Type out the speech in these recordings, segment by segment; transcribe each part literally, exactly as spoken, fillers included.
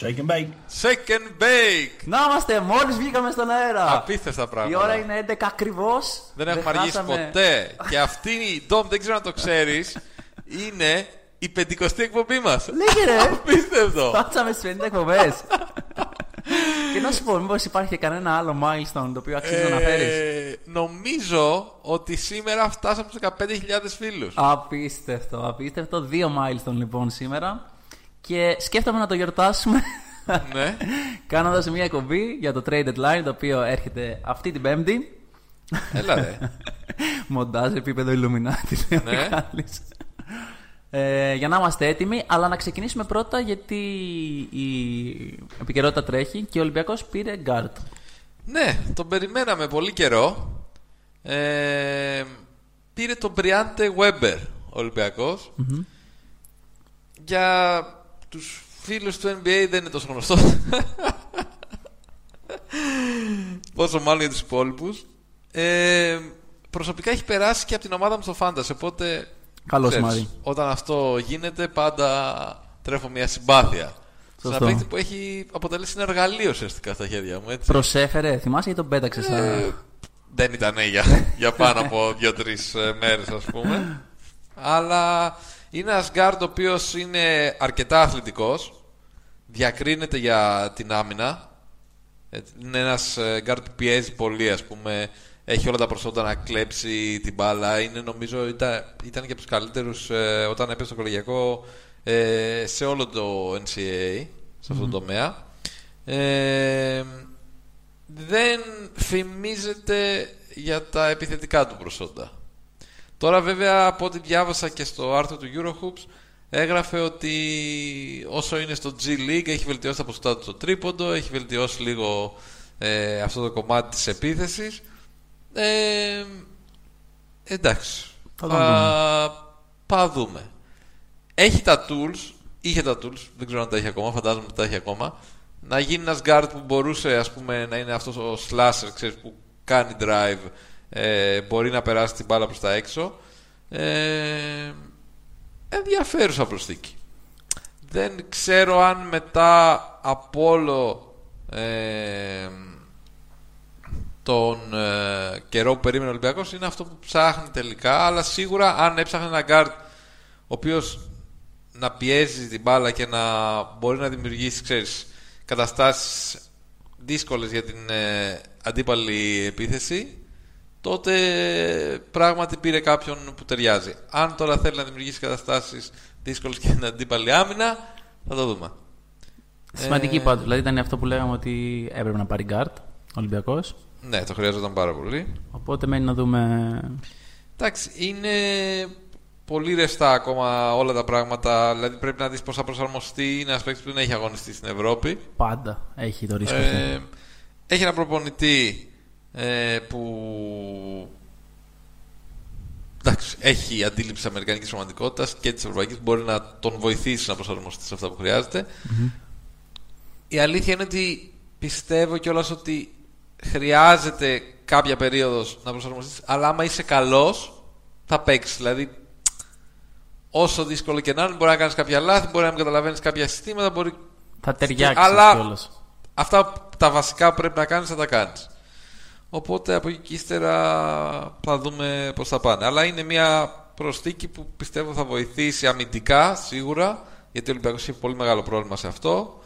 Shake and bake. Shake and bake. Να είμαστε, μόλις βγήκαμε στον αέρα. Απίστευτα πράγματα. Η ώρα είναι έντεκα ακριβώς. Δεν έχουμε αργήσει ποτέ. Και αυτή η Ντόμ, δεν ξέρω αν το ξέρεις, είναι η πεντηκοστή εκπομπή μας. Λέγε ρε. Απίστευτο. Φτάσαμε στις πενήντα εκπομπές. Και να σου πω, μήπως υπάρχει κανένα άλλο milestone το οποίο αξίζει ε, να φέρεις? Νομίζω ότι σήμερα φτάσαμε στους δεκαπέντε χιλιάδες φίλους. Απίστευτο, απίστευτο. Δύο milestone λοιπόν σήμερα. Και σκέφτομαι να το γιορτάσουμε. Ναι. Κάνοντας μια εκπομπή για το trade deadline, το οποίο έρχεται αυτή την Πέμπτη. Έλα ρε. Μοντάζ επίπεδο Illuminati. Ναι. Ε, για να είμαστε έτοιμοι, αλλά να ξεκινήσουμε πρώτα γιατί η επικαιρότητα τρέχει και ο Ολυμπιακός πήρε γκάρτ. Ναι, τον περιμέναμε πολύ καιρό. Ε, πήρε τον Briante Weber ο Ολυμπιακός. Mm-hmm. Για τους φίλους του N B A δεν είναι τόσο γνωστό. Πόσο μάλλον για τους υπόλοιπους. Ε, προσωπικά έχει περάσει και από την ομάδα μου στο Fantasy, οπότε... Καλώς, ξέρεις, όταν αυτό γίνεται πάντα τρέφω μια συμπάθεια. Σωστό. Σε ένα παίκτη που έχει αποτελέσει ένα εργαλείο ουσιαστικά στα χέρια μου, έτσι. Προσέφερε, θυμάσαι, ή τον πέταξε σαν... ε, δεν ήταν για, για πάνω από δύο-τρεις μέρες, ας πούμε. Αλλά είναι ένας γκάρντ ο οποίος είναι αρκετά αθλητικός. Διακρίνεται για την άμυνα. Είναι ένας γκάρντ που πιέζει πολύ, ας πούμε. Έχει όλα τα προσόντα να κλέψει την μπάλα. Είναι, νομίζω, ήταν, ήταν και από τους καλύτερους ε, όταν έπαιζε στο κολεγιακό ε, σε όλο το N C A A, σε αυτόν τον mm-hmm. τομέα. Ε, δεν φημίζεται για τα επιθετικά του προσόντα. Τώρα βέβαια, από ό,τι διάβασα και στο άρθρο του Eurohoops, έγραφε ότι όσο είναι στο G League έχει βελτιώσει τα ποσοστά του στο τρίποντο, έχει βελτιώσει λίγο ε, αυτό το κομμάτι της επίθεσης. Ε, εντάξει, θα δούμε. Πάμε δούμε. Έχει τα tools, είχε τα tools, δεν ξέρω αν τα έχει ακόμα, φαντάζομαι ότι τα έχει ακόμα. Να γίνει ένας guard που μπορούσε, ας πούμε, να είναι αυτός ο slasher, ξέρεις, που κάνει drive, ε, μπορεί να περάσει την μπάλα προς τα έξω. ε, Ενδιαφέρουσα προσθήκη. Δεν ξέρω αν μετά από όλο ε, τον ε, καιρό που περίμενε ο Ολυμπιακός είναι αυτό που ψάχνει τελικά. Αλλά σίγουρα, αν έψαχνε ένα γκάρντ ο οποίος να πιέζει την μπάλα και να μπορεί να δημιουργήσει, ξέρεις, καταστάσεις δύσκολες για την ε, αντίπαλη επίθεση, τότε πράγματι πήρε κάποιον που ταιριάζει. Αν τώρα θέλει να δημιουργήσει καταστάσεις δύσκολες και την αντίπαλη άμυνα, θα το δούμε. Σημαντική ε... πάντως. Δηλαδή ήταν αυτό που λέγαμε ότι έπρεπε να πάρει γκάρντ ο Ολυμπιακός. Ναι, το χρειάζονταν πάρα πολύ. Οπότε μένει να δούμε. Εντάξει, είναι πολύ ρευστά ακόμα όλα τα πράγματα. Δηλαδή πρέπει να δεις πώς θα προσαρμοστεί. Είναι ένας παίκτης που δεν έχει αγωνιστεί στην Ευρώπη. Πάντα έχει το ρίσκο. ε, Έχει ένα προπονητή ε, που, εντάξει, έχει αντίληψη αμερικανικής ρομαντικότητας και της ευρωπαϊκής. Μπορεί να τον βοηθήσει να προσαρμοστεί σε αυτά που χρειάζεται. Mm-hmm. Η αλήθεια είναι ότι πιστεύω κιόλας ότι χρειάζεται κάποια περίοδος να προσαρμοστείς, αλλά άμα είσαι καλός θα παίξεις. Δηλαδή, όσο δύσκολο και να είναι, μπορεί να κάνεις κάποια λάθη, μπορεί να μην καταλαβαίνεις κάποια συστήματα, μπορεί... θα ταιριάξεις, αλλά κιόλας αυτά τα βασικά που πρέπει να κάνεις θα τα κάνεις. Οπότε από εκεί και ύστερα θα δούμε πώς θα πάνε. Αλλά είναι μια προσθήκη που πιστεύω θα βοηθήσει αμυντικά σίγουρα, γιατί ο Ολυμπιακός έχει πολύ μεγάλο πρόβλημα σε αυτό.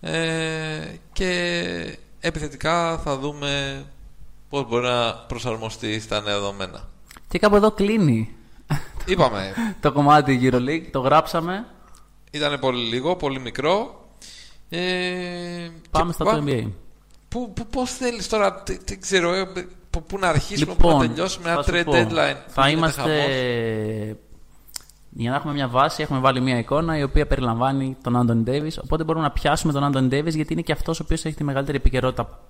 ε, Και επιθετικά θα δούμε πώς μπορεί να προσαρμοστεί στα νέα δεδομένα. Και κάπου εδώ κλείνει, είπαμε, το κομμάτι EuroLeague. Το γράψαμε. Ήταν πολύ λίγο, πολύ μικρό. ε, Πάμε στα πάμε... N B A. Που, που, πώς θέλεις τώρα, δεν ξέρω, ε, που, που να αρχίσουμε, λοιπόν, που να τελειώσουμε. Ένα trade deadline. Θα είμαστε χαμός. Για να έχουμε μια βάση, έχουμε βάλει μια εικόνα η οποία περιλαμβάνει τον Άντονι Ντέιβις. Οπότε μπορούμε να πιάσουμε τον Άντονι Ντέιβις, γιατί είναι και αυτός ο οποίος έχει τη μεγαλύτερη επικαιρότητα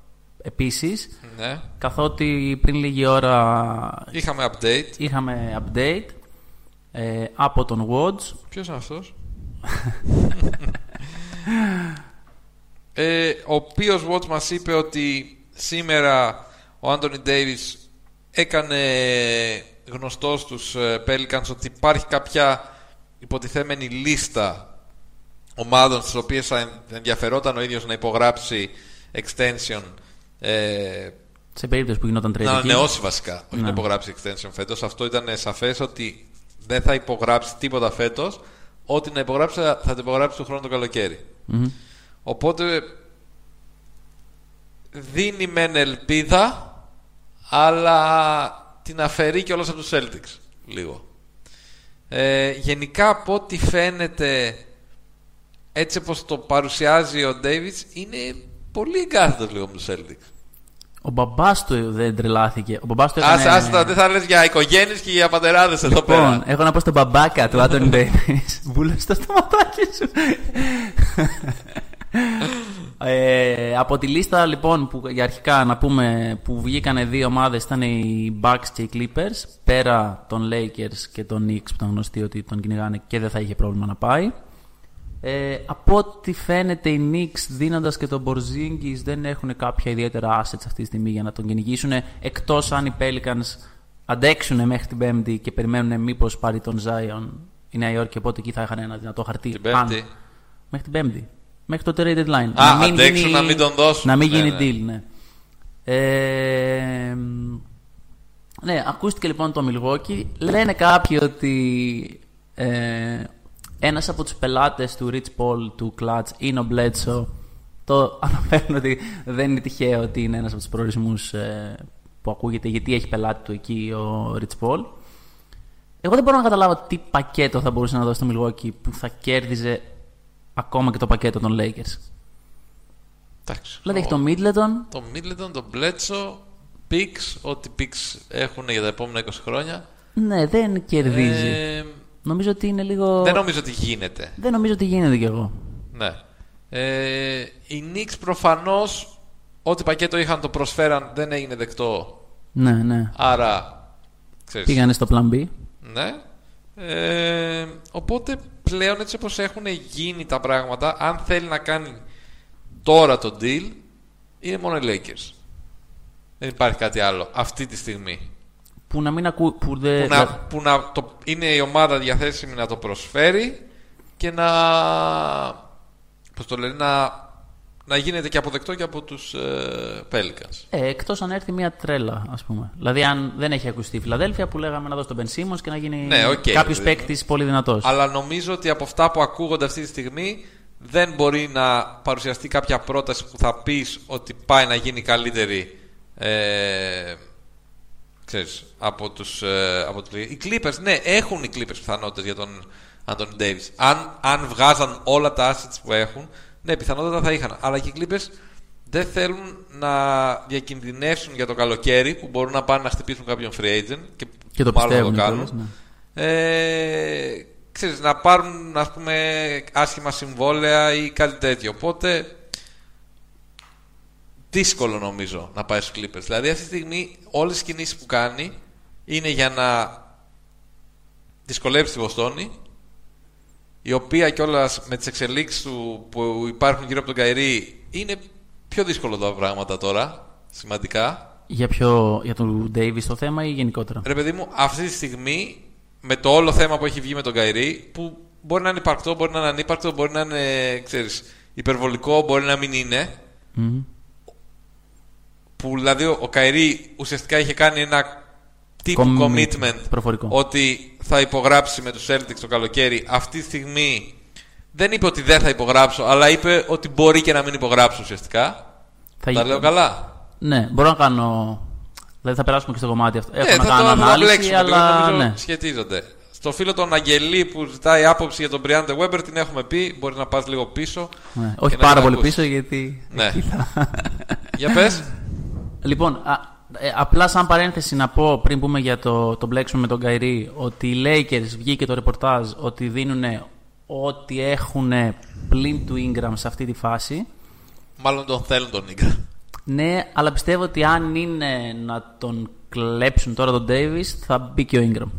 επίσης. Ναι. Καθότι πριν λίγη ώρα είχαμε update, είχαμε update ε, από τον Woods. Ποιος είναι αυτός? ε, ο οποίος Woods μας είπε ότι σήμερα ο Άντονι Ντέιβις έκανε γνωστός στους Pelicans ότι υπάρχει κάποια υποτιθέμενη λίστα ομάδων στις οποίες θα ενδιαφερόταν ο ίδιος να υπογράψει extension, ε, σε περίπτωση που γινόταν trade, να ανανεώσει βασικά, όχι ναι. να υπογράψει extension φέτος. Αυτό ήταν σαφές ότι δεν θα υπογράψει τίποτα φέτος. Ό,τι να υπογράψει θα το υπογράψει του χρόνου το καλοκαίρι. Mm-hmm. Οπότε δίνει μεν ελπίδα, αλλά την αφαιρεί κιόλας από τους Celtics λίγο. Ε, γενικά από ό,τι φαίνεται, έτσι όπως το παρουσιάζει ο Davis, είναι πολύ εγκάθετος λίγο με τους Celtics. Ο μπαμπάς του δεν τρελάθηκε. Άστα, δεν θα λες για οικογένειες και για πατεράδες εδώ πέρα. Λοιπόν, έχω να πω στον μπαμπάκα του Άντονι Ντέιβις. Βούλεψε το στοματάκι σου. ε, από τη λίστα λοιπόν που για αρχικά να πούμε που βγήκανε δύο ομάδες ήταν οι Bucks και οι Clippers, πέρα των Lakers και των Knicks που ήταν γνωστοί ότι τον κυνηγάνε και δεν θα είχε πρόβλημα να πάει. Ε, από ό,τι φαίνεται οι Knicks δίνοντας και τον Porzingis δεν έχουν κάποια ιδιαίτερα assets αυτή τη στιγμή για να τον κυνηγήσουν, εκτός αν οι Pelicans αντέξουν μέχρι την Πέμπτη και περιμένουν μήπως πάρει τον Zion η Νέα Υόρκη, οπότε εκεί θα είχαν ένα δυνατό χαρτί. Την Πέμπτη. Αν... Μέχρι την Πέμπτη. Μέχρι το trade deadline. Α, να αντέξουν γίνει... να μην τον δώσουν. Να μην γίνει ναι, ναι. deal, ναι. Ε... Ναι, ακούστηκε λοιπόν το Milwaukee. Λένε κάποιοι ότι... Ε... Ένας από τους πελάτες του Rich Paul, του Clutch, είναι ο Bledsoe. Το αναφέρουν ότι δεν είναι τυχαίο ότι είναι ένας από τους προορισμούς ε, που ακούγεται, γιατί έχει πελάτη του εκεί ο Rich Paul. Εγώ δεν μπορώ να καταλάβω τι πακέτο θα μπορούσε να δώσει το Milwaukee που θα κέρδιζε ακόμα και το πακέτο των Lakers. Εντάξει. Δηλαδή έχει το Middleton. Το Middleton, το Bledsoe, picks, ό,τι picks έχουν για τα επόμενα είκοσι χρόνια. Ναι, δεν κερδίζει. Ε... Νομίζω ότι είναι λίγο... Δεν νομίζω ότι γίνεται. Δεν νομίζω ότι γίνεται κι εγώ. Ναι. Ε, οι Knicks προφανώς ό,τι πακέτο είχαν το προσφέραν, δεν έγινε δεκτό. Ναι, ναι. Άρα, ξέρεις... Πήγανε στο Plan B. Ναι. Ε, οπότε πλέον έτσι όπως έχουν γίνει τα πράγματα, αν θέλει να κάνει τώρα το deal, είναι μόνο οι Lakers. Δεν υπάρχει κάτι άλλο αυτή τη στιγμή. Που να μην ακού... που δε... που να, που να το... είναι η ομάδα διαθέσιμη να το προσφέρει και να, πώς το λένε, να... να γίνεται και αποδεκτό και από τους ε, Pelicans. Ε, εκτός αν έρθει μια τρέλα, ας πούμε. Δηλαδή, αν δεν έχει ακουστεί η Φιλαδέλφια που λέγαμε να δώσει τον Μπεν Σίμονς και να γίνει ναι, okay, κάποιος δηλαδή. Παίκτης πολύ δυνατός. Αλλά νομίζω ότι από αυτά που ακούγονται αυτή τη στιγμή δεν μπορεί να παρουσιαστεί κάποια πρόταση που θα πεις ότι πάει να γίνει καλύτερη. Ε... Ξέρεις, από τους, από τους... Οι Clippers, ναι, έχουν οι Clippers πιθανότητες για τον Άντονι Ντέιβις. Αν, αν βγάζαν όλα τα assets που έχουν, ναι, πιθανότατα θα είχαν. Αλλά και οι Clippers δεν θέλουν να διακινδυνεύσουν για το καλοκαίρι που μπορούν να πάνε να χτυπήσουν κάποιον free agent και, και το μάλλον πιστεύουν, θα το κάνουν. Ναι. Ε, ξέρεις, να πάρουν, ας πούμε, άσχημα συμβόλαια ή κάτι τέτοιο. Οπότε... δύσκολο νομίζω να πάει στους Clippers. Δηλαδή αυτή τη στιγμή όλες τις κινήσεις που κάνει είναι για να δυσκολέψει τη Βοστόνη, η οποία κιόλας με τις εξελίξεις του που υπάρχουν γύρω από τον Καϊρή είναι πιο δύσκολο τα πράγματα τώρα σημαντικά. Για, ποιο, για τον Ντέιβις το θέμα ή γενικότερα? Ρε παιδί μου, αυτή τη στιγμή με το όλο θέμα που έχει βγει με τον Καϊρή, που μπορεί να είναι υπαρκτό, μπορεί να είναι ανύπαρκτο, μπορεί να είναι, ξέρεις, υπερβολικό, μπορεί να μην είναι. Mm. Που δηλαδή ο Καϊρή ουσιαστικά είχε κάνει ένα τύπου Com- commitment προφορικό. Ότι θα υπογράψει με τους Celtics το καλοκαίρι. Αυτή τη στιγμή δεν είπε ότι δεν θα υπογράψω, αλλά είπε ότι μπορεί και να μην υπογράψω ουσιαστικά. Θα τα γι... λέω καλά. Ναι, μπορώ να κάνω. Δηλαδή θα περάσουμε και στο κομμάτι αυτό. Ναι, έχω θα να κάνω το, ανάλυση, θα το μπλέξουμε, αλλά... ναι. Σχετίζονται. Στο φίλο τον Αγγελή που ζητάει άποψη για τον Briante Weber την έχουμε πει. Μπορεί να πας λίγο πίσω. Ναι. Όχι πάρα πολύ ακούσεις. Πίσω γιατί. Ναι. Για πες. Λοιπόν, α, ε, απλά σαν παρένθεση να πω πριν πούμε για το, το μπλέξουμε με τον Καϊρή ότι οι Lakers βγήκε το ρεπορτάζ ότι δίνουν ό,τι έχουν πλην του Ingram σε αυτή τη φάση. Μάλλον τον θέλουν τον Ingram. Ναι, αλλά πιστεύω ότι αν είναι να τον κλέψουν τώρα τον Davis θα μπει και ο Ingram.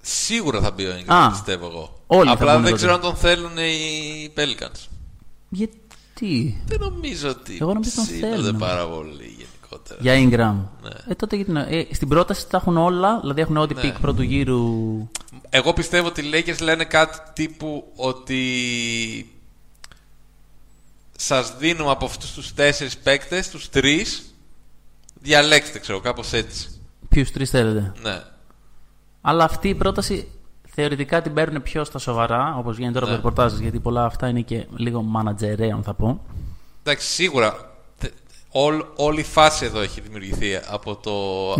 Σίγουρα θα μπει ο Ingram, α, πιστεύω εγώ. Απλά δεν τότε. Ξέρω αν τον θέλουν οι Pelicans. Γιατί? Δεν νομίζω ότι ψήνονται πάρα πολύ. Για Ingram. Ναι. Ε, τότε, ε, στην πρόταση τα έχουν όλα, δηλαδή έχουν ό,τι ναι. πικ πρώτου γύρου. Εγώ πιστεύω ότι οι Lakers λένε κάτι τύπου ότι σας δίνω από αυτούς τους τέσσερις παίκτες τους τρεις, διαλέξτε, ξέρω, κάπως έτσι. Ποιους τρεις θέλετε. Ναι. Αλλά αυτή η πρόταση θεωρητικά την παίρνουν πιο στα σοβαρά, όπως γίνεται τώρα, ναι, από το ρεπορτάζ, γιατί πολλά αυτά είναι και λίγο μάνατζερέων, θα πω. Εντάξει, σίγουρα. Όλη, όλη η φάση εδώ έχει δημιουργηθεί από το.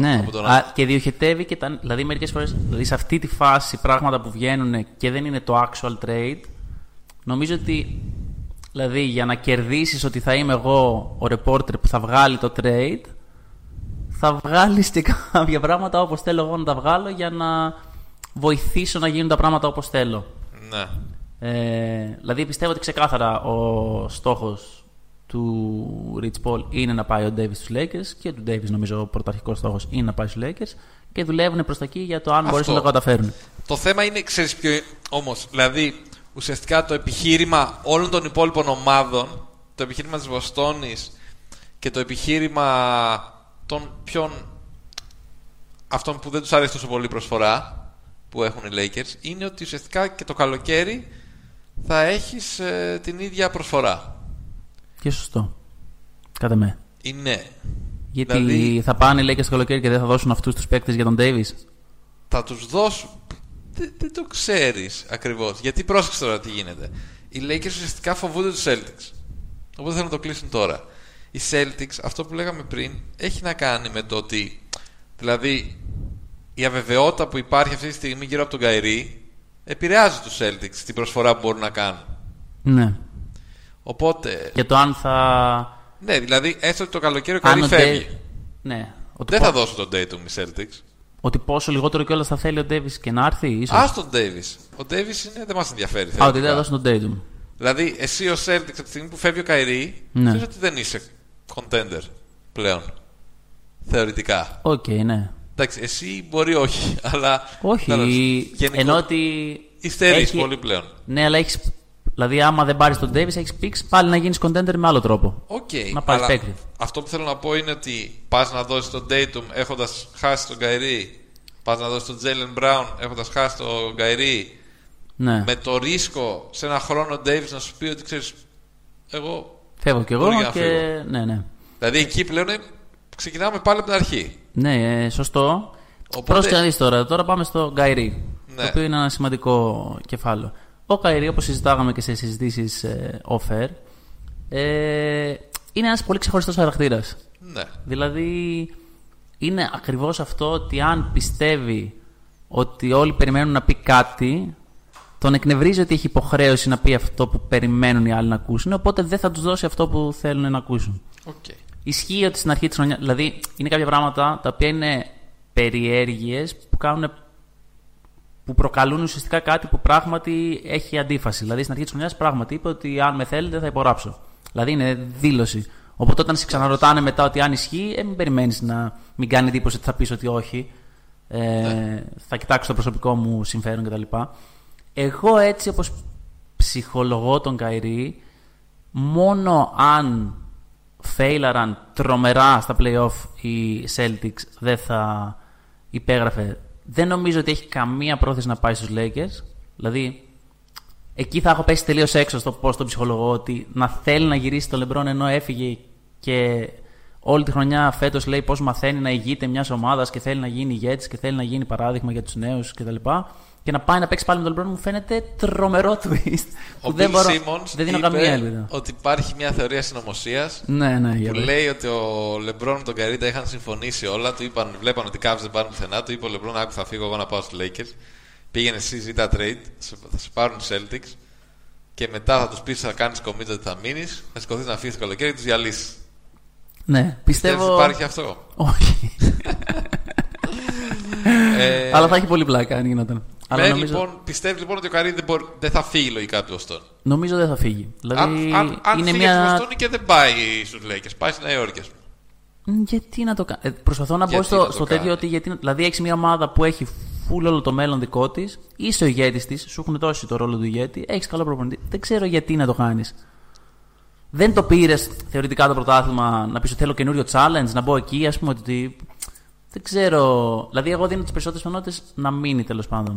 Ναι, από τον... Α, και διοχετεύει και τα. Δηλαδή, μερικές φορές, δηλαδή σε αυτή τη φάση, πράγματα που βγαίνουν και δεν είναι το actual trade, νομίζω ότι. Δηλαδή, για να κερδίσεις ότι θα είμαι εγώ ο ρεπόρτερ που θα βγάλει το trade, θα βγάλεις και κάποια πράγματα όπως θέλω εγώ να τα βγάλω για να βοηθήσω να γίνουν τα πράγματα όπως θέλω. Ναι. Ε, δηλαδή, πιστεύω ότι ξεκάθαρα ο στόχος του Rich Paul είναι να πάει ο Davis στους Lakers και του Davis, νομίζω, ο πρωταρχικός στόχος είναι να πάει στους Lakers και δουλεύουν προς τα εκεί για το αν μπορέσουν να τα καταφέρουν. Το θέμα είναι, ξέρεις ποιο όμως, δηλαδή ουσιαστικά το επιχείρημα όλων των υπόλοιπων ομάδων, το επιχείρημα της Βοστόνης και το επιχείρημα των ποιον αυτών που δεν τους αρέσει τόσο πολύ προσφορά που έχουν οι Lakers, είναι ότι ουσιαστικά και το καλοκαίρι θα έχεις ε, την ίδια προσφορά. Και σωστό. Κάτα με. Ναι. Γιατί δηλαδή, θα πάνε οι Lakers το καλοκαίρι και δεν θα δώσουν αυτούς τους παίκτες για τον Davis. Θα τους δώσουν. Δεν, δεν το ξέρεις ακριβώς. Γιατί πρόσεξε τώρα τι γίνεται. Οι Lakers ουσιαστικά φοβούνται τους Celtics. Οπότε θέλουν να το κλείσουν τώρα. Οι Celtics, αυτό που λέγαμε πριν, έχει να κάνει με το ότι. Δηλαδή, η αβεβαιότητα που υπάρχει αυτή τη στιγμή γύρω από τον Kyrie επηρεάζει τους Celtics την προσφορά που μπορούν να κάνουν. Ναι. Οπότε... Και το αν θα... Ναι, δηλαδή έστω ότι το καλοκαίρι ο Kyrie φεύγει. Day... Ναι. Δεν θα πόσο... δώσω τον Tatum οι Celtics. Ότι πόσο λιγότερο κιόλας θα θέλει ο Davis και να έρθει, ίσως. Ας τον Davis. Ο Davis είναι... δεν μας ενδιαφέρει. Α, ότι δεν θα δώσουν τον Tatum. Δηλαδή, εσύ ως Celtics από τη στιγμή που φεύγει ο Kyrie, ναι, ξέρεις ότι δεν είσαι contender πλέον. Θεωρητικά. Οκ, okay, ναι. Εντάξει, εσύ μπορεί όχι, αλλά... Όχι, γενικό... ενώ ότι... Ιστερείς έχει... πολύ πλέον. Ναι, αλλά έχεις... Δηλαδή, άμα δεν πάρεις τον Davis, έχεις picks πάλι να γίνεις contender με άλλο τρόπο. Okay, να πάρεις παίκτη. Αυτό που θέλω να πω είναι ότι πας να δώσεις τον Tatum έχοντας χάσει τον Kyrie, πας να δώσεις τον Jaylen Brown έχοντας χάσει τον Kyrie, ναι, με το ρίσκο σε ένα χρόνο ο Davis να σου πει ότι ξέρεις, εγώ φεύγω κι εγώ και... φύγω. Ναι, ναι. Δηλαδή εκεί πλέον ξεκινάμε πάλι από την αρχή. Ναι, σωστό. Οπότε... Πρόσεχε να δεις τώρα. Τώρα πάμε στο Kyrie, ναι, το οποίο είναι ένα σημαντικό κεφάλαιο. Ο Kyrie, όπως συζητάγαμε και σε συζητήσεις ε, off-air, ε, είναι ένας πολύ ξεχωριστός χαρακτήρας. Ναι. Δηλαδή, είναι ακριβώς αυτό ότι αν πιστεύει ότι όλοι περιμένουν να πει κάτι, τον εκνευρίζει ότι έχει υποχρέωση να πει αυτό που περιμένουν οι άλλοι να ακούσουν, οπότε δεν θα τους δώσει αυτό που θέλουν να ακούσουν. Okay. Ισχύει ότι στην αρχή της χρονιάς, δηλαδή, είναι κάποια πράγματα τα οποία είναι περιέργειες που κάνουν, που προκαλούν ουσιαστικά κάτι που πράγματι έχει αντίφαση. Δηλαδή, στην αρχή της χρονιάς πράγματι είπε ότι αν με θέλετε θα υπογράψω. Δηλαδή, είναι δήλωση. Οπότε, όταν σε ξαναρωτάνε μετά ότι αν ισχύει, ε, μην περιμένεις να μην κάνει εντύπωση ότι θα πεις ότι όχι. Ε, ναι. Θα κοιτάξω το προσωπικό μου συμφέρον κτλ. Εγώ έτσι, όπως ψυχολογώ τον Kyrie, μόνο αν φέιλαραν τρομερά στα play-off οι Celtics, δεν θα υπέγραφε. Δεν νομίζω ότι έχει καμία πρόθεση να πάει στους Lakers. Δηλαδή, εκεί θα έχω πέσει τελείως έξω στο πώς τον ψυχολογώ, ότι να θέλει να γυρίσει το LeBron ενώ έφυγε και όλη τη χρονιά φέτος λέει πώς μαθαίνει να ηγείται μιας ομάδας και θέλει να γίνει ηγέτης και θέλει να γίνει παράδειγμα για τους νέους κτλ. Και, και να πάει να παίξει πάλι με τον LeBron, μου φαίνεται τρομερό twist. Ο Bill Simmons δεν δίνω καμία ελπίδα. Ότι υπάρχει μια θεωρία συνωμοσίας, ναι, ναι, που λέει ότι ο LeBron με τον Kyrie τα είχαν συμφωνήσει όλα. Του είπαν, βλέπαν ότι Cavs δεν πάνε πουθενά. Του είπε ο LeBron, άκου, θα φύγω εγώ να πάω στους Lakers. Πήγαινε εσύ, ζήτα trade. Θα σε πάρουν τους Celtics. Και μετά θα τους πεις, θα κάνεις commit ότι θα μείνεις. Θα σηκωθείς να φύγεις το καλοκαίρι και τους διαλύσεις. Ναι, πιστεύω. Πιστεύεις υπάρχει αυτό? Όχι. ε... Αλλά θα έχει πολύ πλάκα αν γινόταν. Ναι, νομίζω... λοιπόν, πιστεύεις λοιπόν ότι ο Kyrie δεν, μπορεί... δεν θα φύγει λογικά του Βοστόνη? Νομίζω δεν θα φύγει. Δηλαδή, αν αν, αν είναι φύγει μια... του Βοστόνη και δεν πάει στους Lakers, πάει στη Νέα Υόρκη. Γιατί να το κάνει. Ε, προσπαθώ να μπω στο, στο τέτοιο ότι. Γιατί... Δηλαδή, έχει μια ομάδα που έχει φουλ όλο το μέλλον δικό τη, είσαι ο ηγέτης της, σου έχουν δώσει το ρόλο του ηγέτη, έχει καλό προπονητή. Δεν ξέρω γιατί να το κάνει. Δεν το πήρε θεωρητικά το πρωτάθλημα να πει ότι θέλω καινούριο challenge, να μπω εκεί, α πούμε ότι. Δεν ξέρω. Δηλαδή, εγώ δίνω τις περισσότερες πιθανότητες να μείνει τέλος πάντων.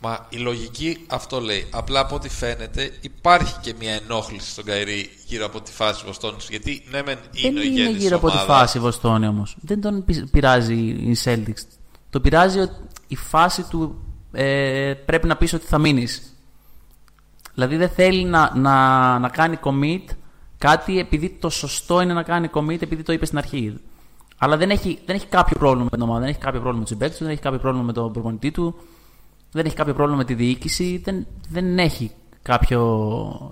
Μα η λογική αυτό λέει. Απλά από ό,τι φαίνεται υπάρχει και μια ενόχληση στον Καϊρή γύρω από τη φάση Βοστόνης. Γιατί ναι, μεν είναι ο ηγέτης ομάδα. Είναι γύρω ομάδα. Από τη φάση Βοστόνη όμως. Δεν τον πειράζει η Celtics. Το πειράζει η φάση του ε, πρέπει να πεις ότι θα μείνεις. Δηλαδή δεν θέλει να, να, να κάνει commit κάτι επειδή το σωστό είναι να κάνει commit επειδή το είπε στην αρχή. Αλλά δεν έχει, δεν έχει κάποιο πρόβλημα με την ομάδα. Δεν έχει κάποιο πρόβλημα με τους συμπαίκτες του, δεν έχει κάποιο πρόβλημα με τον προπονητή του. Δεν έχει κάποιο πρόβλημα με τη διοίκηση, δεν, δεν έχει κάποιο...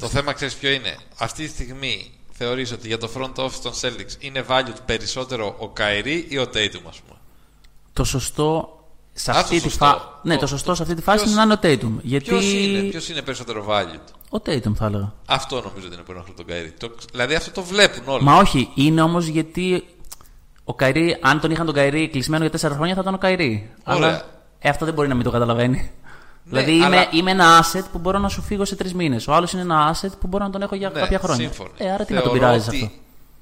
Το θέμα ξέρεις ποιο είναι. Αυτή τη στιγμή θεωρείς ότι για το front office των Celtics είναι valued περισσότερο ο Kyrie ή ο Tatum, ας πούμε? Το σωστό σε αυτή, αυτή, σωστό. Τη, φα... ναι, το το σωστό το... σε αυτή τη φάση ποιος... είναι να είναι ο Tatum. Γιατί... Ποιος, είναι, ποιος είναι περισσότερο valued? Ο Tatum θα έλεγα. Αυτό νομίζω ότι είναι που ενοχλεί τον Kyrie. Το... Δηλαδή αυτό το βλέπουν όλοι. Μα όχι, είναι όμως γιατί ο Kyrie, αν τον είχαν τον Kyrie κλεισμένο για τέσσερα χρόνια θα ήταν ο Kyrie. Ωραία. Αλλά... Ε, αυτό δεν μπορεί να μην το καταλαβαίνει. Ναι, δηλαδή είμαι, αλλά... είμαι ένα asset που μπορώ να σου φύγω σε τρεις μήνες. Ο άλλος είναι ένα asset που μπορώ να τον έχω για ναι, κάποια χρόνια. Ε, άρα τι να τον πειράζει αυτό.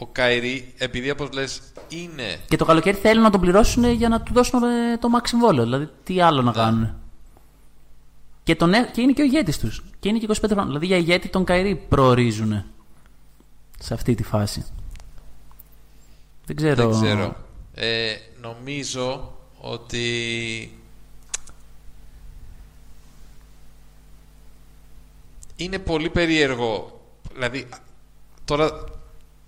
Ο Kyrie, επειδή όπως λες, είναι. Και το καλοκαίρι θέλουν να τον πληρώσουν για να του δώσουν το max συμβόλαιο. Δηλαδή τι άλλο να ναι. κάνουν. Και, τον... και είναι και ο ηγέτης τους. Και είναι και είκοσι πέντε χρόνια. Δηλαδή για ηγέτη τον Kyrie προορίζουν σε αυτή τη φάση. Δεν ξέρω. Δεν ξέρω. Ε, νομίζω ότι. Είναι πολύ περίεργο. Δηλαδή τώρα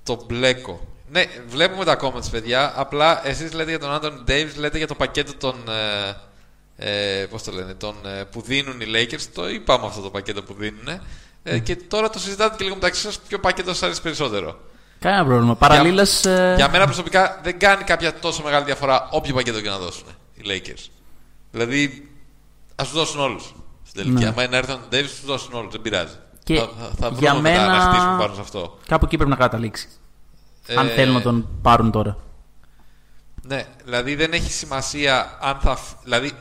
το μπλέκω. Ναι, βλέπουμε τα comments, παιδιά. Απλά εσείς λέτε για τον Άντονι Ντέιβις, λέτε για το πακέτο των ε, πώς το λένε, των, ε, που δίνουν οι Lakers. Το είπαμε αυτό το πακέτο που δίνουν ε, και τώρα το συζητάτε και λίγο μεταξύ σας ποιο πακέτο σας αρέσει περισσότερο. Κανένα πρόβλημα. Παραλλήλως για, για μένα προσωπικά δεν κάνει κάποια τόσο μεγάλη διαφορά όποιο πακέτο και να δώσουν οι Lakers. Δηλαδή ας τους δώσουν όλους. Τελική, ναι. Άμα είναι έρθει ο Ντέβις, του δώσουν όλους, δεν πειράζει. Και θα, θα βρούμε για μένα... να χτίσουμε πάνω σε αυτό. Κάπου εκεί πρέπει να καταλήξει. Ε... Αν θέλουν να τον πάρουν τώρα. Ναι, δηλαδή δεν έχει σημασία αν θα. Δηλαδή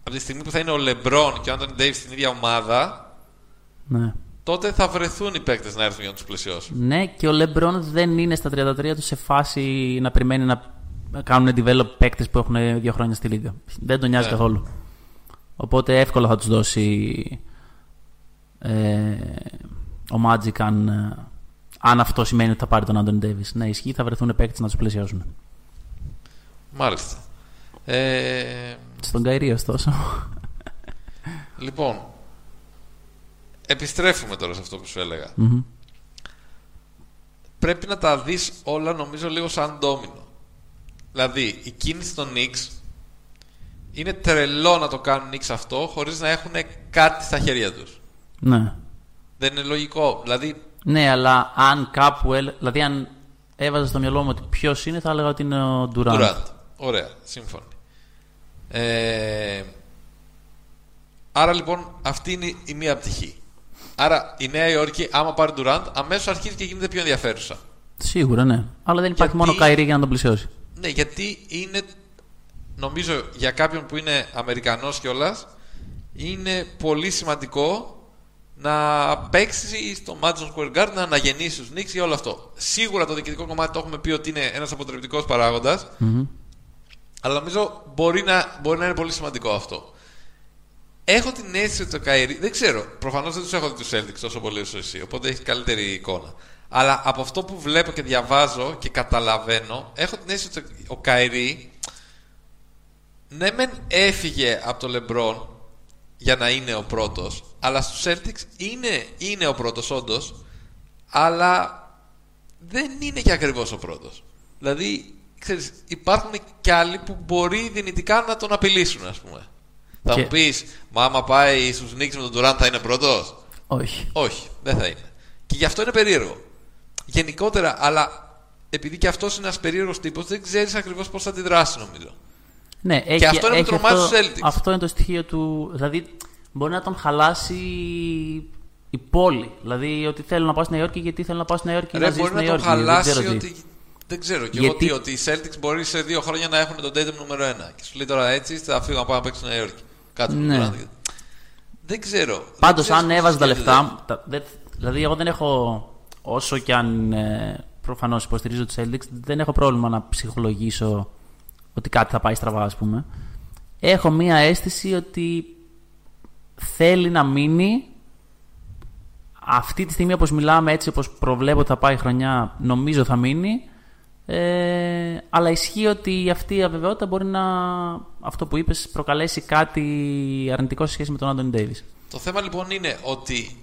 από τη στιγμή που θα είναι ο Λεμπρόν και ο Άντονι Ντέιβις στην ίδια ομάδα, ναι. τότε θα βρεθούν οι παίκτες να έρθουν για να τους πλαισιώσουν. Ναι, και ο Λεμπρόν δεν είναι στα τριάντα τρία του σε φάση να περιμένει να κάνουν develop παίκτες που έχουν δύο χρόνια στη λίγα. Δεν τον νοιάζει ναι. καθόλου. Οπότε εύκολα θα τους δώσει ε, ο Magic αν, αν αυτό σημαίνει ότι θα πάρει τον Άντονι Ντέιβις. Ναι, ισχύει, θα βρεθούν παίκτες να τους πλαισιώσουν. Μάλιστα. Ε... Στον Καϊρή, ωστόσο. Λοιπόν, επιστρέφουμε τώρα σε αυτό που σου έλεγα. Mm-hmm. Πρέπει να τα δεις όλα, νομίζω, λίγο σαν ντόμινο. Δηλαδή, η κίνηση των Knicks... Είναι τρελό να το κάνουν Knicks αυτό χωρίς να έχουν κάτι στα χέρια τους. Ναι. Δεν είναι λογικό. Δηλαδή... Ναι, αλλά αν κάπου. Ελ... Δηλαδή, αν έβαζα στο μυαλό μου ότι ποιος είναι, θα έλεγα ότι είναι ο Durant. Durant. Ωραία, σύμφωνοι. Ε... Άρα λοιπόν, αυτή είναι η μία πτυχή. Άρα η Νέα Υόρκη, άμα πάρει Durant, αμέσως αρχίζει και γίνεται πιο ενδιαφέρουσα. Σίγουρα, ναι. Αλλά δεν υπάρχει γιατί... μόνο Kyrie για να τον πλησιώσει. Ναι, γιατί είναι. Νομίζω για κάποιον που είναι Αμερικανός κιόλας, είναι πολύ σημαντικό να παίξει στο Madison Square Garden, να αναγεννήσει τους Knicks και όλο αυτό. Σίγουρα το διοικητικό κομμάτι το έχουμε πει ότι είναι ένας αποτρεπτικός παράγοντας, mm-hmm. αλλά νομίζω μπορεί να, μπορεί να είναι πολύ σημαντικό αυτό. Έχω την αίσθηση ότι το Kyrie, δεν ξέρω, προφανώς δεν τους έχω δει τους Celtics τόσο πολύ όσο εσύ, οπότε έχει καλύτερη εικόνα. Αλλά από αυτό που βλέπω και διαβάζω και καταλαβαίνω, έχω την αίσθηση ότι ο Kyrie. Ναι, μεν έφυγε από το LeBron για να είναι ο πρώτος, αλλά στους Celtics είναι, είναι ο πρώτος όντως, αλλά δεν είναι και ακριβώς ο πρώτος. Δηλαδή, ξέρεις, υπάρχουν κι άλλοι που μπορεί δυνητικά να τον απειλήσουν, ας πούμε. Θα και... μου πεις, μα άμα πάει στους Knicks με τον Durant θα είναι πρώτος? Όχι. Όχι, δεν θα είναι. Και γι' αυτό είναι περίεργο. Γενικότερα, αλλά επειδή και αυτός είναι ένας περίεργος τύπος, δεν ξέρεις ακριβώς πώς θα αντιδράσει, νομίζω. Ναι, και έχει, αυτό είναι που τρομάζει τους Celtics. Αυτό είναι το στοιχείο του. Δηλαδή, μπορεί να τον χαλάσει η πόλη. Δηλαδή, ότι θέλω να πάω στη Νέα Υόρκη, γιατί θέλω να πάω στη Νέα Υόρκη. Ρε, να μπορεί να, να τον χαλάσει, δεν ότι. Δεν ξέρω. Και γιατί... εγώ ότι οι Celtics μπορεί σε δύο χρόνια να έχουν τον Tatum νούμερο ένα. Και σου λέει τώρα έτσι, θα φύγω να πάω να παίξω στη Νέα Υόρκη. Κάτι ναι. που μπορεί. Δεν ξέρω. Πάντως, αν έβαζα τα λεφτά. Δε... Δηλαδή, εγώ δεν έχω. Όσο κι αν προφανώς υποστηρίζω τους Celtics, δεν έχω πρόβλημα να ψυχολογήσω. Ότι κάτι θα πάει στραβά, ας πούμε. Έχω μία αίσθηση ότι θέλει να μείνει. Αυτή τη στιγμή όπως μιλάμε, έτσι όπως προβλέπω θα πάει η χρονιά, νομίζω θα μείνει. Ε, αλλά ισχύει ότι αυτή η αβεβαιότητα μπορεί να, αυτό που είπες, προκαλέσει κάτι αρνητικό σε σχέση με τον Άντονι Ντέιβις. Το θέμα λοιπόν είναι ότι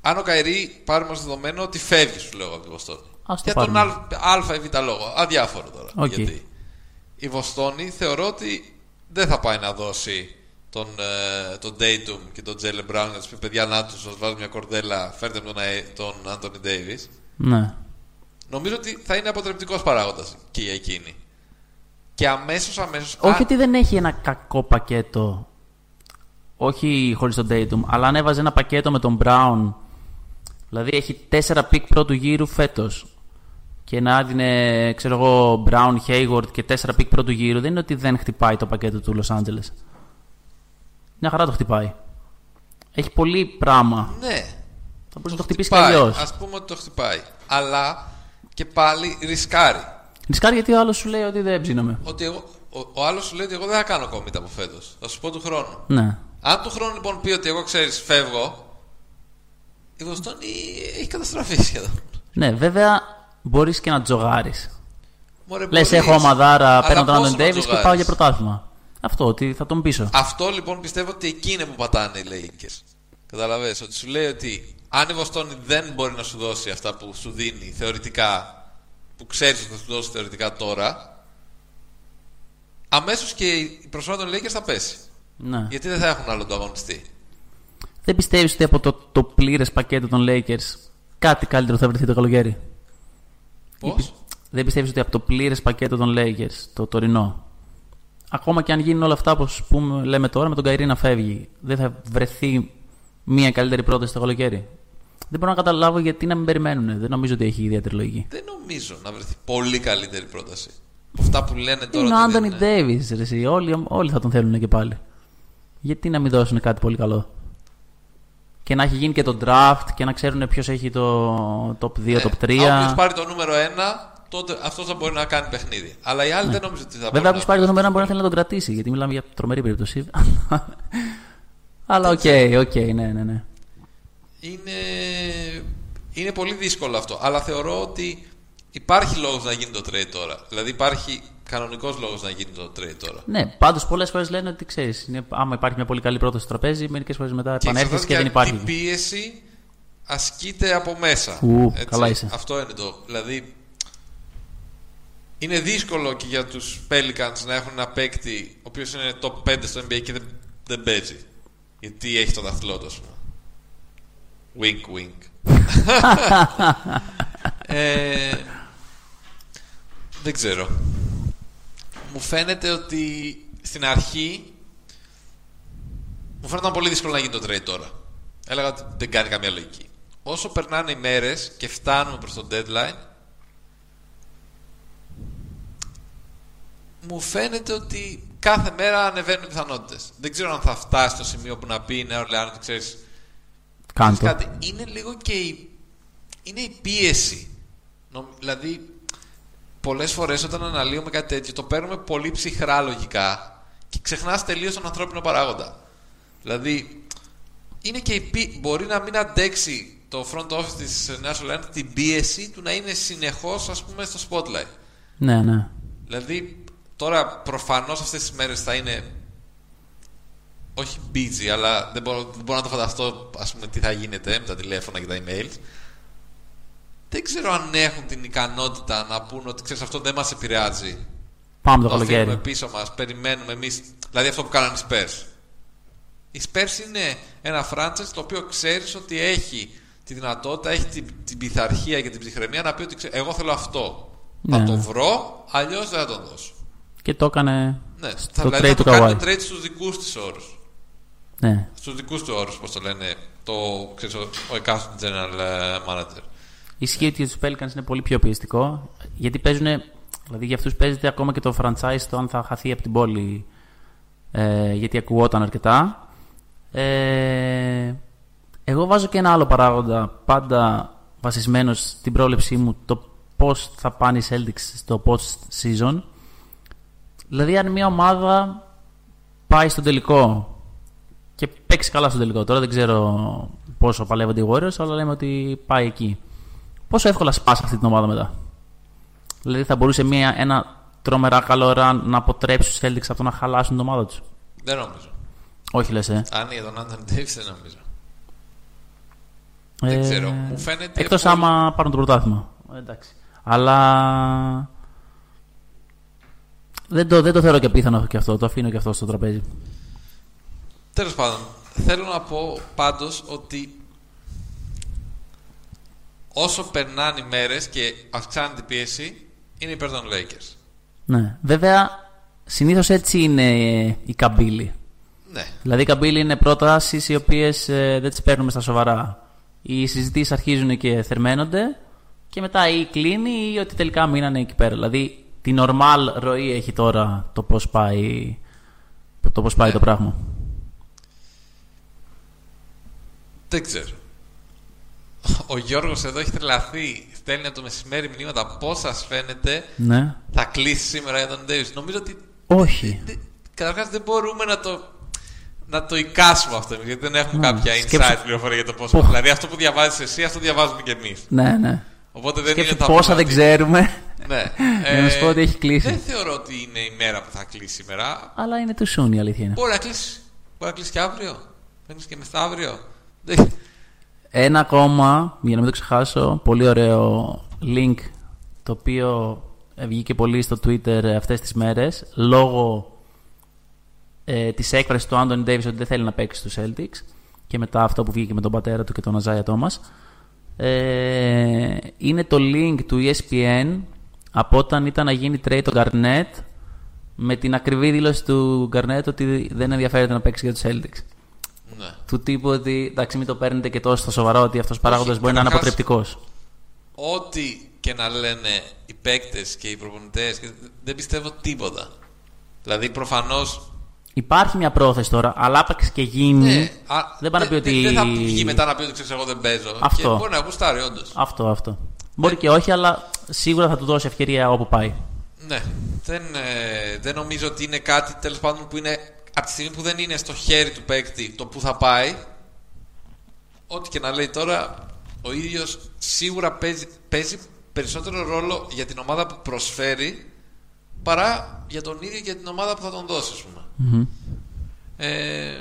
αν ο Καϊρή πάρουμε ως δεδομένο ότι φεύγει, σου λέω, από τη Βοστόνη, για τον α, α ή β λόγο, αδιάφορο τώρα, okay. Γιατί η Βοστόνη θεωρώ ότι δεν θα πάει να δώσει τον, ε, τον Tatum και τον Jaylen Brown να τους πει, παιδιά, να τους σας βάζω μια κορδέλα, φέρτε μου τον Άντονι Ντέιβις. Ναι. Νομίζω ότι θα είναι αποτρεπτικός παράγοντας και για εκείνη. Και αμέσως, αμέσως. Όχι α... ότι δεν έχει ένα κακό πακέτο. Όχι χωρίς τον Tatum, αλλά αν έβαζε ένα πακέτο με τον Brown. Δηλαδή έχει τέσσερα πικ πρώτου γύρου φέτος. Και να έδινε, ξέρω εγώ, Brown, Hayward και τέσσερα πικ πρώτου γύρου. Δεν είναι ότι δεν χτυπάει το πακέτο του Los Angeles. Μια χαρά το χτυπάει. Έχει πολύ πράγμα. Ναι. Θα μπορούσε να το χτυπήσει αλλιώς. Ας πούμε ότι το χτυπάει. Αλλά. Και πάλι ρισκάρει. Ρισκάρει γιατί ο άλλος σου λέει ότι δεν ψήνομαι. Ότι εγώ, ο, ο άλλος σου λέει ότι εγώ δεν θα κάνω κόμματα από φέτος. Θα σου πω του χρόνου. Ναι. Αν του χρόνου λοιπόν πει ότι εγώ, ξέρεις, φεύγω, η Βοστόνη έχει καταστραφεί σχεδόν. Ναι, βέβαια μπορείς και να τζογάρεις. Μωρέ, λες, έχω ομαδάρα, παίρνω τον Άντονι Ντέιβις και πάω για πρωτάθλημα. Αυτό, ότι θα τον πείσω. Αυτό λοιπόν πιστεύω ότι εκεί είναι που πατάνε οι Lakers. Καταλαβαίνεις, ότι σου λέει ότι. Αν η Βοστόνη δεν μπορεί να σου δώσει αυτά που σου δίνει θεωρητικά, που ξέρεις ότι θα σου δώσει θεωρητικά τώρα, αμέσως και η προσφορά των Lakers θα πέσει. Ναι. Γιατί δεν θα έχουν άλλο ανταγωνιστή. Δεν πιστεύεις ότι από το, το πλήρες πακέτο των Lakers κάτι καλύτερο θα βρεθεί το καλοκαίρι? Πώς? Δεν πιστεύεις ότι από το πλήρες πακέτο των Lakers, το τωρινό, ακόμα και αν γίνουν όλα αυτά που πούμε, λέμε τώρα, με τον Καϊρή να φεύγει, δεν θα βρεθεί μία καλύτερη πρόταση το καλοκαίρι? Δεν μπορώ να καταλάβω γιατί να μην περιμένουν. Δεν νομίζω ότι έχει ιδιαίτερη λογική. Δεν νομίζω να βρεθεί πολύ καλύτερη πρόταση. Αυτά που λένε τώρα. Είναι ο Άντονι Ντέιβις. Όλοι, όλοι θα τον θέλουν και πάλι. Γιατί να μην δώσουν κάτι πολύ καλό. Και να έχει γίνει και το draft και να ξέρουν ποιος έχει το τοπ δύο, ναι, τοπ τρία. Αν όποιος πάρει το νούμερο ένα, τότε αυτός θα μπορεί να κάνει παιχνίδι. Αλλά οι άλλοι, ναι, δεν νομίζω ότι θα βέβαια, μπορεί. Βέβαια, όποιος πάρει το νούμερο ένα μπορεί να θέλει να τον κρατήσει. Γιατί μιλάμε για τρομερή περίπτωση. Αλλά οκ, okay, οκ, okay, ναι, ναι, ναι. Είναι... είναι πολύ δύσκολο αυτό. Αλλά θεωρώ ότι υπάρχει λόγος να γίνει το trade τώρα. Δηλαδή υπάρχει κανονικός λόγος να γίνει το trade τώρα. Ναι, πάντως πολλές φορές λένε ότι, ξέρεις, είναι... άμα υπάρχει μια πολύ καλή πρόταση στο τραπέζι, μερικές φορές μετά επανέρχεσαι και, και δεν υπάρχει. Η πίεση ασκείται από μέσα. Ου, καλά είσαι. Αυτό είναι το. Δηλαδή είναι δύσκολο και για τους Pelicans να έχουν ένα παίκτη ο οποίος είναι τοπ πέντε στο N B A και δεν, δεν παίζει. Γιατί έχει το δαχτυλό του, ας πούμε. Wink, wink. ε, δεν ξέρω. Μου φαίνεται ότι στην αρχή μου φαίνονταν πολύ δύσκολο να γίνει το trade τώρα. Έλεγα ότι δεν κάνει καμία λογική. Όσο περνάνε οι μέρες και φτάνουμε προς το deadline, μου φαίνεται ότι κάθε μέρα ανεβαίνουν οι πιθανότητες. Δεν ξέρω αν θα φτάσει στο σημείο που να πει η Νέα Ορλεάνη ότι, ξέρεις, κάντο. Κάτι. Είναι λίγο και η, είναι η πίεση. Δηλαδή, πολλές φορές όταν αναλύουμε κάτι τέτοιο, το παίρνουμε πολύ ψυχρά λογικά και ξεχνάς τελείως τον ανθρώπινο παράγοντα. Δηλαδή, είναι και η πίεση. Μπορεί να μην αντέξει το front office της Νέας Ορλεάνης την πίεση του να είναι συνεχώς, ας πούμε, στο spotlight. Ναι, ναι. Δηλαδή. Τώρα προφανώς αυτές τις μέρες θα είναι όχι busy, αλλά δεν μπορώ, δεν μπορώ να το φανταστώ, ας πούμε, τι θα γίνεται με τα τηλέφωνα και τα email. Δεν ξέρω αν έχουν την ικανότητα να πούν ότι, ξέρεις, αυτό δεν μας επηρεάζει. Πάμε το, το καλοκαίρι. Το αφήνουμε πίσω μας, περιμένουμε εμείς. Δηλαδή αυτό που κάνανε οι Spurs. Οι Spurs είναι ένα franchise το οποίο ξέρεις ότι έχει τη δυνατότητα, έχει την, την πειθαρχία και την ψυχραιμία να πει ότι, ξέρεις, εγώ θέλω αυτό. Ναι. Θα το βρω, αλλιώς δεν θα το δώσω. Και το έκανε, ναι, στο δηλαδή trade του Kawhi. Κάνει το trade στους δικούς της όρους. Ναι. Στους δικούς του όρους, πώς το λένε, το, ξέρεις, ο, ο εκάστοτε general manager. Ισχύει, ναι, ότι για τους Pelicans είναι πολύ πιο πιεστικό. Γιατί παίζουν, δηλαδή για αυτούς παίζεται ακόμα και το franchise, το αν θα χαθεί από την πόλη, ε, γιατί ακουγόταν αρκετά. Ε, εγώ βάζω και ένα άλλο παράγοντα, πάντα βασισμένο στην πρόβλεψή μου, το πώς θα πάνε οι Celtics στο post season. Δηλαδή, αν μια ομάδα πάει στον τελικό και παίξει καλά στον τελικό. Τώρα δεν ξέρω πόσο παλεύονται οι Warriors, αλλά λέμε ότι πάει εκεί. Πόσο εύκολα σπάσει αυτή την ομάδα μετά. Δηλαδή θα μπορούσε μια, ένα τρομερά καλό run να αποτρέψει τους Celtics από το να χαλάσουν την ομάδα τους. Δεν νομίζω. Όχι λες, ε. Αν για τον Anthony Davis δεν νομίζω. Ε, δεν ξέρω. Μου φαίνεται. Εκτός εύκολο... άμα πάρουν το πρωτάθλημα. Εντάξει. Αλλά. Δεν το, δεν το θεωρώ και πιθανό και αυτό. Το αφήνω και αυτό στο τραπέζι. Τέλος πάντων. Θέλω να πω πάντως ότι όσο περνάνε οι μέρες και αυξάνεται η πίεση, είναι υπέρ των Lakers. Ναι. Βέβαια, συνήθως έτσι είναι η καμπύλη. Ναι. Δηλαδή, η καμπύλη είναι προτάσεις οι οποίες ε, δεν τις παίρνουμε στα σοβαρά. Οι συζητήσεις αρχίζουν και θερμαίνονται και μετά ή κλείνει ή ότι τελικά μείνανε εκεί πέρα. Δηλαδή, τη normal ροή έχει τώρα το πώς πάει το, πώς πάει ναι. το πράγμα. Δεν ξέρω. Ο Γιώργος εδώ έχει τρελαθεί. Στέλνει από το μεσημέρι μηνύματα. Πώς σας φαίνεται ναι. θα κλείσει σήμερα για τον Ντέιβις. Νομίζω ότι. Όχι. Δε, δε, καταρχάς δεν μπορούμε να το, να το εικάσουμε αυτό εμείς. Γιατί δεν έχουμε ναι. κάποια insight πληροφορία για το πώς. Oh. Δηλαδή αυτό που διαβάζεις εσύ, αυτό διαβάζουμε και εμείς. Ναι, ναι. Οπότε δεν είναι τα πόσα δεν ξέρουμε. Ναι. Να σου πω ότι έχει κλείσει. Δεν θεωρώ ότι είναι η μέρα που θα κλείσει σήμερα. Αλλά είναι το soon, η αλήθεια είναι. Μπορεί να κλείσει. Μπορεί να κλείσει και αύριο. Παίρνει και μεθαύριο. Ένα ακόμα, για να μην το ξεχάσω, πολύ ωραίο link το οποίο βγήκε πολύ στο Twitter αυτές τις μέρες λόγω ε, της έκφρασης του Άντονι Ντέιβις ότι δεν θέλει να παίξει στους Celtics και μετά αυτό που βγήκε με τον πατέρα του και τον Αζάια Τόμας. Ε, είναι το link του E S P N από όταν ήταν να γίνει trade ο Garnett με την ακριβή δήλωση του Garnett ότι δεν ενδιαφέρεται να παίξει για τους Celtics. Ναι. Του τύπου ότι εντάξει, μην το παίρνετε και τόσο στα σοβαρά ότι αυτός ο παράγοντας μπορεί να είναι αποτρεπτικός. Ό,τι και να λένε οι παίκτες και οι προπονητές, δεν πιστεύω τίποτα. Δηλαδή προφανώς. Υπάρχει μια πρόθεση τώρα, αλλά άπαξ και γίνει. Ναι, α, δεν πάει δε, να πει ότι. Δεν θα βγει μετά να πει ότι ξέρω εγώ δεν παίζω. Αυτό. Και μπορεί να γουστάρει, όντως. Αυτό, αυτό. Μπορεί ναι. και όχι, αλλά σίγουρα θα του δώσει ευκαιρία όπου πάει. Ναι. Δεν, ε, δεν νομίζω ότι είναι κάτι τέλος πάντων που είναι. Από τη στιγμή που δεν είναι στο χέρι του παίκτη το που θα πάει, ό,τι και να λέει τώρα, ο ίδιος σίγουρα παίζει, παίζει περισσότερο ρόλο για την ομάδα που προσφέρει παρά για τον ίδιο και την ομάδα που θα τον δώσει, ας πούμε. Mm-hmm. Ε,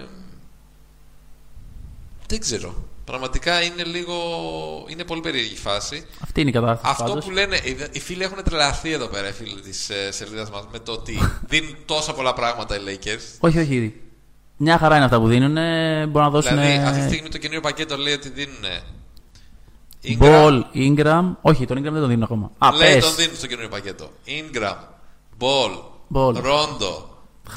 δεν ξέρω. Πραγματικά είναι λίγο. Είναι πολύ περίεργη η φάση. Αυτή είναι η κατάσταση. Αυτό πάντως. Που λένε. Οι φίλοι έχουν τρελαθεί εδώ πέρα, οι φίλοι τη σελίδα μας, με το ότι δίνουν τόσα πολλά πράγματα οι Lakers. Όχι, όχι. Μια χαρά είναι αυτά που δίνουν. Μπορούν να δώσουν. Δηλαδή, αυτή τη στιγμή το καινούριο πακέτο λέει ότι δίνουν. Ball, Ingram. Όχι, τον Ingram δεν τον δίνουν ακόμα. Α, λέει πες. Τον δίνουν στο καινούριο πακέτο. Ingram, Ball, Ball. Rondo,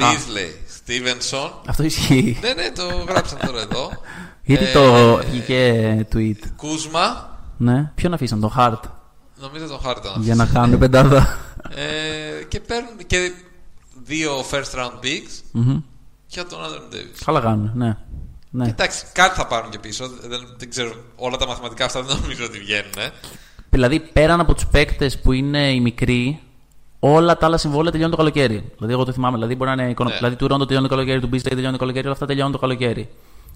Beasley, Stevenson. Αυτό ισχύει. Ναι, ναι, το γράψαν τώρα εδώ. Γιατί ε, το βγήκε ε, tweet. Κούσμα. Ναι. Ποιον αφήσαν, τον Χάρτ. Νομίζω τον Χάρτ. Για να χάνουν πεντάδα. Ε, και παίρνουν και δύο first round picks mm-hmm. για τον Anthony Davis. Καλά κάνουν, ναι. ναι. Κοιτάξτε, κάτι θα πάρουν και πίσω. Δεν, δεν ξέρω, όλα τα μαθηματικά αυτά δεν νομίζω ότι βγαίνουν. Ε. Δηλαδή, πέραν από τους παίκτες που είναι οι μικροί, όλα τα άλλα συμβόλαια τελειώνουν το καλοκαίρι. Δηλαδή, εγώ το θυμάμαι. Δηλαδή, μπορεί να είναι οικονομικό. Ναι. Δηλαδή, του Ρόντο τελειώνει το καλοκαίρι, του Μπίζλεϊ τελειώνει το καλοκαίρι, όλα αυτά τελειώνουν το καλοκαίρι.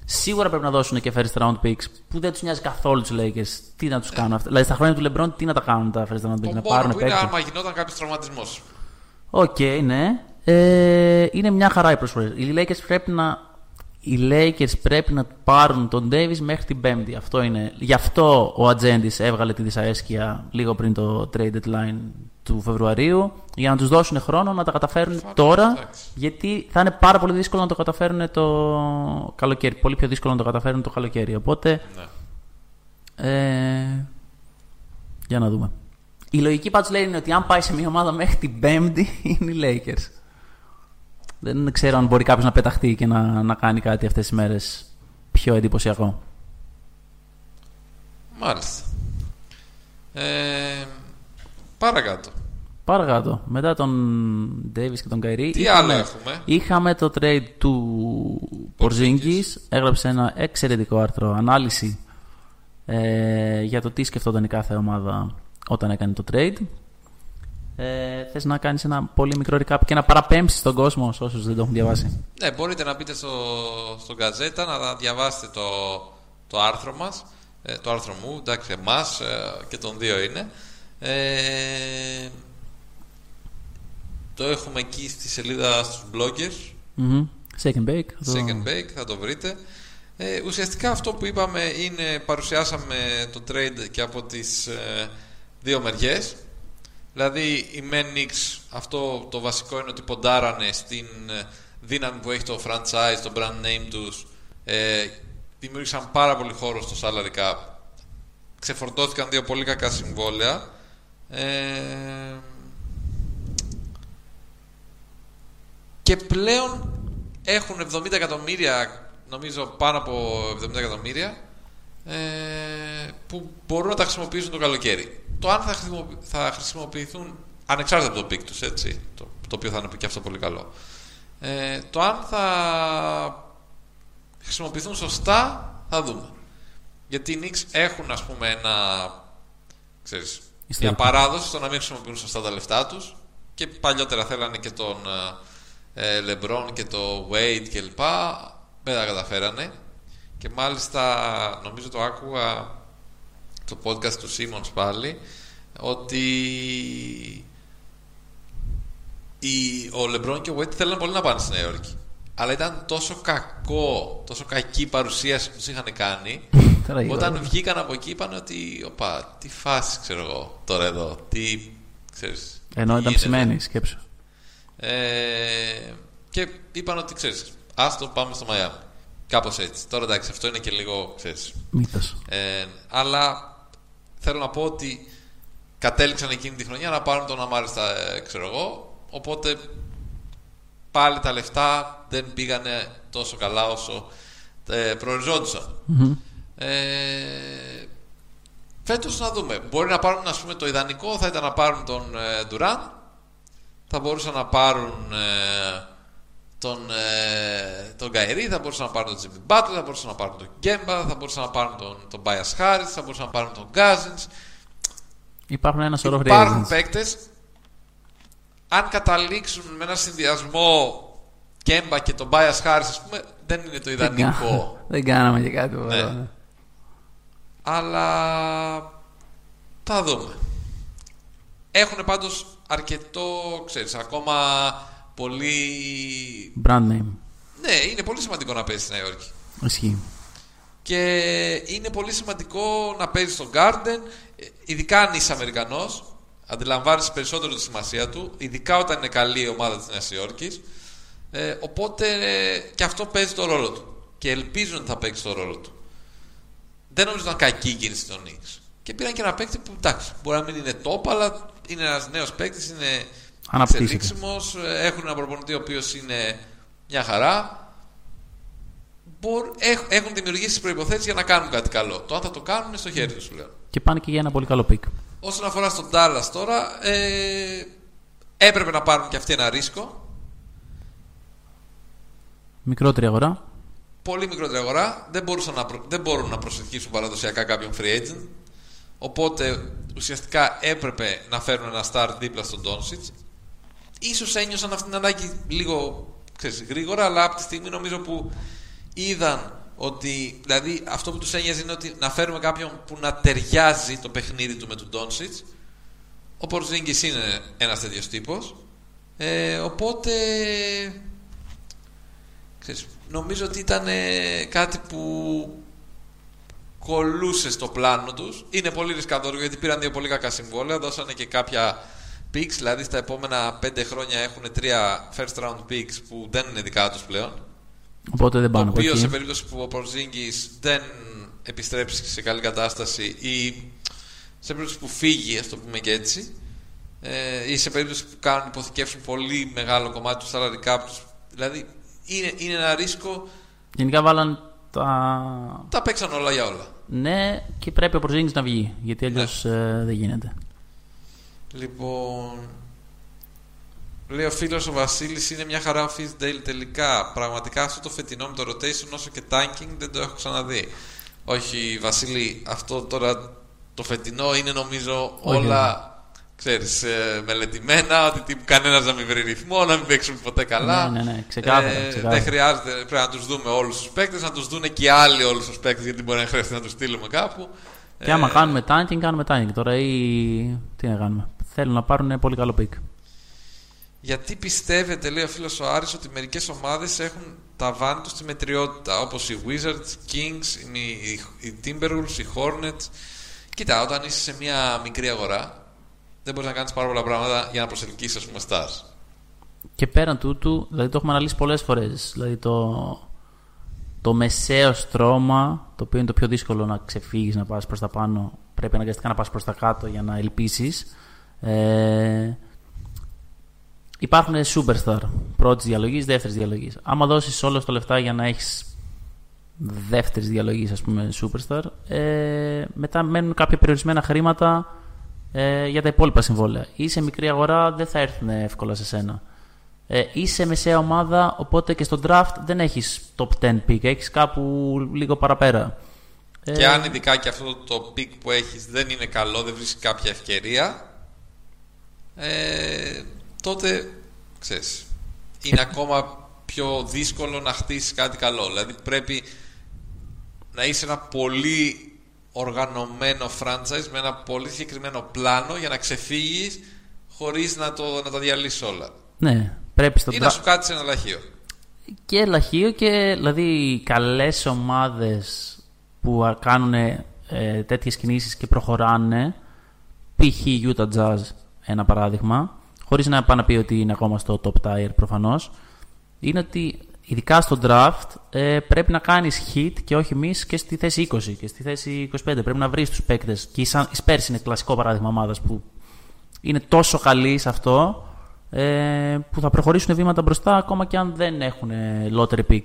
Σίγουρα πρέπει να δώσουν και first round picks που δεν τους νοιάζει καθόλου τους Lakers. Τι να τους κάνουν αυτά. Δηλαδή στα χρόνια του LeBron τι να τα κάνουν τα first round picks. Να πάρουν παίκτες. Είναι άμα γινόταν κάποιος τραυματισμός. Οκ, okay, ναι. Ε, είναι μια χαρά οι προσφορές. Οι Lakers πρέπει να, οι Lakers πρέπει να πάρουν τον Davis μέχρι την Πέμπτη. Αυτό είναι. Γι' αυτό ο ατζέντης έβγαλε τη δυσαρέσκεια λίγο πριν το trade deadline του Φεβρουαρίου. Για να τους δώσουν χρόνο να τα καταφέρουν τώρα. Εντάξει. Γιατί θα είναι πάρα πολύ δύσκολο να το καταφέρουν το καλοκαίρι. Πολύ πιο δύσκολο να το καταφέρουν το καλοκαίρι. Οπότε. Ναι. Ε, για να δούμε. Η λογική πάντως λέει είναι ότι αν πάει σε μια ομάδα μέχρι την Πέμπτη είναι οι Lakers. Δεν ξέρω αν μπορεί κάποιος να πεταχτεί και να, να κάνει κάτι αυτές τις μέρες πιο εντυπωσιακό. Μάλιστα. Ε, παρακάτω. Παρακάτω. Μετά τον Ντέιβις και τον Καϊρή. Τι είχαμε, άλλο έχουμε. Είχαμε το trade του Πορζίνγκης. Έγραψε ένα εξαιρετικό άρθρο ανάλυση ε, για το τι σκεφτόταν η κάθε ομάδα όταν έκανε το trade. Ε, θες να κάνεις ένα πολύ μικρό recap και να παραπέμψεις στον κόσμο, σε όσους δεν το έχουν διαβάσει? Ναι, μπορείτε να μπείτε στο, στο Γκαζέτα να διαβάσετε το, το άρθρο μας, το άρθρο μου, εντάξει, εμάς και των δύο είναι. Ε, το έχουμε εκεί στη σελίδα στους bloggers. Mm-hmm. Second Bake. Το... Second Bake, θα το βρείτε. Ε, ουσιαστικά αυτό που είπαμε είναι, παρουσιάσαμε το trade και από τις ε, δύο μεριές. Δηλαδή οι Men Knicks, αυτό το βασικό είναι ότι ποντάρανε στην δύναμη που έχει το franchise, το brand name τους, ε, δημιούργησαν πάρα πολύ χώρο στο salary cap, ξεφορτώθηκαν δύο πολύ κακά συμβόλαια, ε, και πλέον έχουν εβδομήντα εκατομμύρια, νομίζω πάνω από εβδομήντα εκατομμύρια, ε, που μπορούν να τα χρησιμοποιήσουν το καλοκαίρι. Το αν θα χρησιμοποιηθούν, ανεξάρτητα από το πικ τους, έτσι, το, το οποίο θα είναι και αυτό πολύ καλό, ε, το αν θα χρησιμοποιηθούν σωστά θα δούμε. Γιατί οι Knicks έχουν, ας πούμε, ένα, ξέρεις, μια παράδοση στο να μην χρησιμοποιούν σωστά τα λεφτά τους, και παλιότερα θέλανε και τον ε, LeBron και το Wade κλπ. Δεν τα καταφέρανε. Και μάλιστα νομίζω το άκουγα το podcast του Simmons πάλι, ότι οι, ο LeBron και ο Wade θέλανε πολύ να πάνε στη Νέα Υόρκη, αλλά ήταν τόσο κακό, τόσο κακή παρουσίαση που τους είχαν κάνει, όταν βγήκαν από εκεί είπαν ότι οπα, τι φάση, ξέρω εγώ τώρα εδώ, τι, ξέρεις, ενώ ήταν ψημένη σκέψου, ε, και είπαν ότι, ξέρεις, άστο, πάμε στο Μαϊάμι. Κάπως έτσι. Τώρα εντάξει, αυτό είναι και λίγο, ξέρεις, μύθος. Ε, αλλά θέλω να πω ότι κατέληξαν εκείνη τη χρονιά να πάρουν τον αμάριστα, ε, ξέρω εγώ. Οπότε πάλι τα λεφτά δεν πήγανε τόσο καλά όσο ε, προοριζόντουσαν. Mm-hmm. Ε, φέτος να δούμε. Μπορεί να πάρουν, ας πούμε, το ιδανικό θα ήταν να πάρουν τον ε, Durant. Θα μπορούσαν να πάρουν... Ε, Τον, ε, τον Καϊρή, θα μπορούσαν να πάρουν τον Jimmy Butler, θα μπορούσαν να πάρουν τον Γκέμπα, θα μπορούσαν να πάρουν τον, τον Bias Harris, θα μπορούσαν να πάρουν τον Cousins. Υπάρχουν ένα σωρό free agents. Υπάρχουν παίκτες. Αν καταλήξουν με ένα συνδυασμό Γκέμπα και τον Bias Harris, ας πούμε, δεν είναι το ιδανικό. Δεν κάναμε και κάτι, ναι. Αλλά θα δούμε. Έχουν πάντως αρκετό, ξέρεις, ακόμα πολύ... brand name. Ναι, είναι πολύ σημαντικό να παίζεις στη Νέα Υόρκη. Ισχύει. Και είναι πολύ σημαντικό να παίζεις στο Garden, ειδικά αν είσαι Αμερικανός. Αντιλαμβάνεσαι περισσότερο τη σημασία του, ειδικά όταν είναι καλή η ομάδα της Νέας Υόρκης. Ε, οπότε και αυτό παίζει το ρόλο του. Και ελπίζουν ότι θα παίξει το ρόλο του. Δεν νομίζω να ήταν κακή η κίνηση των Knicks. Και πήραν και ένα παίκτη που, εντάξει, μπορεί να μην είναι top, αλλά είναι ένας νέος παίκτης, είναι... εξελίξιμος, έχουν ένα προπονητή ο οποίος είναι μια χαρά, έχουν δημιουργήσει τις προϋποθέσεις για να κάνουν κάτι καλό. Το αν θα το κάνουν είναι στο χέρι τους, λέω. Και πάνε και για ένα πολύ καλό πικ. Όσον αφορά στον Dallas τώρα, ε, έπρεπε να πάρουν και αυτοί ένα ρίσκο. Μικρότερη αγορά. Πολύ μικρότερη αγορά. Δεν, να προ... δεν μπορούν να προσελκύσουν παραδοσιακά κάποιον free agent. Οπότε ουσιαστικά έπρεπε να φέρουν ένα star δίπλα στον Doncic. Ίσως ένιωσαν αυτήν την ανάγκη λίγο, ξέρεις, γρήγορα, αλλά από τη στιγμή νομίζω που είδαν ότι, δηλαδή αυτό που τους ένοιαζε είναι ότι να φέρουμε κάποιον που να ταιριάζει το παιχνίδι του με τον Doncic. Ο Porzingis είναι ένας τέτοιος τύπος, ε, οπότε, ξέρεις, νομίζω ότι ήταν κάτι που κολούσε στο πλάνο τους. Είναι πολύ ρισκαδόριο γιατί πήραν δύο πολύ κακά συμβόλαια, δώσανε και κάποια picks, δηλαδή στα επόμενα πέντε χρόνια έχουν τρία first round picks που δεν είναι δικά τους πλέον. Οπότε δεν πάνε. Το οποίο σε περίπτωση που ο Porzingis δεν επιστρέψει σε καλή κατάσταση ή σε περίπτωση που φύγει, ας το πούμε και έτσι, ή σε περίπτωση που κάνουν, υποθηκεύσουν πολύ μεγάλο κομμάτι του salary cap τους, δηλαδή είναι, είναι ένα ρίσκο. Γενικά βάλαν τα... τα παίξαν όλα για όλα. Ναι, και πρέπει ο Porzingis να βγει, γιατί αλλιώς, ναι, ε, δεν γίνεται. Λοιπόν, λέει ο φίλος ο Βασίλης, είναι μια χαρά ο Fizdale τελικά. Πραγματικά αυτό το φετινό με το rotation όσο και tanking δεν το έχω ξαναδεί. Όχι Βασίλη, αυτό τώρα το φετινό είναι νομίζω, όχι, όλα ξέρεις, ε, μελετημένα, ότι τύπου κανένας να μην βρει ρυθμό, να μην παίξουν ποτέ καλά. Ναι, ναι, ναι, ξεκάθαρα, ξεκάθαρα. Ε, δεν χρειάζεται, πρέπει να τους δούμε όλους τους παίκτες, να τους δούνε και άλλοι όλους τους παίκτες, γιατί μπορεί να χρειάζεται να τους στείλουμε κάπου. Και άμα ε, κάνουμε tanking, κάνουμε tanking. Τώρα ή τι να κάνουμε. Θέλουν να πάρουν πολύ καλό pick. Γιατί πιστεύετε, λέει ο φίλος ο Άρης, ότι μερικές ομάδες έχουν τα βάνη τους στη μετριότητα, όπως οι Wizards, Kings, οι Timberwolves, οι Hornets? Κοίτα, όταν είσαι σε μια μικρή αγορά, δεν μπορείς να κάνεις πάρα πολλά πράγματα για να προσελκύσεις, ας πούμε, stars. Και πέραν τούτου, δηλαδή το έχουμε αναλύσει πολλές φορές. Δηλαδή το, το μεσαίο στρώμα, το οποίο είναι το πιο δύσκολο να ξεφύγεις, να πας προς τα πάνω, πρέπει αναγκαστικά να πας προς τα κάτω για να ελπίσεις. Ε, υπάρχουν superstar πρώτης διαλογής, δεύτερης διαλογής. Άμα δώσεις όλα τα λεφτά για να έχεις δεύτερης διαλογής, ας πούμε, superstar, ε, μετά μένουν κάποια περιορισμένα χρήματα ε, για τα υπόλοιπα συμβόλαια. Είσαι μικρή αγορά, δεν θα έρθουν εύκολα σε σένα. Ε, είσαι μεσαία ομάδα, οπότε και στο draft δεν έχεις top δέκα pick, έχεις κάπου λίγο παραπέρα. Και ε, αν ειδικά και αυτό το pick που έχεις δεν είναι καλό, δεν βρίσκεις κάποια ευκαιρία, ε, τότε ξέρεις, είναι ακόμα πιο δύσκολο να χτίσεις κάτι καλό. Δηλαδή πρέπει να είσαι ένα πολύ οργανωμένο franchise με ένα πολύ συγκεκριμένο πλάνο για να ξεφύγεις χωρίς να, το, να τα διαλύσεις όλα. Ναι, πρέπει στο ή να σου κάτσεις ένα λαχείο. Και λαχείο και δηλαδή καλές ομάδες που κάνουν ε, τέτοιες κινήσεις και προχωράνε, π.χ. Utah Jazz, ένα παράδειγμα, χωρίς να πάει να πει ότι είναι ακόμα στο top tier προφανώς, είναι ότι ειδικά στο draft ε, πρέπει να κάνεις hit και όχι miss και στη θέση είκοσι και στη θέση είκοσι πέντε. Πρέπει να βρεις τους παίκτες. Και η Spurs είναι κλασικό παράδειγμα ομάδας που είναι τόσο καλή σε αυτό, ε, που θα προχωρήσουν βήματα μπροστά ακόμα και αν δεν έχουν lottery pick.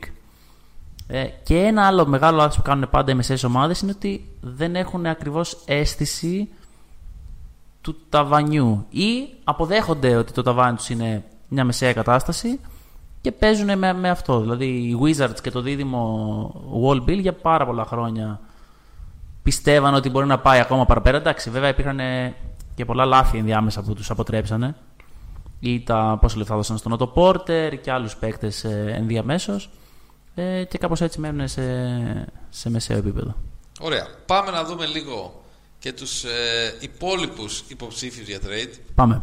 Ε, και ένα άλλο μεγάλο λάθος που κάνουν πάντα οι μεσαίες ομάδες είναι ότι δεν έχουν ακριβώς αίσθηση του ταβανιού ή αποδέχονται ότι το ταβάνι τους είναι μια μεσαία κατάσταση και παίζουν με, με αυτό. Δηλαδή οι Wizards και το δίδυμο Wall Bill για πάρα πολλά χρόνια πιστεύαν ότι μπορεί να πάει ακόμα παραπέρα. Εντάξει, βέβαια υπήρχαν και πολλά λάθη ενδιάμεσα που τους αποτρέψανε ή τα πόσα λεφτά δώσαν στον Otto Porter και άλλους παίκτες ενδιαμέσως, ε, και κάπως έτσι μένουν σε, σε μεσαίο επίπεδο. Ωραία, πάμε να δούμε λίγο και τους ε, υπόλοιπους υποψήφιους για trade. Πάμε.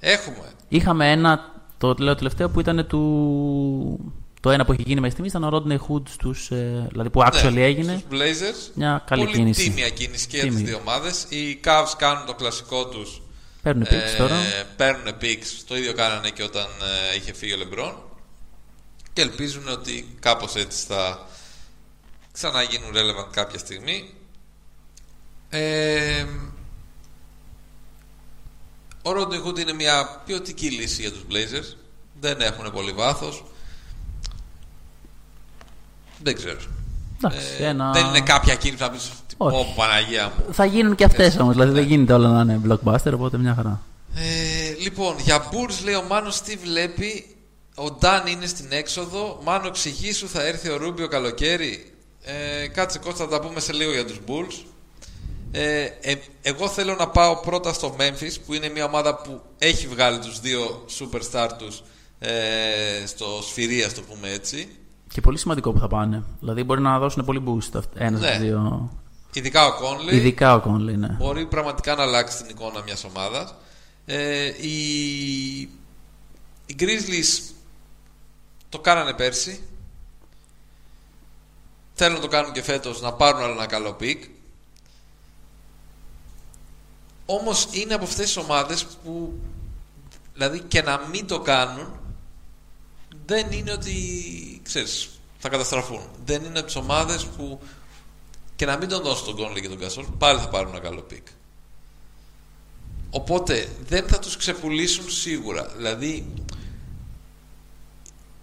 Έχουμε. Είχαμε ένα, το λέω τελευταίο, που ήταν του... το ένα που έχει γίνει μέχρι στιγμής, ήταν ο Rodney Hood στους, ε, δηλαδή που actually ναι, έγινε. Στους Blazers. Μια καλή πολύ κίνηση. Πολύ τίμια κίνηση και για τις δύο ομάδες. Οι Cavs κάνουν το κλασικό τους. Παίρνουν ε, picks τώρα. Παίρνουν picks. Το ίδιο κάνανε και όταν ε, είχε φύγει ο LeBron. Και ελπίζουν ότι κάπως έτσι θα ξαναγίνουν relevant κάποια στιγμή. Ε, ο Rodney Hood είναι μια ποιοτική λύση για τους Blazers. Δεν έχουν πολύ βάθος. Δεν ξέρω. Εντάξει, ε, ένα... Δεν είναι κάποια κίνηση να πεις πω Παναγία μου. Θα γίνουν και αυτές όμως. Δηλαδή δεν γίνεται όλα να είναι blockbuster, οπότε μια χαρά. ε, Λοιπόν, για Bulls λέει ο Μάνος τι βλέπει. Ο Νταν είναι στην έξοδο. Μάνο, εξηγήσου, θα έρθει ο Ρούμπιο καλοκαίρι? ε, Κάτσε Κώστα, θα τα πούμε σε λίγο για τους Bulls. Ε, ε, εγώ θέλω να πάω πρώτα στο Memphis, που είναι μια ομάδα που έχει βγάλει τους δύο superstar τους ε, στο σφυρί, ας το πούμε έτσι. Και πολύ σημαντικό που θα πάνε. Δηλαδή μπορεί να δώσουν πολύ boost ένας, ναι, δύο. Ειδικά ο Conley, Ειδικά ο Conley ναι. Μπορεί πραγματικά να αλλάξει την εικόνα μιας ομάδας. ε, οι... οι Grizzlies το κάνανε πέρσι, θέλουν να το κάνουν και φέτος, να πάρουν άλλο ένα καλό pick. Όμως είναι από αυτές τις ομάδες που, δηλαδή, και να μην το κάνουν, δεν είναι ότι, ξέρεις, θα καταστραφούν. Δεν είναι από τις ομάδες που και να μην τον δώσουν τον Conley και τον Gasol, πάλι θα πάρουν ένα καλό πικ. Οπότε δεν θα τους ξεπουλήσουν σίγουρα. Δηλαδή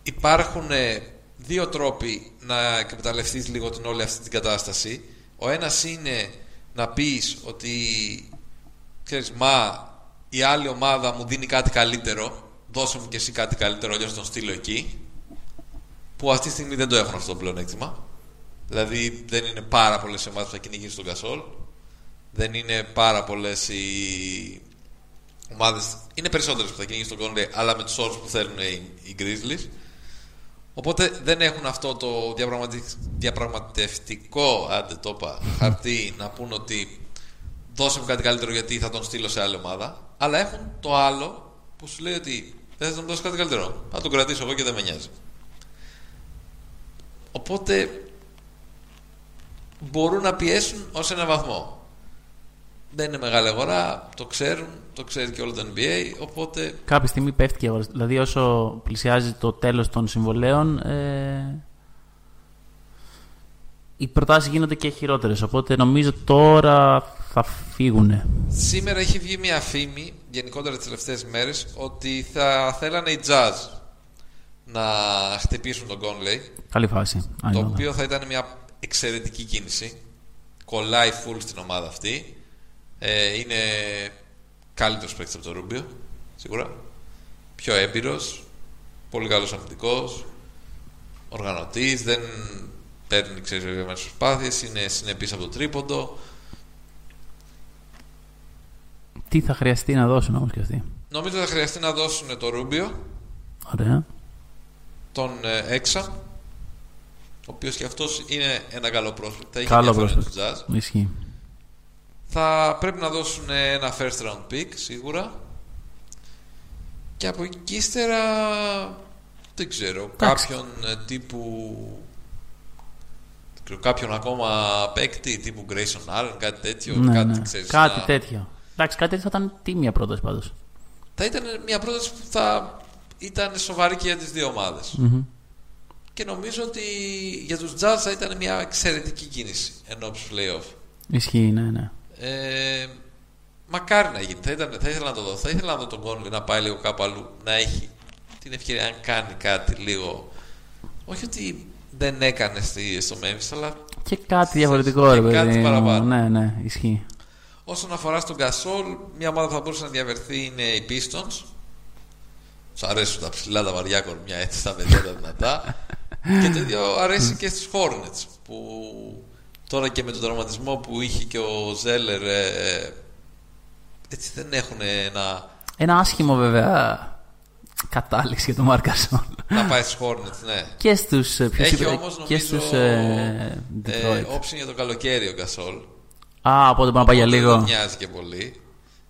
υπάρχουν δύο τρόποι να εκμεταλλευτείς λίγο την όλη αυτή την κατάσταση. Ο ένας είναι να πεις ότι, ξέρεις, μα η άλλη ομάδα μου δίνει κάτι καλύτερο, δώσε μου και εσύ κάτι καλύτερο, αλλιώς τον στείλω εκεί. Που αυτή τη στιγμή δεν το έχουν αυτό το πλεονέκτημα. Δηλαδή δεν είναι πάρα πολλές οι ομάδες που θα κυνηγήσουν τον Gasol, δεν είναι πάρα πολλές οι ομάδες είναι περισσότερες που θα κυνηγήσουν στον Golden State, αλλά με τους όρους που θέλουν οι, οι Grizzlies. Οπότε δεν έχουν αυτό το διαπραγματευτικό άντε το είπα, χαρτί να πούν ότι δώσε μου κάτι καλύτερο γιατί θα τον στείλω σε άλλη ομάδα. Αλλά έχουν το άλλο που σου λέει ότι δεν θα τον δώσω κάτι καλύτερο. Θα τον κρατήσω εγώ και δεν με νοιάζει. Οπότε μπορούν να πιέσουν ως ένα βαθμό. Δεν είναι μεγάλη αγορά, το ξέρουν, το ξέρει και όλο το N B A, οπότε... Κάποια στιγμή πέφτει και η αγορά. Δηλαδή όσο πλησιάζει το τέλος των συμβολέων, ε... οι προτάσεις γίνονται και χειρότερες, οπότε νομίζω τώρα θα φύγουνε. Σήμερα έχει βγει μια φήμη, γενικότερα τις τελευταίες μέρες, ότι θα θέλανε οι Jazz να χτυπήσουν τον Conley. Καλή φάση. Το Ά, οποίο θα ήταν μια εξαιρετική κίνηση. Κολλάει full στην ομάδα αυτή. Ε, είναι καλύτερος παίκτης από τον Ρούμπιο, σίγουρα. Πιο έμπειρος, πολύ καλός αμυντικός, οργανωτής, δεν παίρνει ξεριζωμένες προσπάθειες, είναι συνεπής από το τρίποντο. Τι θα χρειαστεί να δώσουν όμως και αυτοί? Νομίζω θα χρειαστεί να δώσουν τον Ρούμπιο. Ωραία. Τον Έξα, ο οποίος και αυτός είναι ένα καλό πρόσφυγμα. Θα έχει ενδιαφέρον του Jazz. Ισχύει. Θα πρέπει να δώσουν ένα first round pick σίγουρα. Και από εκεί ύστερα δεν ξέρω, Τάξε. κάποιον τύπου κάποιον ακόμα παίκτη τύπου Grayson Allen, κάτι τέτοιο. Ναι, κάτι, ναι. Ξέρεις, κάτι να... τέτοιο. Εντάξει, κάτι τέτοιο θα ήταν τίμια πρόταση πάντως. Θα ήταν μια πρόταση που θα ήταν σοβαρή και για τις δύο ομάδες. Mm-hmm. Και νομίζω ότι για τους Jazz θα ήταν μια εξαιρετική κίνηση ενόψει playoff. Ισχύει, ναι, ναι. Ε, μακάρι να γίνει. Θα, ήταν, θα ήθελα να το δω. Θα ήθελα να δω τον Conley να πάει λίγο κάπου αλλού, να έχει την ευκαιρία να κάνει κάτι λίγο. Όχι ότι δεν έκανε στο Memphis, αλλά. Και κάτι διαφορετικό, ρε παιδί. Κάτι παραπάνω. Ναι, ναι, ισχύει. Όσον αφορά στον Gasol, μια ομάδα που θα μπορούσε να διαβερθεί είναι οι Pistons. Του αρέσουν τα ψηλά, τα βαριά κορμιά, έτσι τα παιδιά τα δυνατά. Και το ίδιο αρέσει και στους Hornets που. Τώρα και με τον τραυματισμό που είχε και ο Ζέλερ, ε, έτσι δεν έχουν ένα... Ένα άσχημο βέβαια κατάληξη για τον Marc Gasol. Να πάει στους Hornets, ναι. Και στους... Έχει είπε, όμως νομίζω, και στους, ε, ε, όψιν για το καλοκαίρι ο Gasol. Α, οπότε μπορεί να πάει για λίγο. Δεν μοιάζει και πολύ.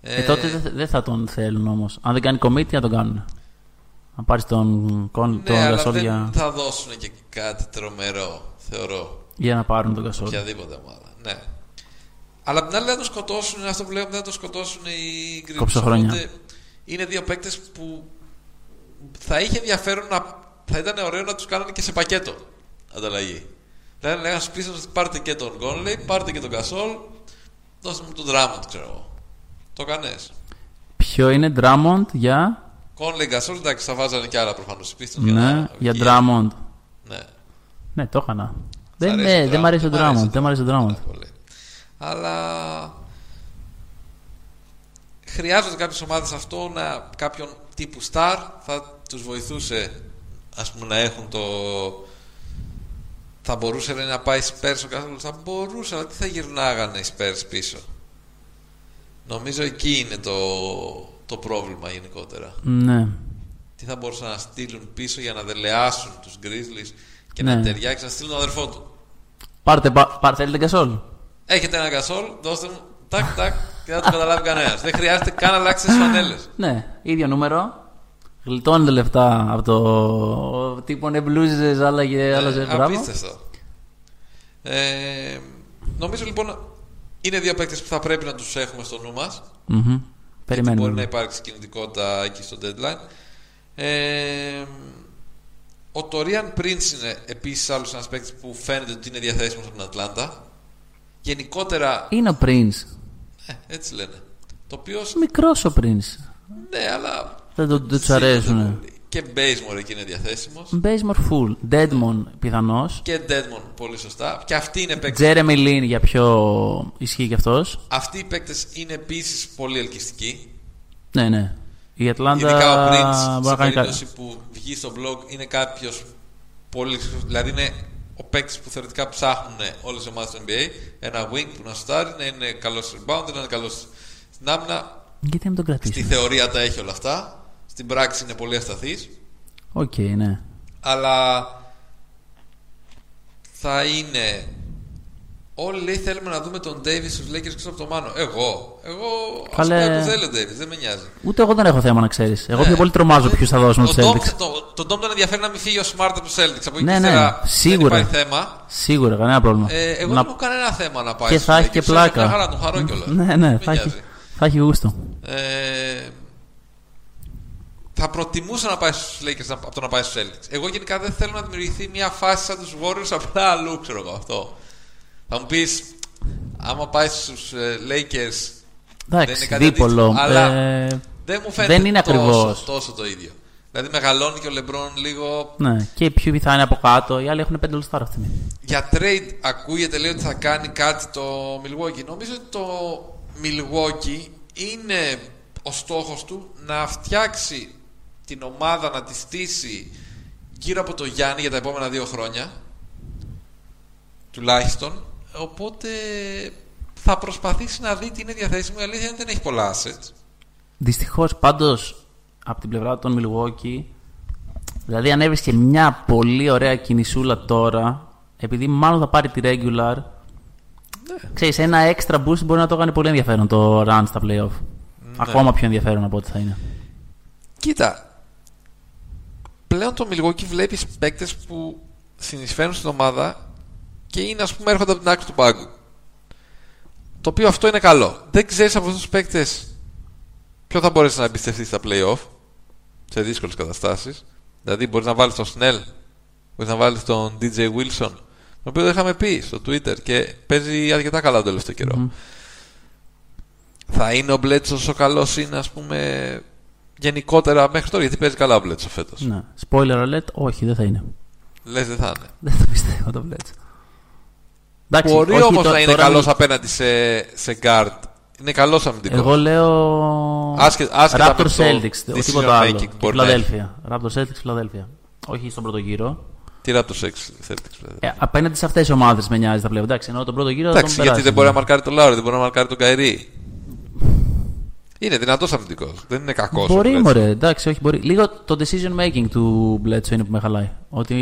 Ε, ε, τότε δεν δε θα τον θέλουν όμως. Αν δεν κάνει commit, να τον κάνουν. Να πάρεις τον Gasol για... Ναι, αλλά δεν θα δώσουν και κάτι τρομερό, θεωρώ. Για να πάρουν τον Gasol. Οποιαδήποτε ομάδα. Ναι. Αλλά απ' την άλλη δεν το σκοτώσουν, αυτό που λέγαμε, δεν το σκοτώσουν οι Grizzlies. Κόψε. Είναι δύο παίκτες που θα είχε ενδιαφέρον να. Θα ήταν ωραίο να τους κάνανε και σε πακέτο ανταλλαγή. Δηλαδή να λέγανε στους πίσω ότι πάρτε και τον Conley, πάρτε και τον Gasol, δώστε μου τον Drummond, ξέρω εγώ. Το κάνες. Ποιο είναι Drummond για. Conley, Gasol, εντάξει, θα βάζανε και άλλα προφανώς οι πίστες. Ναι, για, για Drummond. Ναι. Ναι, το έκανα. Δεν, ναι, δεν μ' αρέσει ο Drummond. Δεν μ' αρέσει ο Drummond. Αλλά χρειάζονται κάποιες ομάδες αυτό να, κάποιον τύπου star θα τους βοηθούσε, ας πούμε, να έχουν το. Θα μπορούσε να πάει Spurs ο καθόλου. Θα μπορούσε, αλλά τι θα γυρνάγανε οι Spurs πίσω. Νομίζω εκεί είναι το, το πρόβλημα γενικότερα. Ναι. Τι θα μπορούσαν να στείλουν πίσω για να δελεάσουν τους Grizzlies. Και ναι. Να ταιριάξει, να στείλει τον αδερφό του. Πάρτε, πα, πάρτε, θέλετε Gasol. Έχετε ένα Gasol, δώστε μου. Τάκ, τάκ, και δεν το καταλάβει κανένας. Δεν χρειάζεται καν να αλλάξει τις φανέλες. Ναι, ίδιο νούμερο. Γλιτώνετε λεφτά από το τύπο νεμπλούζες, άλλαγε, άλλαζε. Ε, απίστευτο. Ε, νομίζω λοιπόν είναι δύο παίκτες που θα πρέπει να τους έχουμε στο νου μας. Mm-hmm. Περιμένουμε. Μπορεί να υπάρξει κινητικότητα εκεί στο deadline. Ε, Ο Torian Prince είναι επίσης άλλος ένας παίκτης που φαίνεται ότι είναι διαθέσιμος από την Ατλάντα. Γενικότερα. Είναι ο Prince. Ε, έτσι λένε. Το οποίος... Μικρός ο Prince. Ναι, αλλά. Δεν το, το τους αρέσουν. Και Bazemore εκεί είναι διαθέσιμος. Bazemore full. Deadmon πιθανώς. Και Deadmon, πολύ σωστά. Και αυτοί είναι παίκτες. Jeremy Lin για πιο ισχύει κι αυτός. Αυτοί οι παίκτες είναι επίσης πολύ ελκυστικοί. Ναι, ναι. Η Ατλάντα... Ειδικά ο Prince, στην περίπτωση που βγει στο blog, είναι κάποιος πολύ... Δηλαδή είναι ο παίκτης που θεωρητικά ψάχνουν όλες οι ομάδες του N B A. Ένα wing που να στάρει, να είναι καλός rebounder, να είναι καλός στην άμυνα. Γιατί να τον κρατήσουμε. Στη θεωρία τα έχει όλα αυτά. Στην πράξη είναι πολύ ασταθής. Οκ, okay, ναι. Αλλά θα είναι. Όλοι λέει θέλουμε να δούμε τον Ντέιβις στους Lakers έξω από το Μάνο. Εγώ. Εγώ. Καλέ... Ας πούμε που θέλει ο Ντέιβις, δεν με νοιάζει. Ούτε εγώ δεν έχω θέμα να ξέρεις. Εγώ ναι. πιο πολύ τρομάζω ποιους θα δώσουμε τους Celtics. Τον Ντόμ τον ενδιαφέρει να μην φύγει ο Smart από τους Celtics. Από εκεί ναι, ναι. Σίγουρα. Δεν υπάρχει θέμα. Σίγουρα, κανένα πρόβλημα. Ε, εγώ να... δεν έχω κανένα θέμα να πάει. Και θα έχει και πλάκα. Μια χαρά, τον χαρώ κιόλας. Ναι, ναι, θα έχει, θα έχει γούστο. Ε, θα προτιμούσα να πάει στους Lakers από το να πάει στους Celtics. Εγώ γενικά δεν θέλω να δημιουργηθεί μια φάση σαν τους Warriors απλά αλλού, ξέρω εγώ αυτό. Θα μου πεις, άμα πάει στους ε, Lakers, Άξι, δεν είναι κάτι δίπολο, αντίστοιχο, αλλά ε, δεν μου φαίνεται δεν είναι τόσο, τόσο το ίδιο. Δηλαδή μεγαλώνει και ο LeBron λίγο. Ναι, και οι πιο θα είναι από κάτω, οι άλλοι έχουν πέντε All-Star αυτή. Για trade ακούγεται λέει ότι θα κάνει κάτι το Milwaukee. Νομίζω ότι το Milwaukee είναι ο στόχος του να φτιάξει την ομάδα, να τη στήσει γύρω από το Γιάννη για τα επόμενα δύο χρόνια. Τουλάχιστον, οπότε θα προσπαθήσει να δει τι είναι διαθέσιμο. Η αλήθεια δεν έχει πολλά assets. Δυστυχώς πάντως από την πλευρά των Milwaukee, δηλαδή αν έβρισκε μια πολύ ωραία κινησούλα τώρα, επειδή μάλλον θα πάρει τη regular, ναι. ξέρεις, ένα extra boost μπορεί να το κάνει πολύ ενδιαφέρον το run στα playoff. Ναι. Ακόμα πιο ενδιαφέρον από ό,τι θα είναι. Κοίτα, πλέον το Milwaukee βλέπεις παίκτες που συνεισφέρουν στην ομάδα και είναι, ας πούμε, έρχονται από την άκρη του πάγκου. Το οποίο αυτό είναι καλό. Δεν ξέρεις από αυτούς τους παίκτες ποιο θα μπορέσει να εμπιστευτείς στα play-off σε δύσκολες καταστάσεις. Δηλαδή μπορείς να βάλεις τον Snell, μπορείς να βάλεις τον ντι τζέι Wilson, τον οποίο το είχαμε πει στο Twitter και παίζει αρκετά καλά τον τελευταίο καιρό. Mm. Θα είναι ο Bledsoe όσο καλός είναι, ας πούμε, γενικότερα μέχρι τώρα, γιατί παίζει καλά ο Bledsoe φέτος. Ναι. Spoiler alert, όχι, δεν θα είναι. Λες δεν θα είναι. Δεν το πιστεύω τον Bledsoe. Εντάξει, μπορεί όμως να είναι τώρα... καλός απέναντι σε, σε guard. Είναι καλός αμυντικός. Εγώ λέω άσκε, Raptor Celtics, όχι τίποτα άλλο. Φιλαδέλφια. Raptor Celtics, Φιλαδέλφια. Όχι στον πρώτο γύρο. Τι Raptor Celtics, ε, απέναντι σε αυτές τις ομάδες με νοιάζει τα πλέον. Εντάξει, εννοώ τον πρώτο γύρο. Εντάξει, γιατί περάσει, δεν μπορεί να μαρκάρει τον Λάουρι, δεν μπορεί να μαρκάρει τον Καϊρή. Είναι δυνατός αμυντικός. Δεν είναι κακός. Μπορεί, μωρέ. Εντάξει, όχι, μπορεί. Λίγο το decision making του Bledsoe είναι που με χαλάει. Ότι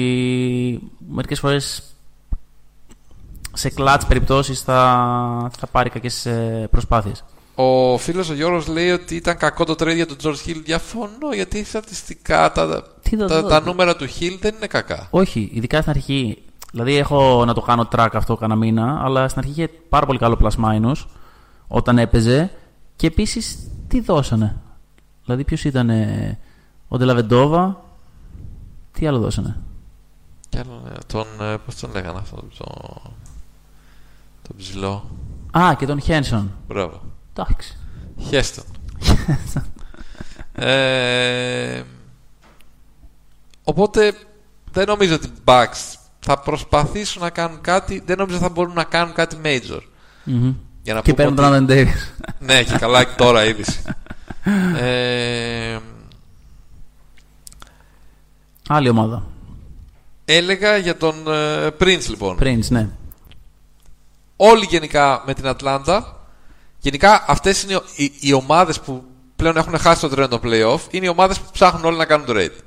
μερικές φορές. Σε κλατς περιπτώσεις θα, θα πάρει κακές προσπάθειες. Ο φίλος ο Γιώργος λέει ότι ήταν κακό το trade για τον George Hill. Διαφωνώ, γιατί στατιστικά τα, τα, τα, τα νούμερα του Hill δεν είναι κακά. Όχι, ειδικά στην αρχή. Δηλαδή έχω να το κάνω track αυτό κάνα μήνα, αλλά στην αρχή είχε πάρα πολύ καλό plus minus όταν έπαιζε. Και επίσης τι δώσανε. Δηλαδή ποιος ήταν ο Ντελαβεντόβα, τι άλλο δώσανε. Κι άλλο, τον, πώς τον λέγανε αυτό το... τον ψηλό. Α, και τον Χένσον. Μπράβο. Εντάξει. Χέστον. ε, οπότε δεν νομίζω ότι Bucks θα προσπαθήσουν να κάνουν κάτι. Δεν νομίζω ότι θα μπορούν να κάνουν κάτι major. Mm-hmm. Για να και παίρνουν τον Άντεν Ντέιβις. Ναι, και καλά και τώρα είδηση. ε, Άλλη ομάδα. Έλεγα για τον ε, Prince λοιπόν. Prince, ναι. Όλοι γενικά με την Ατλάντα. Γενικά αυτές είναι οι, οι ομάδες που πλέον έχουν χάσει το τρένο των play-off. Είναι οι ομάδες που ψάχνουν όλοι να κάνουν trade.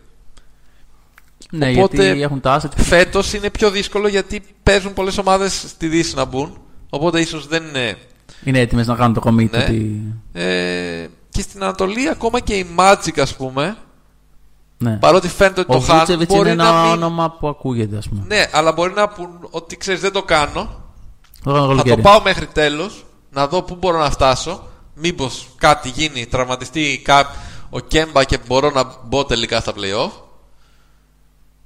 Ναι, οπότε, γιατί έχουν τα asset. Φέτος είναι πιο δύσκολο γιατί παίζουν πολλές ομάδες στη Δύση να μπουν. Οπότε ίσως δεν είναι. Είναι έτοιμες να κάνουν το commit. Ναι. Ότι... Ε, και στην Ανατολή ακόμα και η Magic, ας πούμε. Ναι. Παρότι φαίνεται ότι ο το χάνουν. Είναι ένα να μην... όνομα που ακούγεται, ας πούμε. Ναι, αλλά μπορεί να πούν ότι ξέρεις δεν το κάνω. Θα το πάω μέχρι τέλος, να δω πού μπορώ να φτάσω. Μήπως κάτι γίνει, τραυματιστεί κά... ο Κέμπα και μπορώ να μπω τελικά στα play-off.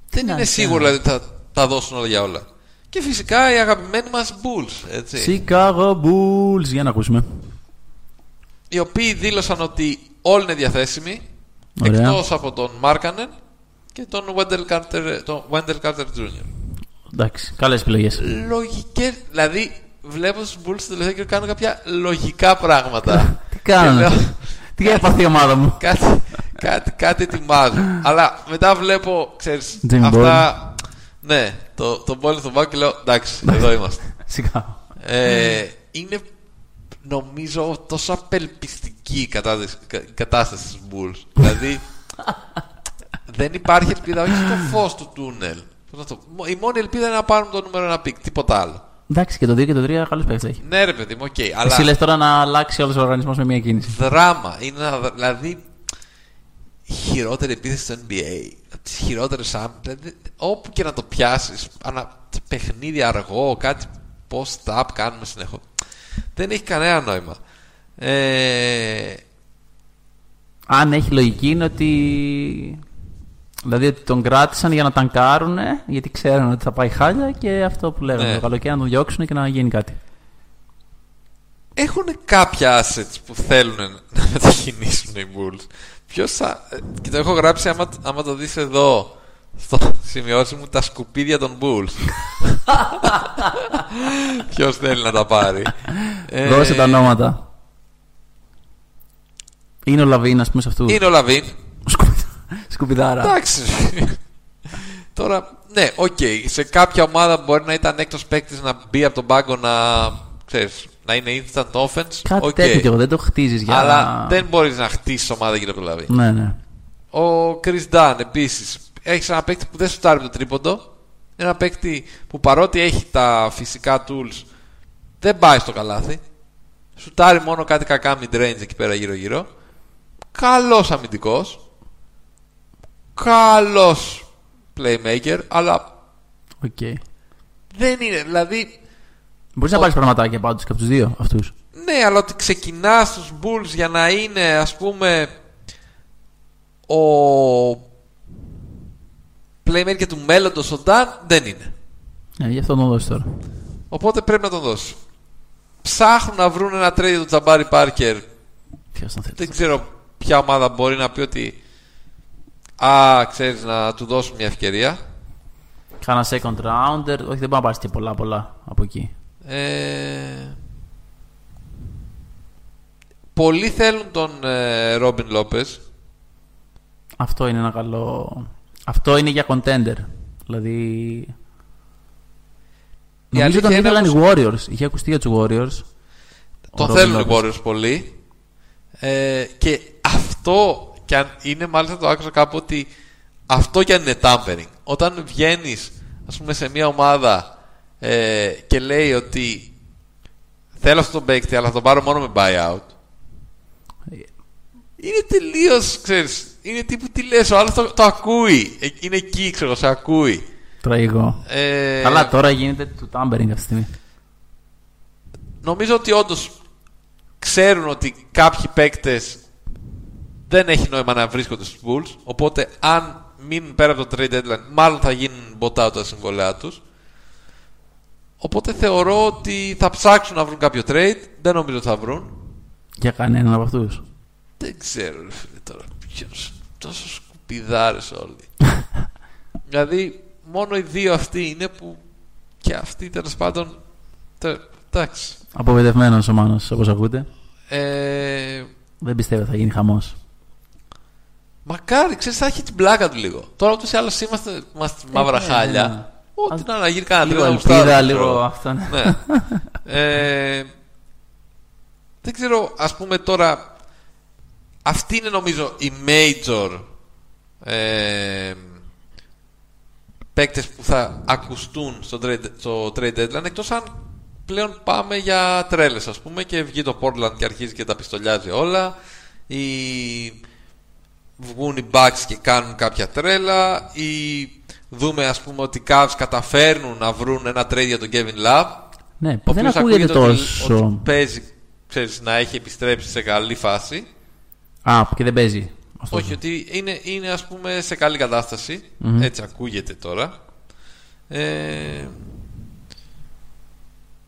Δεν να, είναι σίγουρο ότι θα τα δώσουν όλα για όλα. Και φυσικά οι αγαπημένοι μας Bulls, έτσι. Chicago Bulls, για να ακούσουμε. Οι οποίοι δήλωσαν ότι όλοι είναι διαθέσιμοι. Ωραία. Εκτός από τον Μάρκανεν και τον Wendell Carter, τον Wendell Carter τζούνιορ. Εντάξει, καλές επιλογές. Λογικές, δηλαδή βλέπω στους Bulls στο τελευταίο και κάνω κάποια λογικά πράγματα. Τι κάνω, τι έπαθε η ομάδα μου. Κάτι, κάτι, κάτι ετοιμάζω. Αλλά μετά βλέπω, ξέρεις, αυτά. Ναι, το, το μπόλι στον πάγκο και λέω εντάξει, εδώ είμαστε. Σιγά. Ε, είναι νομίζω τόσο απελπιστική η κατάσταση, η κατάσταση της Bulls. Δηλαδή δεν υπάρχει ελπίδα, όχι στο φως του τούνελ. Η μόνη ελπίδα είναι να πάρουν το νούμερο ένα πικ, τίποτα άλλο. Εντάξει, και το δύο και το τρία καλούς παίκτες έχει. Ναι, ρε παιδί μου, οκ. Okay, αλλά... Εσύ λες τώρα να αλλάξει όλος ο οργανισμός με μια κίνηση. Δράμα. Είναι ένα, δηλαδή χειρότερη επίθεση στο N B A. Τις χειρότερες άμυνες. Δηλαδή, όπου και να το πιάσεις, ανα... παιχνίδι αργό, κάτι post-up κάνουμε συνεχώς. Δεν έχει κανένα νόημα. Ε... Αν έχει λογική είναι ότι. Δηλαδή ότι τον κράτησαν για να ταγκάρουν, γιατί ξέρουν ότι θα πάει χάλια, και αυτό που λέγανε, ναι, το καλοκαίρι να τον διώξουν και να γίνει κάτι. Έχουν κάποια assets που θέλουν να μετακινήσουν οι Bulls. Ποιος θα... Και το έχω γράψει, άμα, άμα το δεις εδώ στο σημειώσι μου, τα σκουπίδια των Bulls. Ποιος θέλει να τα πάρει? Δώσε ε... τα ονόματα. Είναι ο Λαβίν, ας πούμε, σε αυτού. Είναι ο Λαβίν. Σκουπιδάρα. Εντάξει. Τώρα, ναι, οκ. Okay. Σε κάποια ομάδα μπορεί να ήταν έκτος παίκτης, να μπει από τον πάγκο, να, ξέρεις, να είναι instant offense. Κάτι okay. τέτοιο, δεν το χτίζεις για... Αλλά δεν μπορείς να χτίσεις ομάδα γύρω από το Λαβίν. Ναι, ναι. Ο Chris Dunn επίσης. Έχεις ένα παίκτη που δεν σου τάρει το τρίποντο. Ένα παίκτη που παρότι έχει τα φυσικά tools δεν πάει στο καλάθι. Σου τάρει μόνο κάτι κακά mid-range εκεί πέρα γύρω-γύρω. Καλός αμυντικός. Καλός playmaker, αλλά. Okay. Δεν είναι, δηλαδή. Μπορείς ο... να πάρεις πραγματάκια πάντως και από τους δύο αυτούς. Ναι, αλλά ότι ξεκινάς τους Bulls για να είναι, ας πούμε, ο playmaker του μέλλοντος, ο Dan, δεν είναι. Ναι, γι' αυτό τον δώσεις τώρα. Οπότε πρέπει να τον δώσεις. Ψάχνουν να βρουν ένα trade του Τζαμπάρι Πάρκερ. Δεν ξέρω ποια ομάδα μπορεί να πει ότι. Α, ξέρεις, να του δώσουν μια ευκαιρία. Κάνα second rounder. Όχι, δεν μπορεί να πάρει και πολλά πολλά από εκεί. Ε... Πολλοί θέλουν τον Ρόμπιν ε, Λόπες. Αυτό είναι ένα καλό. Αυτό είναι για contender. Δηλαδή η νομίζω ότι τον ήθελαν ακουσ... οι Warriors. Είχε ακουστεί για τους Warriors. Τον ο θέλουν οι Warriors πολύ, ε, και αυτό. Και αν είναι, μάλιστα το άκουσα κάπου, ότι αυτό κι αν είναι tampering. Όταν βγαίνεις, ας πούμε, σε μια ομάδα ε, και λέει ότι θέλω αυτόν τον παίκτη, αλλά θα τον πάρω μόνο με buyout. Είναι τελείως, ξέρεις, είναι τύπου τι λες, ο άλλος το, το ακούει. Ε, είναι εκεί, ξέρω, σε ακούει. Τραγικό. Ε, αλλά τώρα γίνεται το tampering αυτή τη στιγμή. Νομίζω ότι όντως ξέρουν ότι κάποιοι παίκτες δεν έχει νόημα να βρίσκονται στους Bulls. Οπότε αν μείνουν πέρα από το trade deadline, μάλλον θα γίνουν bot out τα συμβολέα τους. Οπότε θεωρώ ότι θα ψάξουν να βρουν κάποιο trade. Δεν νομίζω ότι θα βρουν. Για κανέναν από αυτούς. Δεν ξέρω, ρε φίλε, τώρα ποιος. Τόσο σκουπιδάρες όλοι. Δηλαδή μόνο οι δύο αυτοί είναι που. Και αυτοί, τέλος πάντων, εντάξει. Απογοητευμένος ο Μάνος, όπως ακούτε. ε... Δεν πιστεύω θα γίνει χαμός. Μακάρι, ξέρεις, θα έχει την πλάκα του λίγο. Τώρα ούτως ή άλλως είμαστε, είμαστε ε, μαύρα ε, χάλια. Ναι, ναι. Ό,τι να αναγύρει κανένα λίγο. Λίγο ελπίδα, λίγο αυτό. Ναι. Ναι. ε, δεν ξέρω, ας πούμε τώρα. Αυτή είναι νομίζω η major ε, παίκτες που θα ακουστούν στο trade, στο trade deadline. Εκτός αν πλέον πάμε για τρέλες, ας πούμε, και βγει το Portland και αρχίζει και τα πιστολιάζει όλα. Η... Βγουν οι Bucks και κάνουν κάποια τρέλα, ή δούμε, ας πούμε, ότι οι Cavs καταφέρνουν να βρουν ένα trade για τον Kevin Love. Ναι, ο δεν ακούγεται τόσο. Ότι, ότι παίζει, ξέρεις, να έχει επιστρέψει σε καλή φάση. Α, και δεν παίζει. Ωστόσο. Όχι, ότι είναι, είναι, ας πούμε, σε καλή κατάσταση. Mm-hmm. Έτσι ακούγεται τώρα. Ε,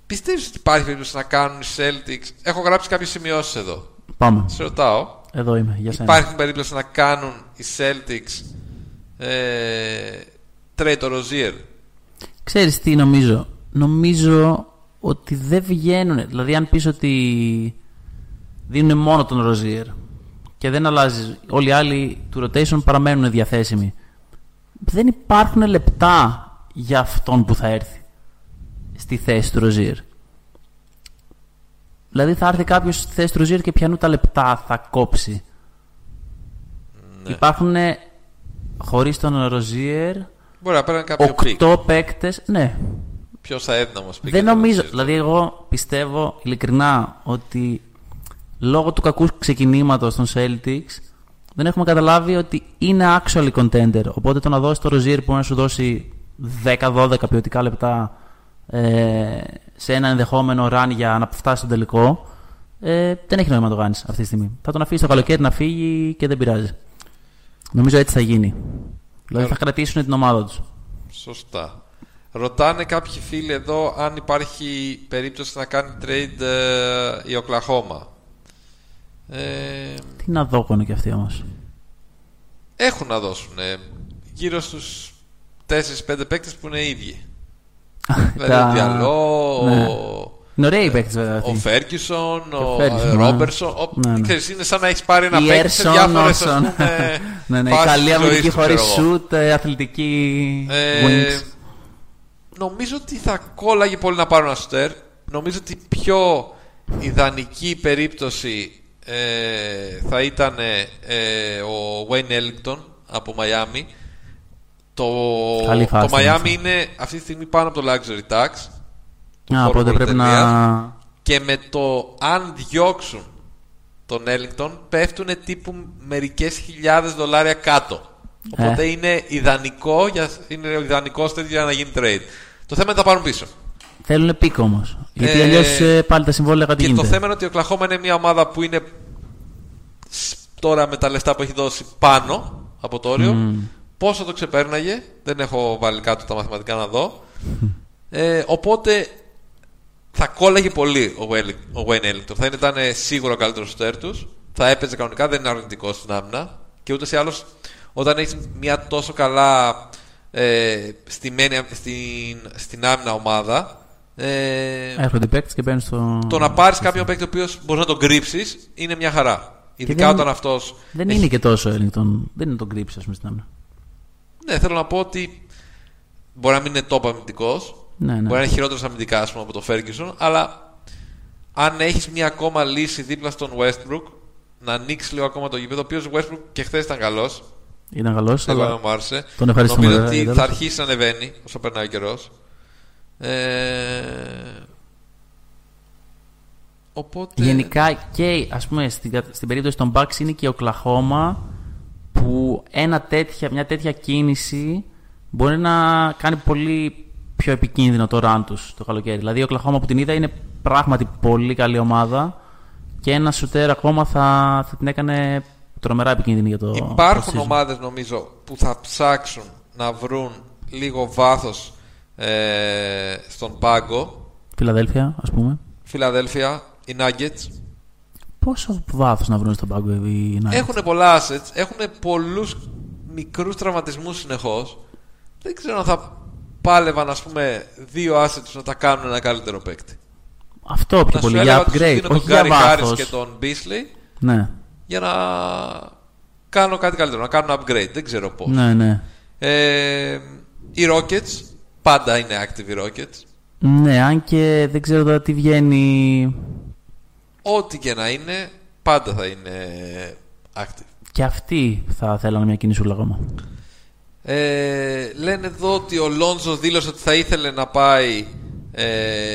πιστεύεις ότι υπάρχει περίπτωση να κάνουν οι Celtics? Έχω γράψει κάποιες σημειώσεις εδώ. Πάμε. Σε ρωτάω. Εδώ είμαι, για σένα. Υπάρχει περίπτωση να κάνουν οι Celtics ε, trade το Rozier? Ξέρεις τι νομίζω? Νομίζω ότι δεν βγαίνουν. Δηλαδή αν πεις ότι δίνουν μόνο τον Rozier και δεν αλλάζει, όλοι οι άλλοι του rotation παραμένουν διαθέσιμοι, δεν υπάρχουν λεπτά για αυτόν που θα έρθει στη θέση του Rozier. Δηλαδή θα έρθει κάποιος στη θέση του Ροζίερ και πιανού τα λεπτά θα κόψει. Ναι. Υπάρχουν χωρίς τον Ροζίερ οκτώ παίκτες. Ναι. Ποιος θα έδινε όμως πήκε. Δεν νομίζω. Ροζίερ. Δηλαδή, εγώ πιστεύω ειλικρινά ότι λόγω του κακού ξεκινήματος των Celtics δεν έχουμε καταλάβει ότι είναι actual contender. Οπότε το να δώσει το Ροζίερ που να σου δώσει δέκα με δώδεκα ποιοτικά λεπτά ε, σε ένα ενδεχόμενο run για να φτάσει στον τελικό, ε, δεν έχει νόημα να το κάνεις αυτή τη στιγμή. Θα τον αφήσει το καλοκαίρι να φύγει και δεν πειράζει. Νομίζω έτσι θα γίνει. Δηλαδή θα κρατήσουν την ομάδα τους. Σωστά. Ρωτάνε κάποιοι φίλοι εδώ αν υπάρχει περίπτωση να κάνει trade ε, η Οκλαχώμα. Ε, Τι να δώκουνε και αυτοί όμως. Έχουν να δώσουν ε, γύρω στους τέσσερις πέντε παίκτες που είναι ίδιοι. Δηλαδή ο Διαλό, ναι. ο, ε, ο Φέρκισον, ο Ρόμπερσον. Ναι. Ναι. Είναι σαν να έχεις πάρει ένα παίκτη σε διάφορες πούμε, ναι, ναι, καλή αμυντική χωρίς σουτ, αθλητική ε, wings. Νομίζω ότι θα κόλλαγε πολύ να πάρουν ένα σουτέρ. Νομίζω ότι πιο ιδανική περίπτωση ε, θα ήταν ε, ο Wayne Ellington από Μαϊάμι. Το, το Miami είναι αυτή τη στιγμή πάνω από το Luxury Tax. Α, οπότε πρέπει να... Και με το αν διώξουν τον Ellington πέφτουν τύπου μερικές χιλιάδες δολάρια κάτω. Οπότε ε. είναι ιδανικό για, είναι ιδανικό για να γίνει trade. Το θέμα είναι να τα πάρουν πίσω. Θέλουν πικ όμως. Γιατί ε, αλλιώς πάλι τα συμβόλαια κάτι γίνεται. Και το θέμα είναι ότι ο Κλαχώμα είναι μια ομάδα που είναι τώρα με τα λεφτά που έχει δώσει πάνω από το όριο. Mm. Πόσο το ξεπέρναγε, δεν έχω βάλει κάτω τα μαθηματικά να δω. Ε, οπότε θα κόλλαγε πολύ ο Wayne Ellington. Θα ήταν σίγουρα ο καλύτερος σουτέρ τους. Θα έπαιζε κανονικά, δεν είναι αρνητικός στην άμυνα. Και ούτως ή άλλως, όταν έχεις μια τόσο καλά ε, στημένη, στην, στην άμυνα ομάδα. Έρχονται παίκτες και παίρνεις το. Το να πάρεις κάποιον παίκτη ο οποίος μπορεί να τον κρύψεις είναι μια χαρά. Ειδικά δεν, όταν αυτός. Δεν έχει... είναι και τόσο Ellington. Δεν είναι τον κρύψεις, ας πούμε, στην άμυνα. Ναι, θέλω να πω ότι μπορεί να μην είναι top αμυντικός, ναι, ναι. Μπορεί να είναι χειρότερος αμυντικά, ας πούμε, από το Ferguson, αλλά αν έχεις μια ακόμα λύση δίπλα στον Westbrook, να ανοίξει λίγο ακόμα το γήπεδο, ο οποίος Westbrook και χθες ήταν καλός. Ήταν καλός, αλλά τον ευχαριστούμε. Νομίζω ότι θα αρχίσει να ανεβαίνει όσο περνάει ο καιρός. Ε... Οπότε... Γενικά και ας πούμε, στην, στην περίπτωση των Bucks είναι και η Oklahoma που ένα τέτοια, μια τέτοια κίνηση μπορεί να κάνει πολύ πιο επικίνδυνο το run τους το καλοκαίρι. Δηλαδή η Oklahoma που την είδα είναι πράγματι πολύ καλή ομάδα και ένα σουτέρ ακόμα θα, θα την έκανε τρομερά επικίνδυνη για το season. Υπάρχουν ομάδες νομίζω που θα ψάξουν να βρουν λίγο βάθος ε, στον πάγκο. Φιλαδέλφια, ας πούμε. Φιλαδέλφια, οι Nuggets. Πόσο βάθος να βρουν στον πάγκο οι Nuggets. Έχουν πολλά assets, έχουν πολλούς μικρούς τραυματισμούς συνεχώς. Δεν ξέρω αν θα πάλευαν, ας πούμε, δύο assets να τα κάνουν ένα καλύτερο παίκτη. Αυτό πιο πολύ για upgrade, όχι τον για βάθος. Και τον Beasley, ναι. Για να κάνω κάτι καλύτερο, να κάνουν upgrade. Δεν ξέρω πώς. Ναι, ναι. Ε, οι Rockets, πάντα είναι active οι Rockets. Ναι, αν και δεν ξέρω τώρα τι βγαίνει... Ό,τι και να είναι, πάντα θα είναι active. Και αυτοί θα θέλανε μια κινησούλα ακόμα. Ε, λένε εδώ ότι ο Λόντζο δήλωσε ότι θα ήθελε να πάει ε,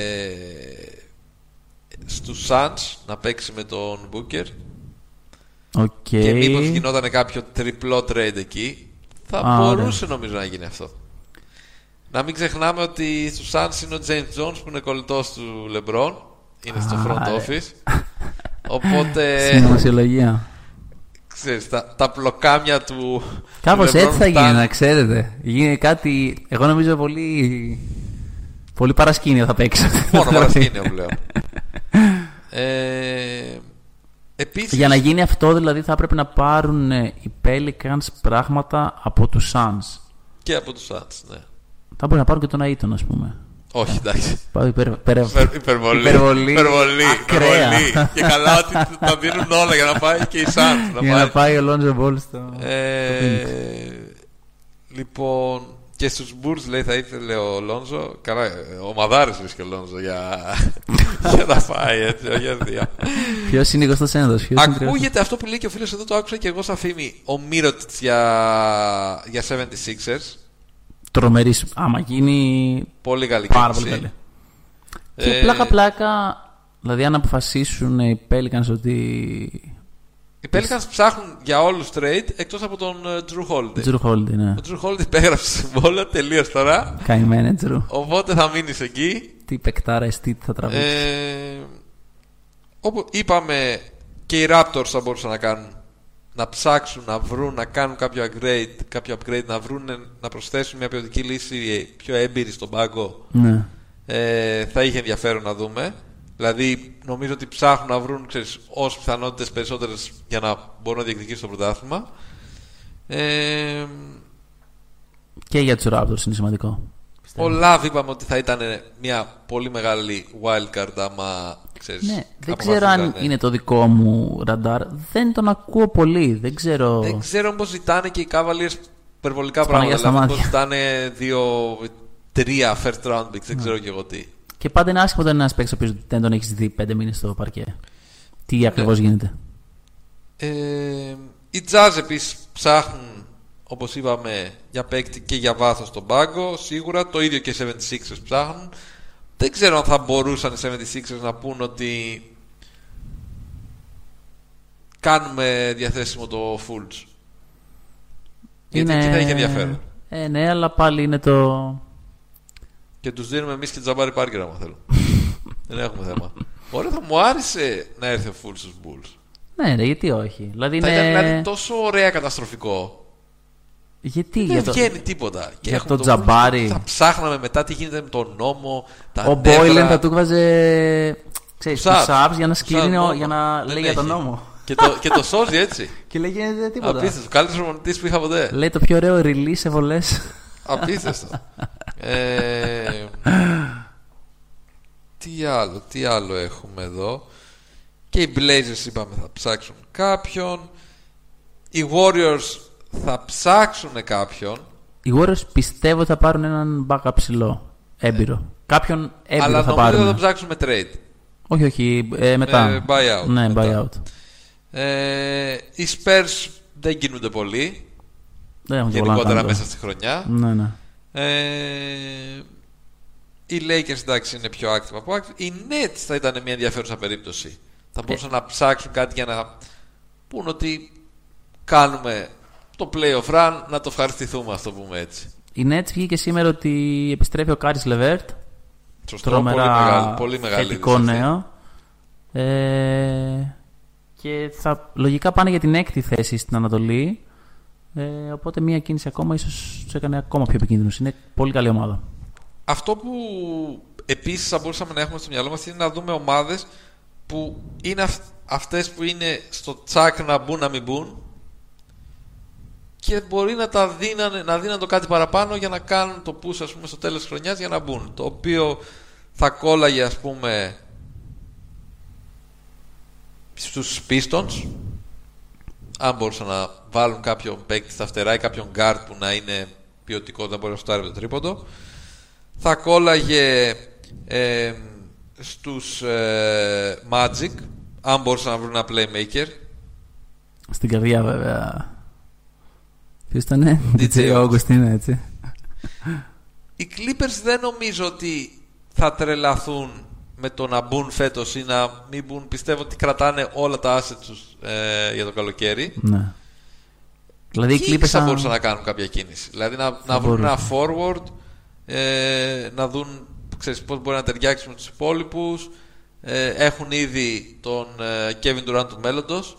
στους Suns να παίξει με τον Booker. Okay. Και μήπως γινόταν κάποιο τριπλό trade εκεί. Θα ah, μπορούσε okay. νομίζω να γίνει αυτό. Να μην ξεχνάμε ότι στους Suns είναι ο James Jones που είναι κολλητός του LeBron. Είναι στο front ah, office. Οπότε. Συνωμοσιολογία. Ξέρεις, τα, τα πλοκάμια του. Κάπως του έτσι θα γίνει, να ξέρετε. Γίνει κάτι. Εγώ νομίζω πολύ. Πολύ παρασκήνιο θα παίξει. Μόνο παρασκήνιο πλέον. ε, επίσης... Για να γίνει αυτό, δηλαδή, θα πρέπει να πάρουν οι Pelicans πράγματα από τους Suns. Και από τους Suns, ναι. Θα μπορεί να πάρουν και τον Aiton, ας πούμε. Όχι, εντάξει. Υπερ, υπερ, υπερ, υπερβολή. Υπερβολή. υπερβολή και καλά ότι τα δίνουν όλα για να πάει και η Suns. Για πάει. να πάει ο Lonzo Ball στο. Ε, λοιπόν, Και στους Bulls λέει θα ήθελε ο Λόνζο. Καλά, ο Μαδάρης βρίσκει ο Λόνζο για, για να φάει έτσι. Ποιος είναι εικοστός ένατος? Ακούγεται αυτό που λέει και ο φίλος εδώ, το άκουσα και εγώ σαν φήμη. Ο Μίροτιτς για, για εβδομήντα έξι ers. Τρομερής. Άμα γίνει πολύ καλή, πάρα πολύ καλή. Και ε... πλάκα πλάκα. Δηλαδή αν αποφασίσουν οι Pelicans ότι... Οι Pelicans ψάχνουν για όλους trade εκτός από τον Drew Holiday. Drew Holiday, ναι. Ο Drew Holiday υπέγραψε συμβόλαιο τελείως τώρα. Καημένε Drew. Οπότε θα μείνεις εκεί. Τι παικτάρα εστί θα τραβήξει. Ε, όπου είπαμε και οι Raptors θα μπορούσαν να κάνουν, να ψάξουν, να βρουν, να κάνουν κάποιο upgrade, κάποιο upgrade να βρουν, να προσθέσουν μια ποιοτική λύση πιο έμπειρη στον πάγκο. Ναι. Ε, θα είχε ενδιαφέρον να δούμε. Δηλαδή, νομίζω ότι ψάχνουν να βρουν όσες πιθανότητες περισσότερες για να μπορούν να διεκδικήσουν το πρωτάθλημα. Ε... Και για τους Raptors είναι σημαντικό. Ο Λαβ είπαμε ότι θα ήταν μια πολύ μεγάλη wildcard άμα ξέρεις. Ναι, δεν ξέρω αν είναι το δικό μου ραντάρ. Δεν τον ακούω πολύ. Δεν ξέρω. Δεν ξέρω πώς ζητάνε και οι Cavaliers υπερβολικά πράγματα. Δηλαδή, πώς ζητάνε δύο τρία first round picks. Δεν ξέρω και εγώ τι. Και πάντα είναι άσχημο όταν είναι ένας παίκτης ο οποίος δεν τον έχεις δει πέντε μήνες στο παρκέ. Τι ακριβώς γίνεται. Ε, οι Jazz επίσης ψάχνουν, όπως είπαμε, για παίκτη και για βάθος στον πάγκο. Σίγουρα το ίδιο και οι εβδομήντα έξι ers ψάχνουν. Δεν ξέρω αν θα μπορούσαν οι εβδομήντα έξι ers να πούν ότι κάνουμε διαθέσιμο το Fultz. Είναι... Γιατί εκεί θα είχε ενδιαφέρον. Ε, ναι, αλλά πάλι είναι το... Και τους δίνουμε εμείς και Τζαμπάρι Πάρκερ άμα θέλουν. Δεν έχουμε θέμα. Ωραία, θα μου άρεσε να έρθει ο Φουλ στους Bulls. Ναι, ναι, γιατί όχι. Δηλαδή θα είναι... ήταν δηλαδή τόσο ωραία καταστροφικό. Γιατί, δεν για βγαίνει το... τίποτα. Και για το Τζαμπάρι. Θα ψάχναμε μετά τι γίνεται με τον νόμο. Τα ο Μπόιλεν θα του βάζε ξέρεις, τους subs για να σκύρινε, για να δεν λέει έχει. Για τον νόμο. Και το, και το σώζει έτσι. Και λέει γίνεται τίποτα. Απίστευτο. Καλύτερος προπονητής που είχα ποτέ. Λέει το πιο ωραίο release σε βολές. Απίστευτο. ε, τι άλλο, τι άλλο έχουμε εδώ. Και οι Blazers είπαμε θα ψάξουν κάποιον. Οι Warriors θα ψάξουν κάποιον. Οι Warriors πιστεύω θα πάρουν έναν backup ψηλό, έμπειρο. Ε, κάποιον έμπειρο αλλά θα πάρουν. Αλλά νομίζω θα το ψάξουν με trade. Όχι, όχι, ε, μετά. Με buyout. Ναι, μετά. Buyout. Ε, οι Spurs δεν κινούνται πολύ. Δεν γενικότερα μέσα στη χρονιά. Ναι, ναι. Ε, οι Lakers εντάξει είναι πιο άκτιμα από άκτιμα. Οι Nets θα ήταν μια ενδιαφέρουσα περίπτωση. Θα μπορούσαν ε. να ψάξουν κάτι για να πούν ότι κάνουμε το playoff run, να το ευχαριστηθούμε, ας το πούμε έτσι. Οι Nets βγήκε σήμερα ότι επιστρέφει ο Κάρις Λεβέρτ. Σωστό, τρομερά πολύ μεγάλη, θετικό νέο. ε, Και θα λογικά πάνε για την έκτη θέση στην Ανατολή. Ε, οπότε μία κίνηση ακόμα ίσως τους έκανε ακόμα πιο επικίνδυνους. Είναι πολύ καλή ομάδα. Αυτό που επίσης θα μπορούσαμε να έχουμε στο μυαλό μας είναι να δούμε ομάδες που είναι αυ- αυτές που είναι στο τσάκ να μπουν να μην μπουν και μπορεί να τα δίνανε, να δίνανε το κάτι παραπάνω για να κάνουν το push ας πούμε στο τέλος της χρονιάς για να μπουν, το οποίο θα κόλλαγε ας πούμε στους Pistons αν μπορούσαν να βάλουν κάποιον παίκτη στα φτερά ή κάποιον guard που να είναι ποιοτικό, να μπορεί να φτάρει το τρίποντο. Θα κόλλαγε ε, στους ε, Magic αν μπορούσαν να βρουν ένα playmaker. Στην καρδιά βέβαια. Ποιος ήτανε? ντι τζέι August είναι έτσι. Οι Clippers δεν νομίζω ότι θα τρελαθούν με το να μπουν φέτος ή να μην μπουν. Πιστεύω ότι κρατάνε όλα τα assets τους ε, για το καλοκαίρι. Ναι. Δηλαδή οι Clippers θα μπορούσαν να κάνουν κάποια κίνηση. Δηλαδή να, να βρουν ένα forward, ε, να δουν ξέρεις, πώς μπορεί να ταιριάξει με τους υπόλοιπους. Ε, έχουν ήδη τον ε, Kevin Durant του μέλλοντος.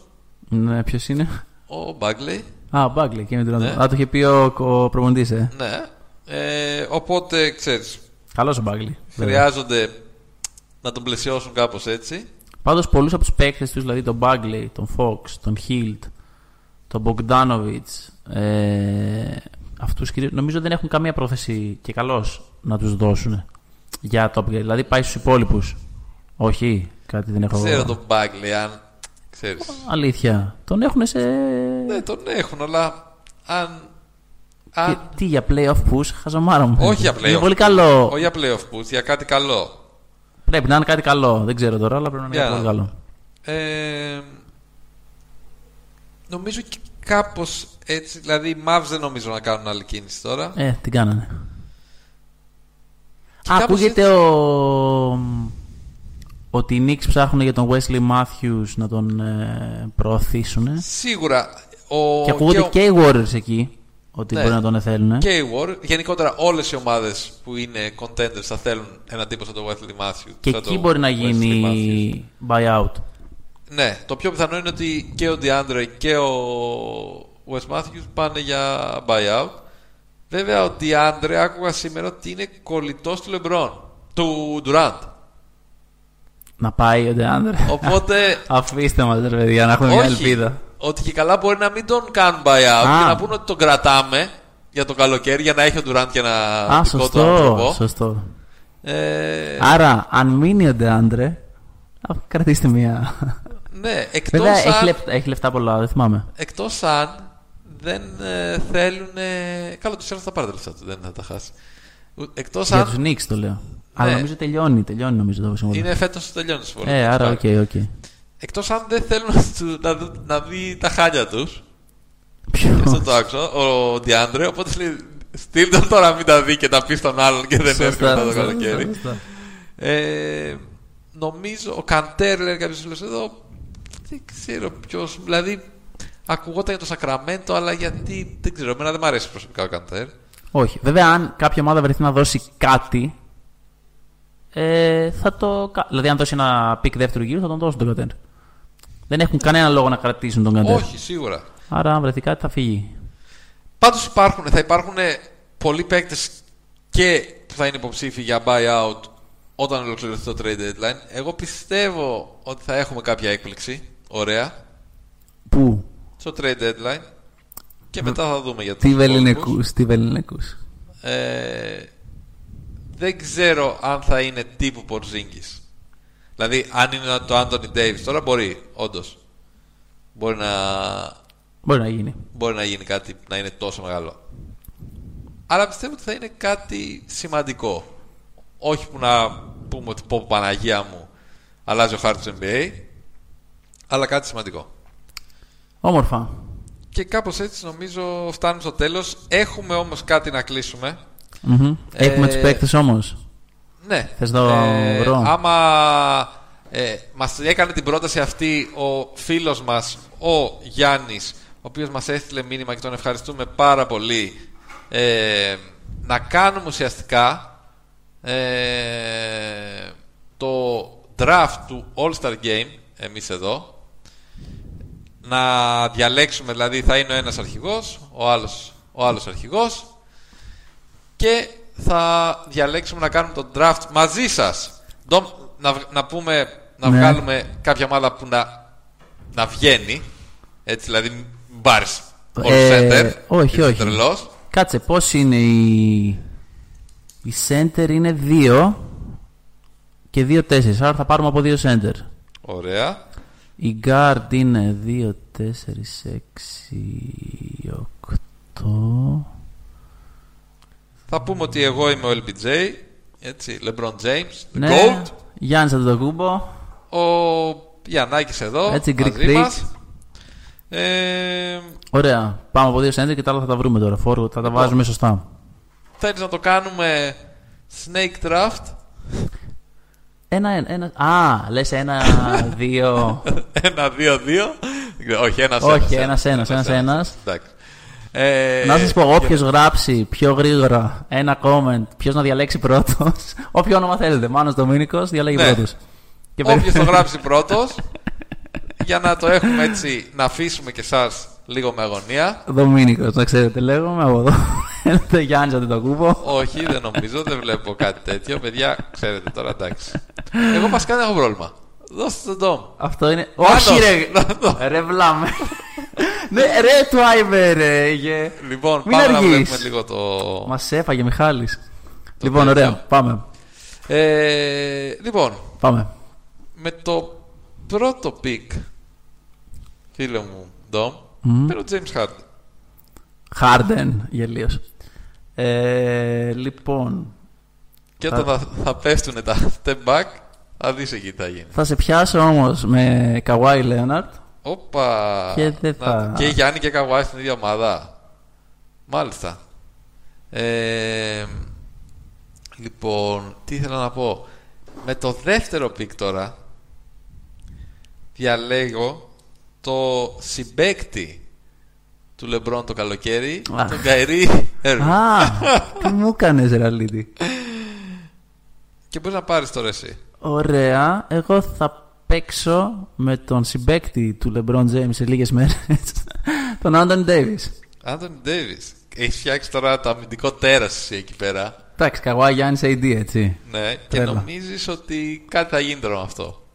Ναι, ποιος είναι? Ο Bagley. Α, ο Bagley, Kevin Durant. Ναι. Α, το είχε πει ο, ο προπονητής. Ε. Ναι. Ε, οπότε ξέρεις. Καλός ο Bagley. Χρειάζονται να τον πλαισιώσουν κάπως έτσι. Πάντως πολλούς από τους παίκτες τους, δηλαδή τον Bagley, τον Fox, τον Hilt, τον Bogdanovic, ε, αυτούς κυρίως, νομίζω δεν έχουν καμία πρόθεση και καλώς να τους δώσουν για το upgrade. Δηλαδή πάει στους υπόλοιπους. Όχι, κάτι δεν έχω. Ξέρω τον Bagley, αν ξέρεις. Αλήθεια. Τον έχουν σε. Ναι, τον έχουν, αλλά αν Α... Και, τι για playoff push, χαζομάρα μου. Όχι για playoff. Είναι πολύ καλό. Όχι για playoff push, για κάτι καλό. Πρέπει να είναι κάτι καλό. Δεν ξέρω τώρα, αλλά πρέπει να είναι yeah. κάτι πολύ καλό. Ε, νομίζω και κάπως έτσι. Δηλαδή, οι Mavs δεν νομίζω να κάνουν άλλη κίνηση τώρα. Ε, την κάνανε. Και ακούγεται έτσι... ο... ότι οι Knicks ψάχνουν για τον Wesley Matthews να τον ε, προωθήσουν. Σίγουρα. Ο... Και ακούγονται και, και οι Warriors εκεί. Ότι ναι, μπορεί να τον θέλουν. Και οι Warriors. Γενικότερα όλες οι ομάδες που είναι contenders θα θέλουν έναν τύπο σαν τον Wesley Matthews. Και εκεί μπορεί να γίνει buyout. Ναι. Το πιο πιθανό είναι ότι και ο DeAndre και ο Wes Matthews πάνε για buyout. Βέβαια ο DeAndre άκουγα σήμερα ότι είναι κολλητός του LeBron, του Durant. Να πάει ο DeAndre. Οπότε... αφήστε μας ρε παιδιά να έχουμε μια ελπίδα. Ότι και καλά μπορεί να μην τον κάνουν buyout και να πούνε ότι τον κρατάμε για το καλοκαίρι για να έχει ο Durant και να Α, δικό σωστό, του άνθρωπο. Σωστό. Ε... Άρα, αν μείνει ο DeAndre, κρατήστε μία. Ναι, εκτός αν... έχει, λεπτά, έχει λεφτά πολλά, δεν θυμάμαι. Εκτός αν δεν ε, θέλουν. Ε... Καλό, τους έρθουν θα πάρει τα λεφτά του, δεν θα τα χάσει. Εκτός για αν... τους Knicks το λέω. Ναι. Αλλά νομίζω τελειώνει, τελειώνει νομίζω το συμβόλαιο. Είναι φέτος το τελειώνει συμβόλαιο. Ε, άρα, οκ, οκ. Εκτός αν δεν θέλουν να, να, να δει τα χάλια τους. Ποιος? Αυτό το άκουσα, ο DeAndre. Οπότε λέει, στείλ τον τώρα, μην τα δει και τα πει στον άλλον και δεν έρθει μετά το καλοκαίρι. Ε, νομίζω, ο Καντέρ λέει κάποιος φίλος εδώ, δεν ξέρω ποιος. Δηλαδή, ακουγόταν για το Σακραμέντο, αλλά γιατί δεν ξέρω. Εμένα δεν μου αρέσει προσωπικά ο Καντέρ. Όχι. Βέβαια, αν κάποια ομάδα βρεθεί να δώσει κάτι. Ε, θα το... Δηλαδή, αν δώσει ένα πικ δεύτερου γύρου, θα τον δώσουν τον Καντέρ. Δεν έχουν κανένα λόγο να κρατήσουν τον Καντέρ. Όχι, σίγουρα. Άρα, αν βρεθεί κάτι, θα φύγει. Πάντως υπάρχουν, θα υπάρχουν πολλοί παίκτες και που θα είναι υποψήφοι για buyout όταν ολοκληρωθεί το trade deadline. Εγώ πιστεύω ότι θα έχουμε κάποια έκπληξη. Ωραία. Πού? Στο trade deadline. Και μετά θα δούμε για τους υπόλοιπους. Τι βεληνικούς. Ε... Δεν ξέρω αν θα είναι τύπου Πορζίνγκης. Δηλαδή, αν είναι το Anthony Davis, τώρα μπορεί, όντως. Μπορεί να... μπορεί να γίνει. Μπορεί να γίνει κάτι να είναι τόσο μεγάλο. Αλλά πιστεύω ότι θα είναι κάτι σημαντικό. Όχι που να πούμε ότι πω Παναγία μου, αλλάζει ο χάρτης του εν μπι έι, αλλά κάτι σημαντικό. Όμορφα. Και κάπως έτσι νομίζω φτάνουμε στο τέλος. Έχουμε όμως κάτι να κλείσουμε. Mm-hmm. Ε, Έχουμε τους παίκτες όμως. Ναι. Θες το ε, βρω. Άμα ε, μας έκανε την πρόταση αυτή ο φίλος μας, ο Γιάννης, ο οποίος μας έστειλε μήνυμα και τον ευχαριστούμε πάρα πολύ, ε, να κάνουμε ουσιαστικά ε, το draft του All-Star Game εμείς εδώ. Να διαλέξουμε, δηλαδή θα είναι ο ένας αρχηγός, ο άλλος, ο άλλος αρχηγός, και θα διαλέξουμε να κάνουμε τον draft μαζί σας. Να, να, πούμε, να ναι. βγάλουμε κάποια ομάδα που να, να βγαίνει. Έτσι, δηλαδή μπάρεις all center. Ε, όχι, όχι. Τρελός. Κάτσε, πώς είναι η... η center είναι δύο και δύο τέσσερις. Άρα θα πάρουμε από δύο center. Ωραία. Η guard είναι δύο, τέσσερα, έξι, οκτώ. Θα πούμε ότι εγώ είμαι ο ελ μπι τζέι, έτσι, LeBron James, ναι, Gold. Γιάννης Αντετοκούμπο. Ο Γιαννάκης εδώ, έτσι, Greek μαζί Greek. Μας. Ε... Ωραία, πάμε από δύο center και τα άλλα θα τα βρούμε τώρα, forward, θα τα βάζουμε oh. σωστά. Θέλεις να το κάνουμε snake draft? Ένα, ένα, ένα, α, λες ένα, δύο. Ένα, δύο, δύο. Όχι, ένας, ένας. Όχι, ένας, ένας, ένας, ένας. Εντάξει. Ε, να σας πω, όποιος γράψει πιο γρήγορα ένα comment, ποιος να διαλέξει πρώτος, όποιο όνομα θέλετε, Μάνος Δομήνικος διαλέγει ναι. πρώτος. Και όποιος το γράψει πρώτος, για να το έχουμε έτσι, να αφήσουμε και εσάς λίγο με αγωνία. Δομήνικος, να ξέρετε, λέγομαι από εδώ. Δεν Γιάννης Αντετοκούμπο. Όχι, δεν νομίζω, δεν βλέπω κάτι τέτοιο. Παιδιά, ξέρετε τώρα, εντάξει. Εγώ βασικά δεν έχω πρόβλημα. Δώστε τον Ντόμ. Αυτό είναι. Όχι, ρε. Ρε, βλάμε. Ναι, ρε, του άιμε, ρε. Λοιπόν, πάμε να βλέπουμε λίγο το. Μας έφαγε, Μιχάλης. Λοιπόν, ωραία, πάμε. Λοιπόν, με το πρώτο πικ, φίλε μου, Ντόμ, πήρε ο James Harden. Χάρντεν, γελίος. Ε, λοιπόν. Και όταν θα, θα πέφτουνε τα step back, θα δεις εκεί τι θα γίνει. Θα σε πιάσω όμως με Kawhi Leonard. Όπα! Και, θα... και Γιάννη και Kawhi στην ίδια ομάδα. Μάλιστα. Ε, λοιπόν, τι ήθελα να πω. Με το δεύτερο pick τώρα διαλέγω το συμπαίκτη του Λεμπρόν το καλοκαίρι, ah. τον Kyrie Irving. Α, τι μου έκανες ρε Αλίδη. Και μπορείς να πάρεις τώρα εσύ. Ωραία, εγώ θα παίξω με τον συμπαίκτη του LeBron James σε λίγες μέρες, τον Anthony Davis. Anthony Davis. Έχεις φτιάξει τώρα το αμυντικό τέρας εκεί πέρα. Εντάξει, Kawhi, Giannis, έι ντι, έτσι. Ναι, και νομίζεις ότι κάτι θα γίνει τώρα με αυτό.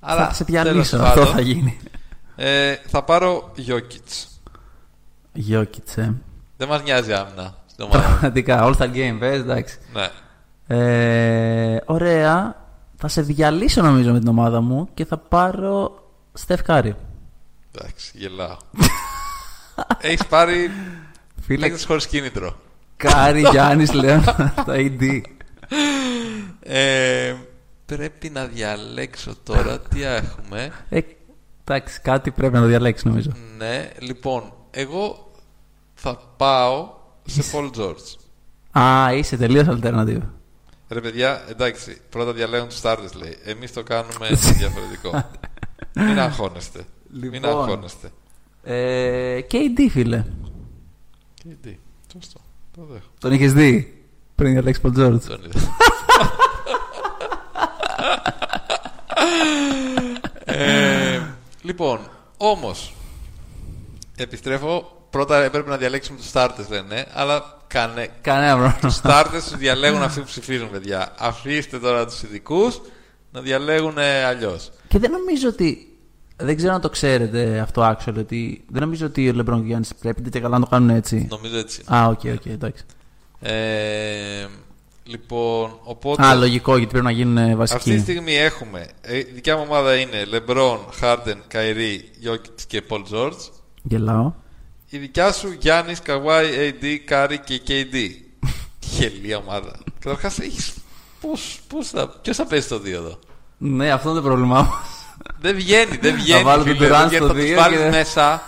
Αλλά θα σε διαλύσω, αυτό θα γίνει. Ε, θα πάρω Jokic. Jokic, ε. Δεν μας νοιάζει άμυνα. Πραγματικά, all-star game, πες, εντάξει. Ναι. Ε, ωραία. Θα σε διαλύσω νομίζω με την ομάδα μου και θα πάρω Steph Curry. Εντάξει, γελάω. Έχεις πάρει Φίλεξ χωρίς κίνητρο. Κάρι, Γιάννης, λέω. Τα έι ντι. ε, πρέπει να διαλέξω τώρα. Τι έχουμε. Ε, εντάξει, κάτι πρέπει να το διαλέξω νομίζω. Ναι, λοιπόν, εγώ θα πάω σε Paul George. Α, είσαι τελείως alternative. Ρε παιδιά, εντάξει, πρώτα διαλέγουν τους stars λέει. Εμείς το κάνουμε διαφορετικό. Μην αγχώνεστε. Λοιπόν, Μην αγχώνεστε. Ε, κέι ντι φίλε. κέι ντι, σωστό. Το δέχομαι. Τον είχες δει πριν διαλέξεις Paul George? Τον είδα. ε, λοιπόν, όμως επιστρέφω. Πρώτα έπρεπε να διαλέξουμε τους starters λένε, αλλά κανέ... κανένα. Τους starters τους διαλέγουν αυτοί που ψηφίζουν, παιδιά. Αφήστε τώρα τους ειδικούς να διαλέγουν αλλιώς. Και δεν νομίζω ότι. Δεν ξέρω αν το ξέρετε αυτό, actually, ότι δεν νομίζω ότι ο LeBron και ο Γιάννης πρέπει και καλά να το κάνουν έτσι. Νομίζω έτσι. Α, οκ, okay, οκ, okay, εντάξει. Ε, λοιπόν, οπότε. Α, λογικό, γιατί πρέπει να γίνουν βασικοί. Αυτή τη στιγμή έχουμε. Η δικιά μου ομάδα είναι LeBron, Harden, Kyrie, Jokic και Paul George. Γελάω. Η δικιά σου Γιάννης, Kawhi, έι ντι, Curry και κέι ντι. Γελία ομάδα. Καταρχάς έχεις. Ποιος θα παίζει το δύο εδώ? Ναι, αυτό είναι το πρόβλημά μας. Δεν βγαίνει, δεν βγαίνει. Θα βάλω τον Durant στο δύο. Θα τους βάλεις μέσα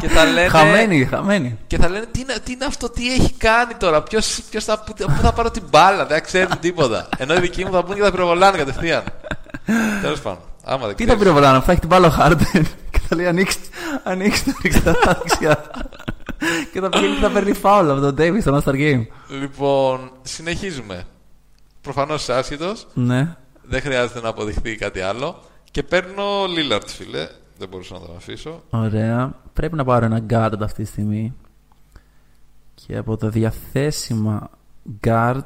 και θα λένε. Χαμένοι, χαμένοι. Και θα λένε τι είναι, τι είναι αυτό, τι έχει κάνει τώρα. Ποιος, ποιος θα, πού, πού θα πάρω την μπάλα, δεν ξέρουν τίποτα. Ενώ οι δικοί μου θα πούνε και θα πυροβολάνε κατευθείαν. Τέλος πάντων. Τι θα πυροβολάνε, θα έχει την μπάλα ο Harden. Θα λέει ανοίξτε, ανοίξτε, ανοίξτε τα δεξιά. Και θα πηγαίνει και θα παίρνει φάουλ από τον Davis στο Master Game. Λοιπόν, συνεχίζουμε. Προφανώς είσαι άσχετος. Ναι. Δεν χρειάζεται να αποδειχθεί κάτι άλλο. Και παίρνω Lillard, φίλε. Δεν μπορούσα να τον αφήσω. Ωραία. Πρέπει να πάρω ένα guard αυτή τη στιγμή. Και από τα διαθέσιμα guard.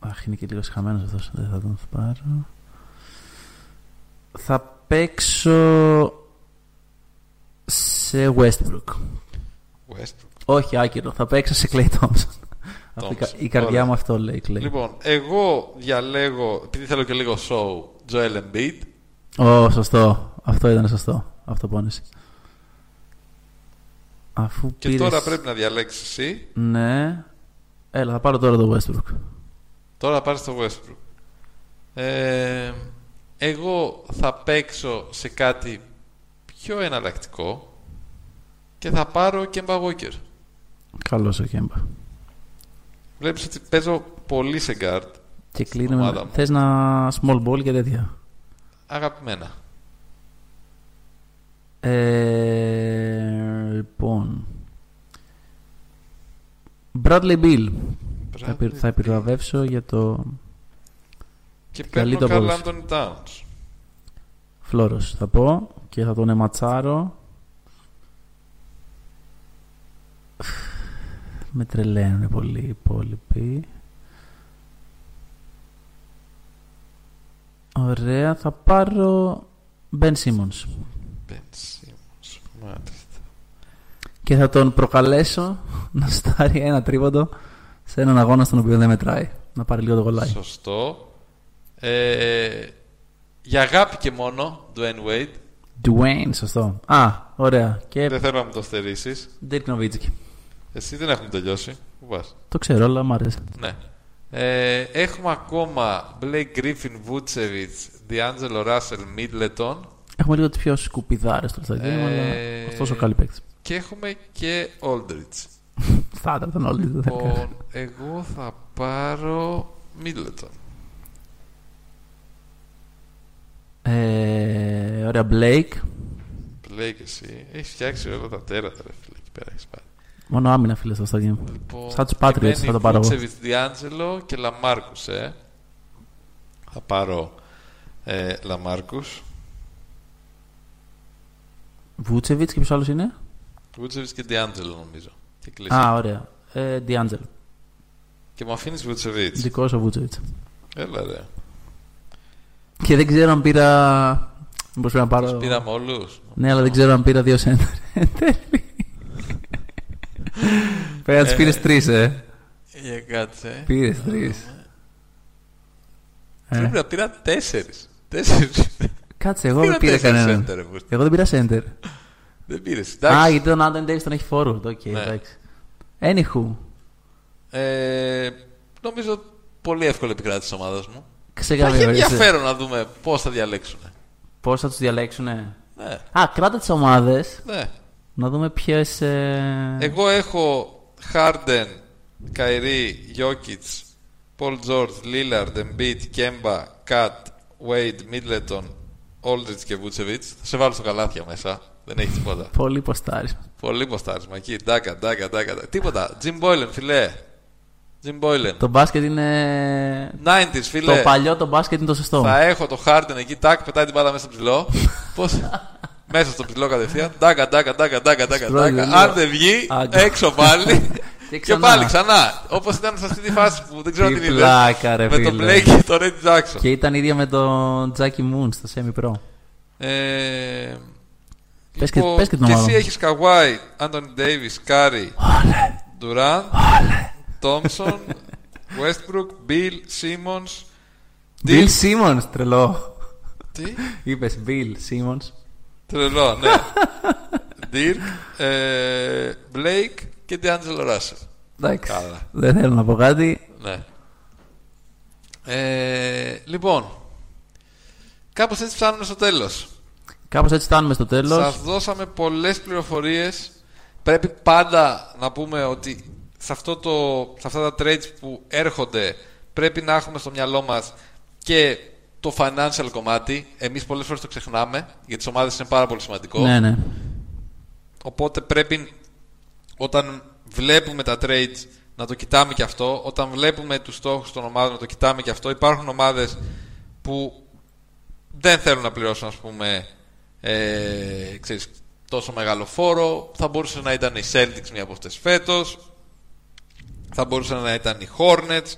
Αχ, είναι και λίγο χαμένος αυτός. Δεν θα τον πάρω. Θα παίξω. Σε Westbrook. Westbrook. Όχι, άκυρο. Θα παίξω σε Clay Thompson. Η καρδιά μου αυτό λέει Clay. Λοιπόν, εγώ διαλέγω, επειδή θέλω και λίγο show, Joel Embiid. Ω, σωστό. Αυτό ήταν σωστό. Αυτό πόνεσαι. Αφού και πήρες... τώρα πρέπει να διαλέξεις εσύ. Ναι. Έλα, θα πάρω τώρα το Westbrook. Τώρα θα πάρεις το Westbrook. Ε, εγώ θα παίξω σε κάτι πιο εναλλακτικό και θα πάρω Kemba Walker. Καλώς ο Kemba. Βλέπεις ότι παίζω πολύ σε guard. Και κλείνουμε. Θες να small ball και τέτοια. Αγαπημένα. Ε, λοιπόν. Bradley Beal. Bradley θα επιβραβεύσω για το. Και παίρνω Karl Anthony Towns. Φλόρος θα πω. Και θα τον εματσάρω. Με τρελαίνουν πολύ οι υπόλοιποι. Ωραία, θα πάρω Ben Simmons. Ben Simmons, μάλιστα. Και θα τον προκαλέσω να στάρει ένα τρίποντο σε έναν αγώνα στον οποίο δεν μετράει. Να πάρει λίγο το γολάι. Σωστό. Ε, για αγάπη και μόνο, Dwayne Wade. Dwayne, σωστό. Α, ωραία. Και... δεν θέλω να μου το στερήσεις. Dirk Nowitzki. Εσύ δεν έχουμε τελειώσει. Το ξέρω, αλλά μου αρέσει. Ναι. Ε, έχουμε ακόμα Blake Griffin, Vucevic, DeAngelo Russell, Middleton. Έχουμε λίγο τις πιο σκουπιδάρες του Λεφταγκίνου, ε, αλλά ωστόσο καλή παίκτης. Και έχουμε και Aldridge. Στάτα τον Aldridge. Λοιπόν, εγώ θα πάρω Middleton. Ε, ωραία, Blake. Blake εσύ. Έχεις φτιάξει όλα τα τέρατα, ρε φίλε, εκεί πέρα έχεις πάρει. Μόνο άμυνα, φίλε, στο Σταγκίνου. Λοιπόν, σαν τους Patriots θα το πάρω εγώ. Vucevic, DeAngelo και Lamarcus, ε. Θα πάρω ε, Lamarcus. Βούτσεβιτς και ποιος άλλος είναι? Βούτσεβιτς και Ντιάντζελο νομίζω. Α, ωραία. Ντιάντζελο. Και μου αφήνεις Βούτσεβιτς. Δικός ο Βούτσεβιτς. Έλα ρε. Και δεν ξέρω αν πήρα... Μήπως πήρα να πάρω... Τους πήραμε όλους. Ναι, αλλά δεν ξέρω αν πήρα δύο σέντερ. Πέρα τους πήρες τρεις, ε. Για κάτσε. Πήρες τρεις. Πρέπει πήρα τέσσερις. Τέσσερις. Κάτσε, εγώ δεν πήρα κανέναν. Εγώ δεν πήρα center. Δεν πήρε. Α, γιατί τον Anthony Davis τον έχει forward. Οκ, εντάξει. Anywho. Νομίζω πολύ εύκολη επικράτηση της ομάδας μου. Ξεκάθαρα. Έχει ενδιαφέρον να δούμε πώς θα διαλέξουν. Πώς θα τους διαλέξουν. Α, κράτα τις ομάδες. Να δούμε ποιες. Εγώ έχω Harden, Kyrie, Jokic, Paul George, Lillard, Embiid, Kemba, Kat, Wade, Middleton, Aldridge και Vucevic. Θα σε βάλω στο καλάθι μέσα. Δεν έχει τίποτα. Πολύ ποστάρισμα. Πολύ ποστάρισμα. Εκεί. Ντάκα, ντάκα, ντάκα. Τίποτα. Jim Boylan, φιλέ. Jim Boylan. Το μπάσκετ είναι. ενενήντα, φιλέ. Το παλιό το μπάσκετ είναι το σωστό. Θα έχω το Harden εκεί. Τάκ, πετάει την μπάλα μέσα στο ψηλό. Πώς. Μέσα στο ψηλό κατευθείαν. Ντάκα, ντάκα, ντάκα, ντάκα, ντάκα. Αν δεν βγει, έξω πάλι. Και, και πάλι ξανά. Όπως ήταν σε αυτή τη φάση που δεν ξέρω τι είναι. Πλάκα, ρε, με φίλε. Τον Blake και τον Reggie Jackson. Και ήταν ίδια με τον Jackie Moon στο Semi Pro. Ε, πες και, πες και, και εσύ έχεις Kawhi, Anthony Davis, Curry, Durant, Thompson, Westbrook, Bill, Simmons. Bill Simmons, τρελό. Τι? Είπες Bill Simmons. Τρελό, ναι. Dirk, ε, Blake και DeAngelo Russell. Εντάξει, δεν θέλω να πω κάτι. Ναι. Ε, λοιπόν, κάπως έτσι φτάνουμε στο τέλος. Κάπως έτσι φτάνουμε στο τέλος. Σας δώσαμε πολλές πληροφορίες. Πρέπει πάντα να πούμε ότι σε, αυτό το, σε αυτά τα trades που έρχονται πρέπει να έχουμε στο μυαλό μας και το financial κομμάτι. Εμείς πολλές φορές το ξεχνάμε, γιατί τις ομάδες είναι πάρα πολύ σημαντικό. Ναι, ναι. Οπότε πρέπει... Όταν βλέπουμε τα trades να το κοιτάμε και αυτό. Όταν βλέπουμε τους στόχους των ομάδων να το κοιτάμε και αυτό. Υπάρχουν ομάδες που δεν θέλουν να πληρώσουν, ας πούμε, ε, ξέρεις, τόσο μεγάλο φόρο. Θα μπορούσε να ήταν οι Celtics μία από αυτές φέτος. Θα μπορούσε να ήταν οι Hornets.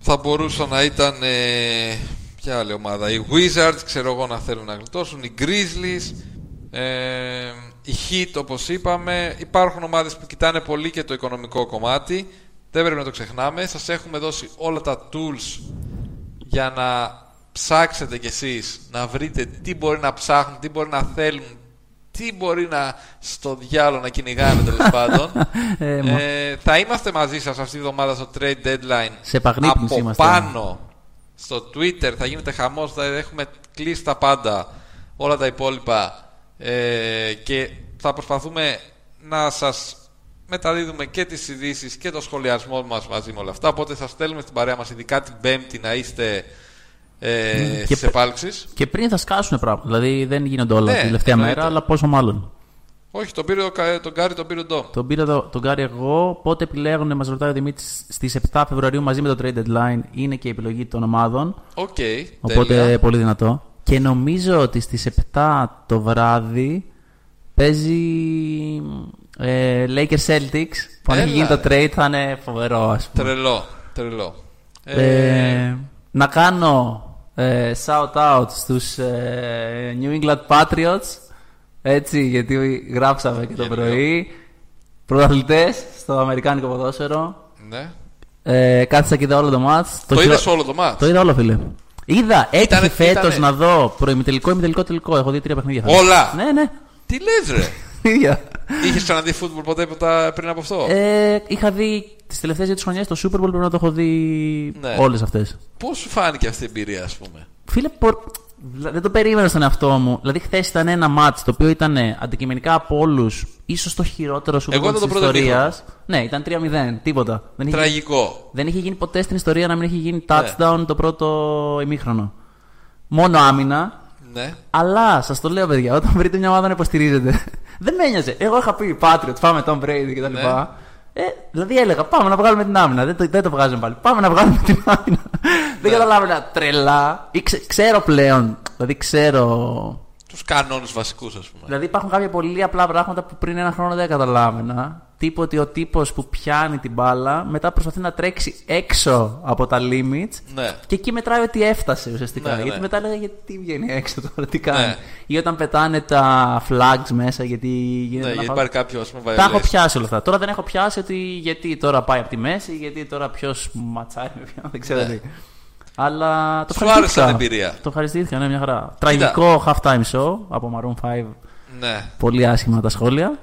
Θα μπορούσε να ήταν ε, ποια άλλη ομάδα, οι Wizards, ξέρω εγώ, να θέλουν να γλιτώσουν. Οι Grizzlies, ε, οι Heat, όπως είπαμε. Υπάρχουν ομάδες που κοιτάνε πολύ και το οικονομικό κομμάτι. Δεν πρέπει να το ξεχνάμε. Σας έχουμε δώσει όλα τα tools για να ψάξετε κι εσείς, να βρείτε τι μπορεί να ψάχνουν, τι μπορεί να θέλουν, τι μπορεί να στο διάλογο να κυνηγάνε, τέλος πάντων. ε, θα είμαστε μαζί σας αυτή τη εβδομάδα στο Trade Deadline. Σε επαγρύπνηση από είμαστε. Πάνω στο Twitter θα γίνεται χαμός, θα έχουμε κλείσει τα πάντα, όλα τα υπόλοιπα. Ε, και θα προσπαθούμε να σας μεταδίδουμε και τις ειδήσεις και το σχολιασμό μας μαζί με όλα αυτά. Οπότε σας στέλνουμε στην παρέα μας, ειδικά την Πέμπτη, να είστε ε, στις επάλξεις. Και πριν θα σκάσουν πράγματα, δηλαδή δεν γίνονται όλα ναι, την τελευταία εννοείται. Μέρα, αλλά πόσο μάλλον. Όχι, τον πήρε τον Γκάρι, τον πήρε τον Ντόμ. Τον πήρε τον Γκάρι εγώ. Πότε επιλέγουν, μας ρωτάει ο Δημήτρης, στις εφτά Φεβρουαρίου μαζί με το Trade Deadline είναι και η επιλογή των ομάδων. Okay, οπότε τέλεια. Πολύ δυνατό. Και νομίζω ότι στις εφτά το βράδυ παίζει ε, Lakers Celtics που αν έχει γίνει το trade θα είναι φοβερό, ας πούμε. Τρελό, τρελό. Ε, ε, να κάνω ε, shout-out στους ε, New England Patriots, έτσι, γιατί γράψαμε και το πρωί. Πρωταθλητές στο αμερικάνικο ποδόσφαιρο. Ναι. Ε, κάθισα και είδα όλο το μάτς. Το, το είδες χειρο... όλο το μάτς. Το είδα όλο, φίλε. Είδα έτυχε φέτος να δω προημιτελικό, ημιτελικό, τελικό. Έχω δει τρία παιχνίδια. Όλα! Ναι, ναι. Τι λες, ρε! Είχες ξαναδεί φούτμπολ ποτέ πριν από αυτό? Ε, είχα δει τις τελευταίες δύο χρονιές το Super Bowl, πρέπει να το έχω δει ναι. όλες αυτές. Πώς σου φάνηκε αυτή η εμπειρία, ας πούμε? Φίλε, δεν το περίμενα στον εαυτό μου. Δηλαδή, χθες ήταν ένα μάτς το οποίο ήταν αντικειμενικά από όλους ίσως το χειρότερο Super Bowl της ιστορίας. Ναι, ήταν τρία μηδέν, τίποτα. Δεν Τραγικό. Είχε, δεν είχε γίνει ποτέ στην ιστορία να μην έχει γίνει touchdown ναι. το πρώτο ημίχρονο. Μόνο άμυνα. Ναι. Αλλά σας το λέω, παιδιά, όταν βρείτε μια ομάδα να υποστηρίζετε. Δεν με ένοιαζε. Εγώ είχα πει Patriots, πάμε Tom Brady κτλ. Ναι. Ε, δηλαδή έλεγα, πάμε να βγάλουμε την άμυνα. Δεν το, δεν το βγάζουμε πάλι. Πάμε να βγάλουμε την άμυνα. Ναι. Δεν καταλάβαινα τρελά. Ξε, ξέρω πλέον. Δηλαδή ξέρω. Τους κανόνες βασικούς, ας πούμε. Δηλαδή υπάρχουν κάποια πολύ απλά πράγματα που πριν ένα χρόνο δεν καταλάβαινα. Τύπο ότι ο τύπος που πιάνει την μπάλα μετά προσπαθεί να τρέξει έξω από τα limits ναι. και εκεί μετράει ότι έφτασε ουσιαστικά. Ναι, γιατί ναι. μετά λέγανε γιατί βγαίνει έξω τώρα, τι κάνει. Ναι. Ή όταν πετάνε τα flags μέσα γιατί γίνεται. Ναι, γιατί υπάρχει κάποιο, ας πούμε, βαριά. Τα έχω πιάσει όλα αυτά. Τώρα δεν έχω πιάσει ότι γιατί τώρα πάει από τη μέση, γιατί τώρα ποιο ματσάρει με ποιον, δεν ξέρω ναι. τι. Αλλά το ευχαριστήθηκα. Το ευχαριστήθηκα, ναι, μια χαρά. Τραγικό half time show από Maroon φάιβ. Ναι. Πολύ άσχημα τα σχόλια.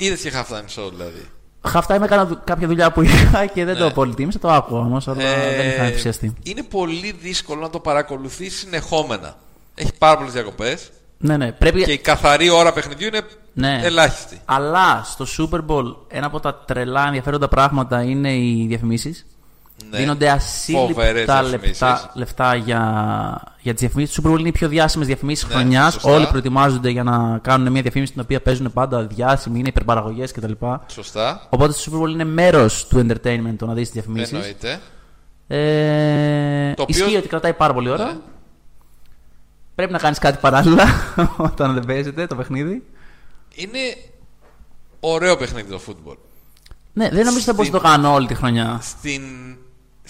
Είδες και halftime show, δηλαδή? Halftime έκανα κάποια δουλειά που είχα και δεν ναι. το απολυτίμησα, το άκουγα όμως, αλλά ε, δεν είχα ενθουσιαστεί. Είναι πολύ δύσκολο να το παρακολουθείς συνεχόμενα. Έχει πάρα πολλές διακοπές. Ναι, ναι. Πρέπει... Και η καθαρή ώρα παιχνιδιού είναι ναι. ελάχιστη. Αλλά στο Super Bowl ένα από τα τρελά ενδιαφέροντα πράγματα είναι οι διαφημίσεις. Ναι. Δίνονται ασύλληπτα λεπτά, λεφτά για, για τις διαφημίσεις. Το Super Bowl είναι οι πιο διάσημες διαφημίσεις ναι, χρονιάς. Σωστά. Όλοι προετοιμάζονται για να κάνουν μια διαφήμιση την οποία παίζουν πάντα διάσημοι, είναι υπερπαραγωγές κτλ. Σωστά. Οπότε το Super Bowl είναι μέρος του entertainment το να δεις τις διαφημίσεις. Εννοείται. Ε, το ισχύει οποίο... ότι κρατάει πάρα πολύ ώρα. Ναι. Πρέπει να κάνεις κάτι παράλληλα όταν δεν παίζεται το παιχνίδι. Είναι ωραίο παιχνίδι το football. Ναι, δεν νομίζω ότι θα μπορούσα να το κάνω όλη τη χρονιά. Στην...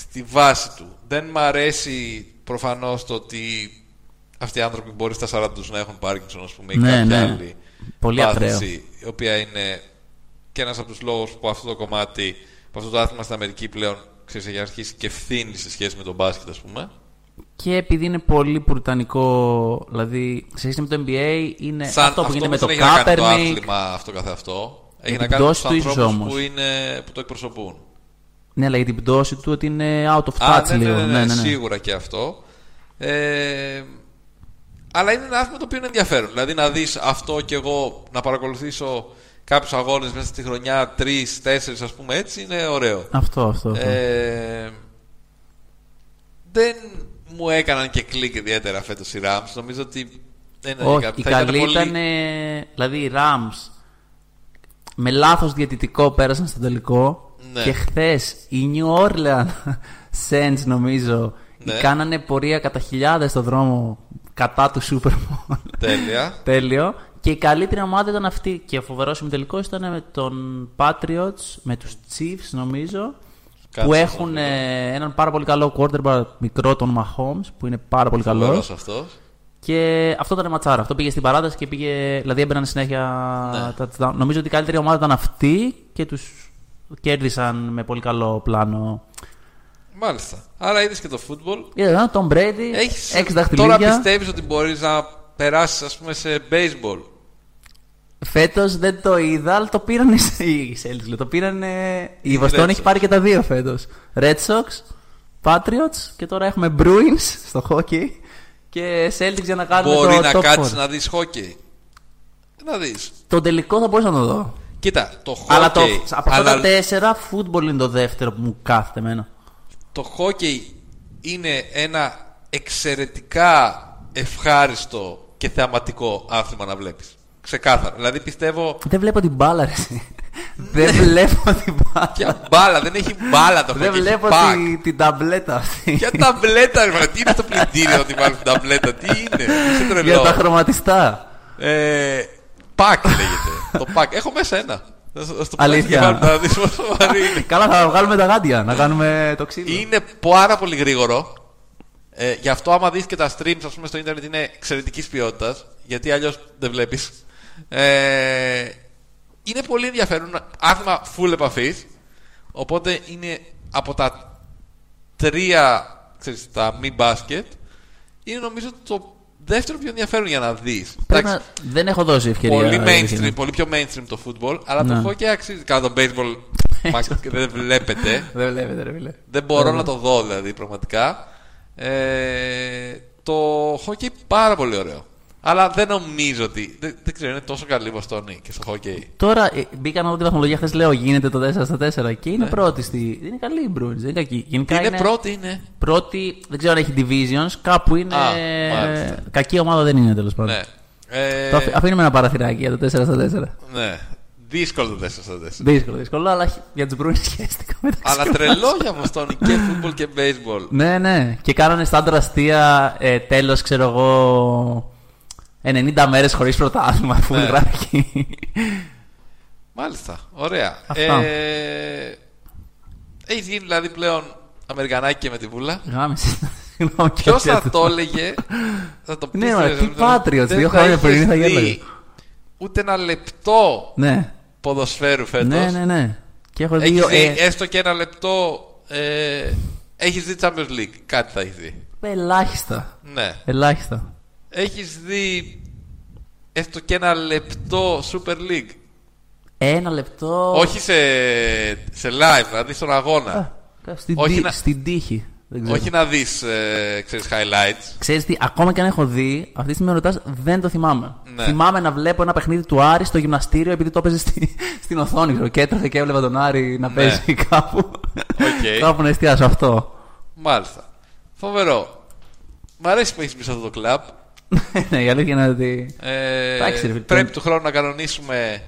Στη βάση του. Δεν μ' αρέσει προφανώς το ότι αυτοί οι άνθρωποι μπορεί στα σαράντα τους να έχουν Πάρκινσον, ας πούμε, ή ναι, κάποια ναι. άλλη πολύ πάθηση, η οποία είναι και ένας από τους λόγους που αυτό το κομμάτι, που αυτό το άθλημα στην Αμερική πλέον ξέρεις, έχει αρχίσει και φθήνει σε σχέση με τον μπάσκετ, ας πούμε. Και επειδή είναι πολύ πουρτανικό, δηλαδή σε σχέση με το N B A, είναι σαν αυτό που γίνεται με το Κάπερμικ. Δεν έχει να κάνει το άθλημα αυτό καθ' αυτό. Έχει να κάνει με τους ανθρώπους που, είναι, που το εκπροσωπούν. Ναι, αλλά για την πτώση του ότι είναι out of touch. Α, ναι, ναι, ναι, ναι, ναι, ναι, σίγουρα και αυτό. Ε, αλλά είναι ένα άθλημα το οποίο είναι ενδιαφέρον. Δηλαδή να δεις αυτό και εγώ να παρακολουθήσω κάποιους αγώνες μέσα στη χρονιά, τρεις, τέσσερις, ας πούμε, έτσι, είναι ωραίο. Αυτό, αυτό. αυτό. Ε, δεν μου έκαναν και κλικ ιδιαίτερα φέτος οι Rams. Νομίζω ότι δεν είναι Όχι, η καλή πολύ... ήταν. Δηλαδή οι Rams με λάθος διαιτητικό πέρασαν στο τελικό. Ναι. Και χθες οι New Orleans Saints, νομίζω, ναι. κάνανε πορεία κατά χιλιάδες στον δρόμο κατά του Super Bowl. Τέλεια. Τέλειο. Και η καλύτερη ομάδα ήταν αυτή. Και ο φοβερός ημιτελικός ήταν με τον Patriots, με τους Chiefs, νομίζω, Κάτσε, που έχουν ε, έναν πάρα πολύ καλό quarterback μικρό, τον Mahomes, που είναι πάρα πολύ καλός. Φοβερός αυτός. Και αυτό ήταν ματσάρα. Αυτό πήγε στην παράταση και πήγε. Δηλαδή έμπαιναν συνέχεια ναι. τα... Νομίζω ότι η καλύτερη ομάδα ήταν αυτή και τους. Κέρδισαν με πολύ καλό πλάνο. Μάλιστα. Άρα είδες και το φούτμπολ. Είδα τον Μπρέιντι. Τώρα πιστεύεις ότι μπορείς να περάσεις, ας πούμε, σε baseball? Φέτος δεν το είδα, αλλά το πήραν οι Celtics. Το πήραν. Η Βοστόνη έχει πάρει και τα δύο φέτος. Red Sox, Patriots και τώρα έχουμε Bruins στο hockey και Celtics για να κάνουμε το top φορ. Μπορεί να κάτσεις να δεις hockey? Να δεις. Το τελικό θα μπορείς να το δω. Κοίτα, το hockey. Αλλά το, από αυτά τα τέσσερα, football είναι το δεύτερο που μου κάθεται εμένα. Το hockey είναι ένα εξαιρετικά ευχάριστο και θεαματικό άθλημα να βλέπεις. Ξεκάθαρα. Δηλαδή πιστεύω. Δεν βλέπω την μπάλα, ρε. Δεν βλέπω την μπάλα. Ποια μπάλα, δεν έχει μπάλα το hockey. Δεν βλέπω την τη ταμπλέτα αυτή. Ποια ταμπλέτα, ρε. Τι είναι το πλυντήριο ότι βάλει την ταμπλέτα, τι είναι. Είσαι τρελό. Για τα χρωματιστά. Ε. Πακ λέγεται. Το πακ. Έχω μέσα ένα. Στο αλήθεια. Καλά, θα βγάλουμε τα γάντια να κάνουμε το ξύλο. Είναι πάρα πολύ γρήγορο. Ε, γι' αυτό, άμα δεις και τα streams, ας πούμε, στο ίντερνετ είναι εξαιρετικής ποιότητας. Γιατί αλλιώς δεν βλέπεις. Ε, είναι πολύ ενδιαφέρον. Άθλημα full επαφής. Οπότε είναι από τα τρία, ξέρεις, τα μη μπάσκετ. Είναι νομίζω το δεύτερο πιο ενδιαφέρον για να δεις. Να... Δεν έχω δώσει ευκαιρία. Πολύ mainstream, πολύ πιο mainstream το football, αλλά να. Το hockey αξίζει. Καλά, το baseball δεν βλέπετε. δεν βλέπετε, ρε φίλε. Δεν μπορώ να το δω, δηλαδή, πραγματικά. Ε, το hockey πάρα πολύ ωραίο. Αλλά δεν νομίζω ότι. Δεν, δεν ξέρω, είναι τόσο καλή η Βοστόνη και στο χόκκι. Τώρα μπήκα να δω τη βαθμολογία. Χθες λέω γίνεται το τέσσερα στα τέσσερα και είναι ναι. πρώτη στη. Είναι καλή η Bruins, δεν είναι κακή. Γενικά είναι, είναι πρώτη, είναι. Πρώτη, δεν ξέρω αν έχει divisions, κάπου είναι. Α, κακή ομάδα δεν είναι τέλος πάντων. Ναι. Ε... Αφή... Αφήνουμε ένα παραθυράκι για το τέσσερα στα τέσσερα. Ναι. Δύσκολο το τέσσερα στα τέσσερα. Δύσκολο, δύσκολο, αλλά για τους Bruins σχέστηκα μετά. Αλλά τρελό για Βοστόνη και football και baseball. Ναι, ναι. Και κάνανε στάντρα αστεία ε, τέλος, ξέρω εγώ. ενενήντα μέρες χωρίς πρωτάθλημα, αφού ναι. γράφει. Μάλιστα. Ωραία. Ε, έχει γίνει δηλαδή πλέον Αμερικανάκι και με τη βούλα. Γάμισε. Ποιος θα το έλεγε. Θα το πει. Ναι, μα τι Patriots. Δύο χρόνια πριν θα γέλαγε. Ούτε ένα λεπτό ναι. ποδοσφαίρου φέτος. Ναι, ναι, ναι. Και έχω δει, έχεις δει ε... έστω και ένα λεπτό. Ε... Έχεις δει Champions League. Κάτι θα έχεις δει. Ελάχιστα. Ναι. Ελάχιστα. Έχεις δει έστω και ένα λεπτό Super League. Ένα λεπτό. Όχι σε, σε live, να δεις τον αγώνα. Α, στην, όχι δι, να... στην τύχη. Δεν ξέρω. Όχι να δεις ε, ξέρεις, highlights. Ξέρεις τι, ακόμα και αν έχω δει, αυτή τη στιγμή με ρωτάς, δεν το θυμάμαι. Ναι. Θυμάμαι να βλέπω ένα παιχνίδι του Άρη στο γυμναστήριο επειδή το έπαιζε στη, στην οθόνη. Ξέρω, και έτρεχα και έβλεπα τον Άρη να παίζει ναι. κάπου. Okay. Κάπου να εστιάσω αυτό. Μάλιστα. Φοβερό. Μ' αρέσει που έχεις μπει σε αυτό το κλαμπ. Ναι, η αλήθεια είναι ότι. Πρέπει του χρόνου να κανονίσουμε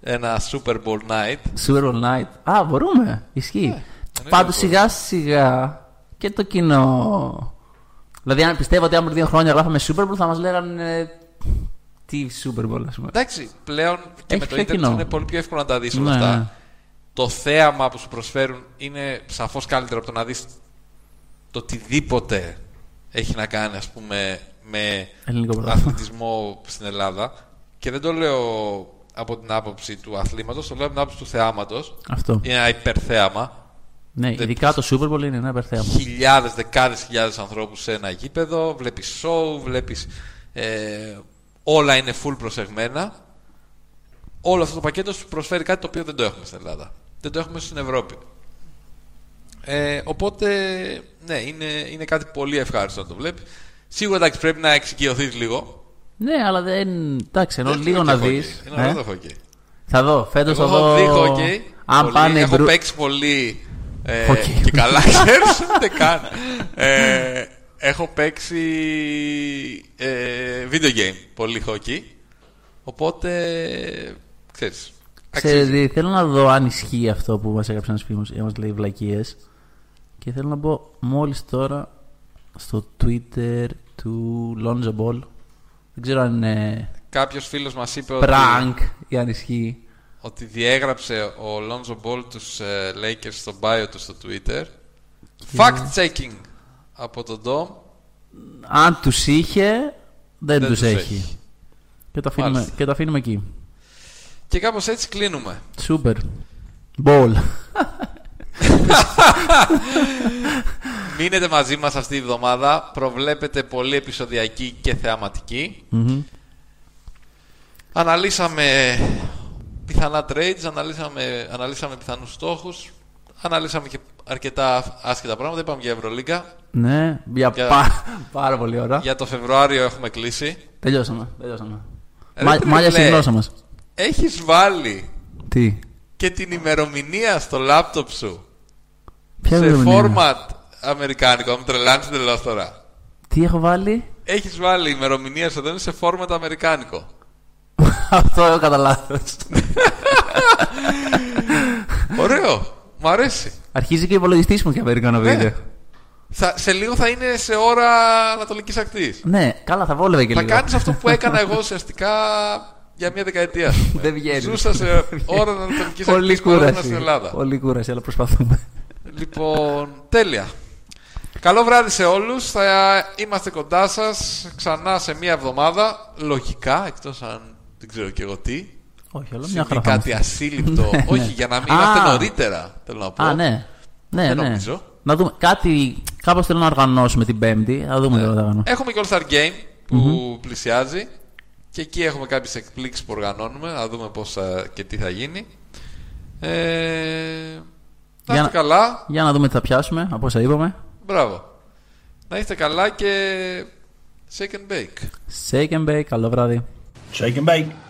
ένα Super Bowl Night. Super Bowl Night. Α, μπορούμε. Ισχύει. Πάντως σιγά σιγά και το κοινό. Δηλαδή, αν πιστεύω ότι αν πριν δύο χρόνια γράφαμε Super Bowl, θα μας λέγανε. Τι Super Bowl, ας πούμε. Εντάξει, πλέον και με το Ιντερνετ είναι πολύ πιο εύκολο να τα δεις όλα αυτά. Το θέαμα που σου προσφέρουν είναι σαφώς καλύτερο από το να δεις το οτιδήποτε έχει να κάνει, ας πούμε, με αθλητισμό στην Ελλάδα. Και δεν το λέω από την άποψη του αθλήματος, το λέω από την άποψη του θεάματος. Αυτό. Είναι ένα υπερθέαμα. Ναι, δεν... ειδικά το Super Bowl είναι ένα υπερθέαμα. Χιλιάδες, δεκάδες χιλιάδες ανθρώπους σε ένα γήπεδο, βλέπεις show, βλέπεις. Ε, όλα είναι full προσεγμένα. Όλο αυτό το πακέτο σου προσφέρει κάτι το οποίο δεν το έχουμε στην Ελλάδα. Δεν το έχουμε στην Ευρώπη. Ε, οπότε, ναι, είναι, είναι κάτι πολύ ευχάριστο να το βλέπει. Σίγουρα εντάξει, πρέπει να εξοικειωθείς λίγο. Ναι, αλλά δεν. Εντάξει, ενώ δεν λίγο να δεις. Είναι ωραίο το χόκκι. Θα δω, φέτος θα δω. Έχω δει χόκκι. Έχω μπρου... παίξει πολύ. Ε, και καλά, ξέρεις, ούτε καν. Ε, έχω παίξει. Ε, video game. Πολύ χόκκι. Οπότε. Ξέρεις. Ξέρετε, θέλω να δω αν ισχύει αυτό που μας έγραψε ένας φίλος. Μας λέει βλακίες. Και θέλω να πω μόλις τώρα. Στο Twitter του Lonzo Ball. Δεν ξέρω αν είναι. Κάποιος φίλος μας είπε ότι. Prank, ή αν ισχύει. Ότι διέγραψε ο Lonzo Ball τους ε, Lakers στο bio του στο Twitter. Και... fact checking από τον Dom. Αν τους είχε, δεν, δεν τους έχει. έχει. Και, τα αφήνουμε, και τα αφήνουμε εκεί. Και κάπως έτσι κλείνουμε. Super. Ball. Μείνετε μαζί μας αυτή η εβδομάδα. Προβλέπετε πολύ επεισοδιακή και θεαματική. Mm-hmm. Αναλύσαμε πιθανά trades, αναλύσαμε, αναλύσαμε πιθανούς στόχους. Αναλύσαμε και αρκετά άσχετα πράγματα. Είπαμε για Ευρωλίγκα. Ναι, για, για... Πά... πάρα πολύ ώρα. Για το Φεβρουάριο έχουμε κλείσει. Τελειώσαμε, τελειώσαμε. Ρε, Μα... Μάλια στη γλώσσα μας. Έχεις βάλει. Τι? Και την ημερομηνία στο λάπτοπ σου. Ποια σε format αμερικάνικο, να μην τρελάνεις τελώς τώρα. Τι έχω βάλει? Έχεις βάλει ημερομηνία σου εδώ σε format αμερικάνικο. Αυτό έχω κατά λάθος. Ωραίο, μου αρέσει. Αρχίζει και ο υπολογιστής μου για αμερικάνο βίντεο. Σε λίγο θα είναι σε ώρα ανατολικής ακτής. Ναι, καλά, θα βόλευε και λίγο. Θα κάνεις αυτό που έκανα εγώ ουσιαστικά για μια δεκαετία. Δεν βγαίνει. Ζούσα σε ώρα ανατολικής ακτής στην Ελλάδα. Πολύ κούραση, αλλά προσπαθούμε. Λοιπόν, τέλεια. Καλό βράδυ σε όλους. Θα είμαστε κοντά σας ξανά σε μία εβδομάδα. Λογικά, εκτός αν δεν ξέρω και εγώ τι. Όχι, όλα μια χαρά. Κάτι ασύλληπτο. Όχι, για να μην είμαστε νωρίτερα, θέλω να πω. Α, ναι. Ναι, δεν ναι. νομίζω. Να δούμε. Κάτι, κάπως θέλω να οργανώσουμε την Πέμπτη. Θα δούμε ναι. τώρα. Έχουμε και All Star Game. που mm-hmm. πλησιάζει. Και εκεί έχουμε κάποιες εκπλήξεις που οργανώνουμε. Να δούμε πώς θα, και τι θα γίνει. Ε, να είστε καλά. Για να δούμε τι θα πιάσουμε από όσα είπαμε. Μπράβο. Να είστε καλά και shake and bake. Shake and bake. Καλό βράδυ. Shake and bake.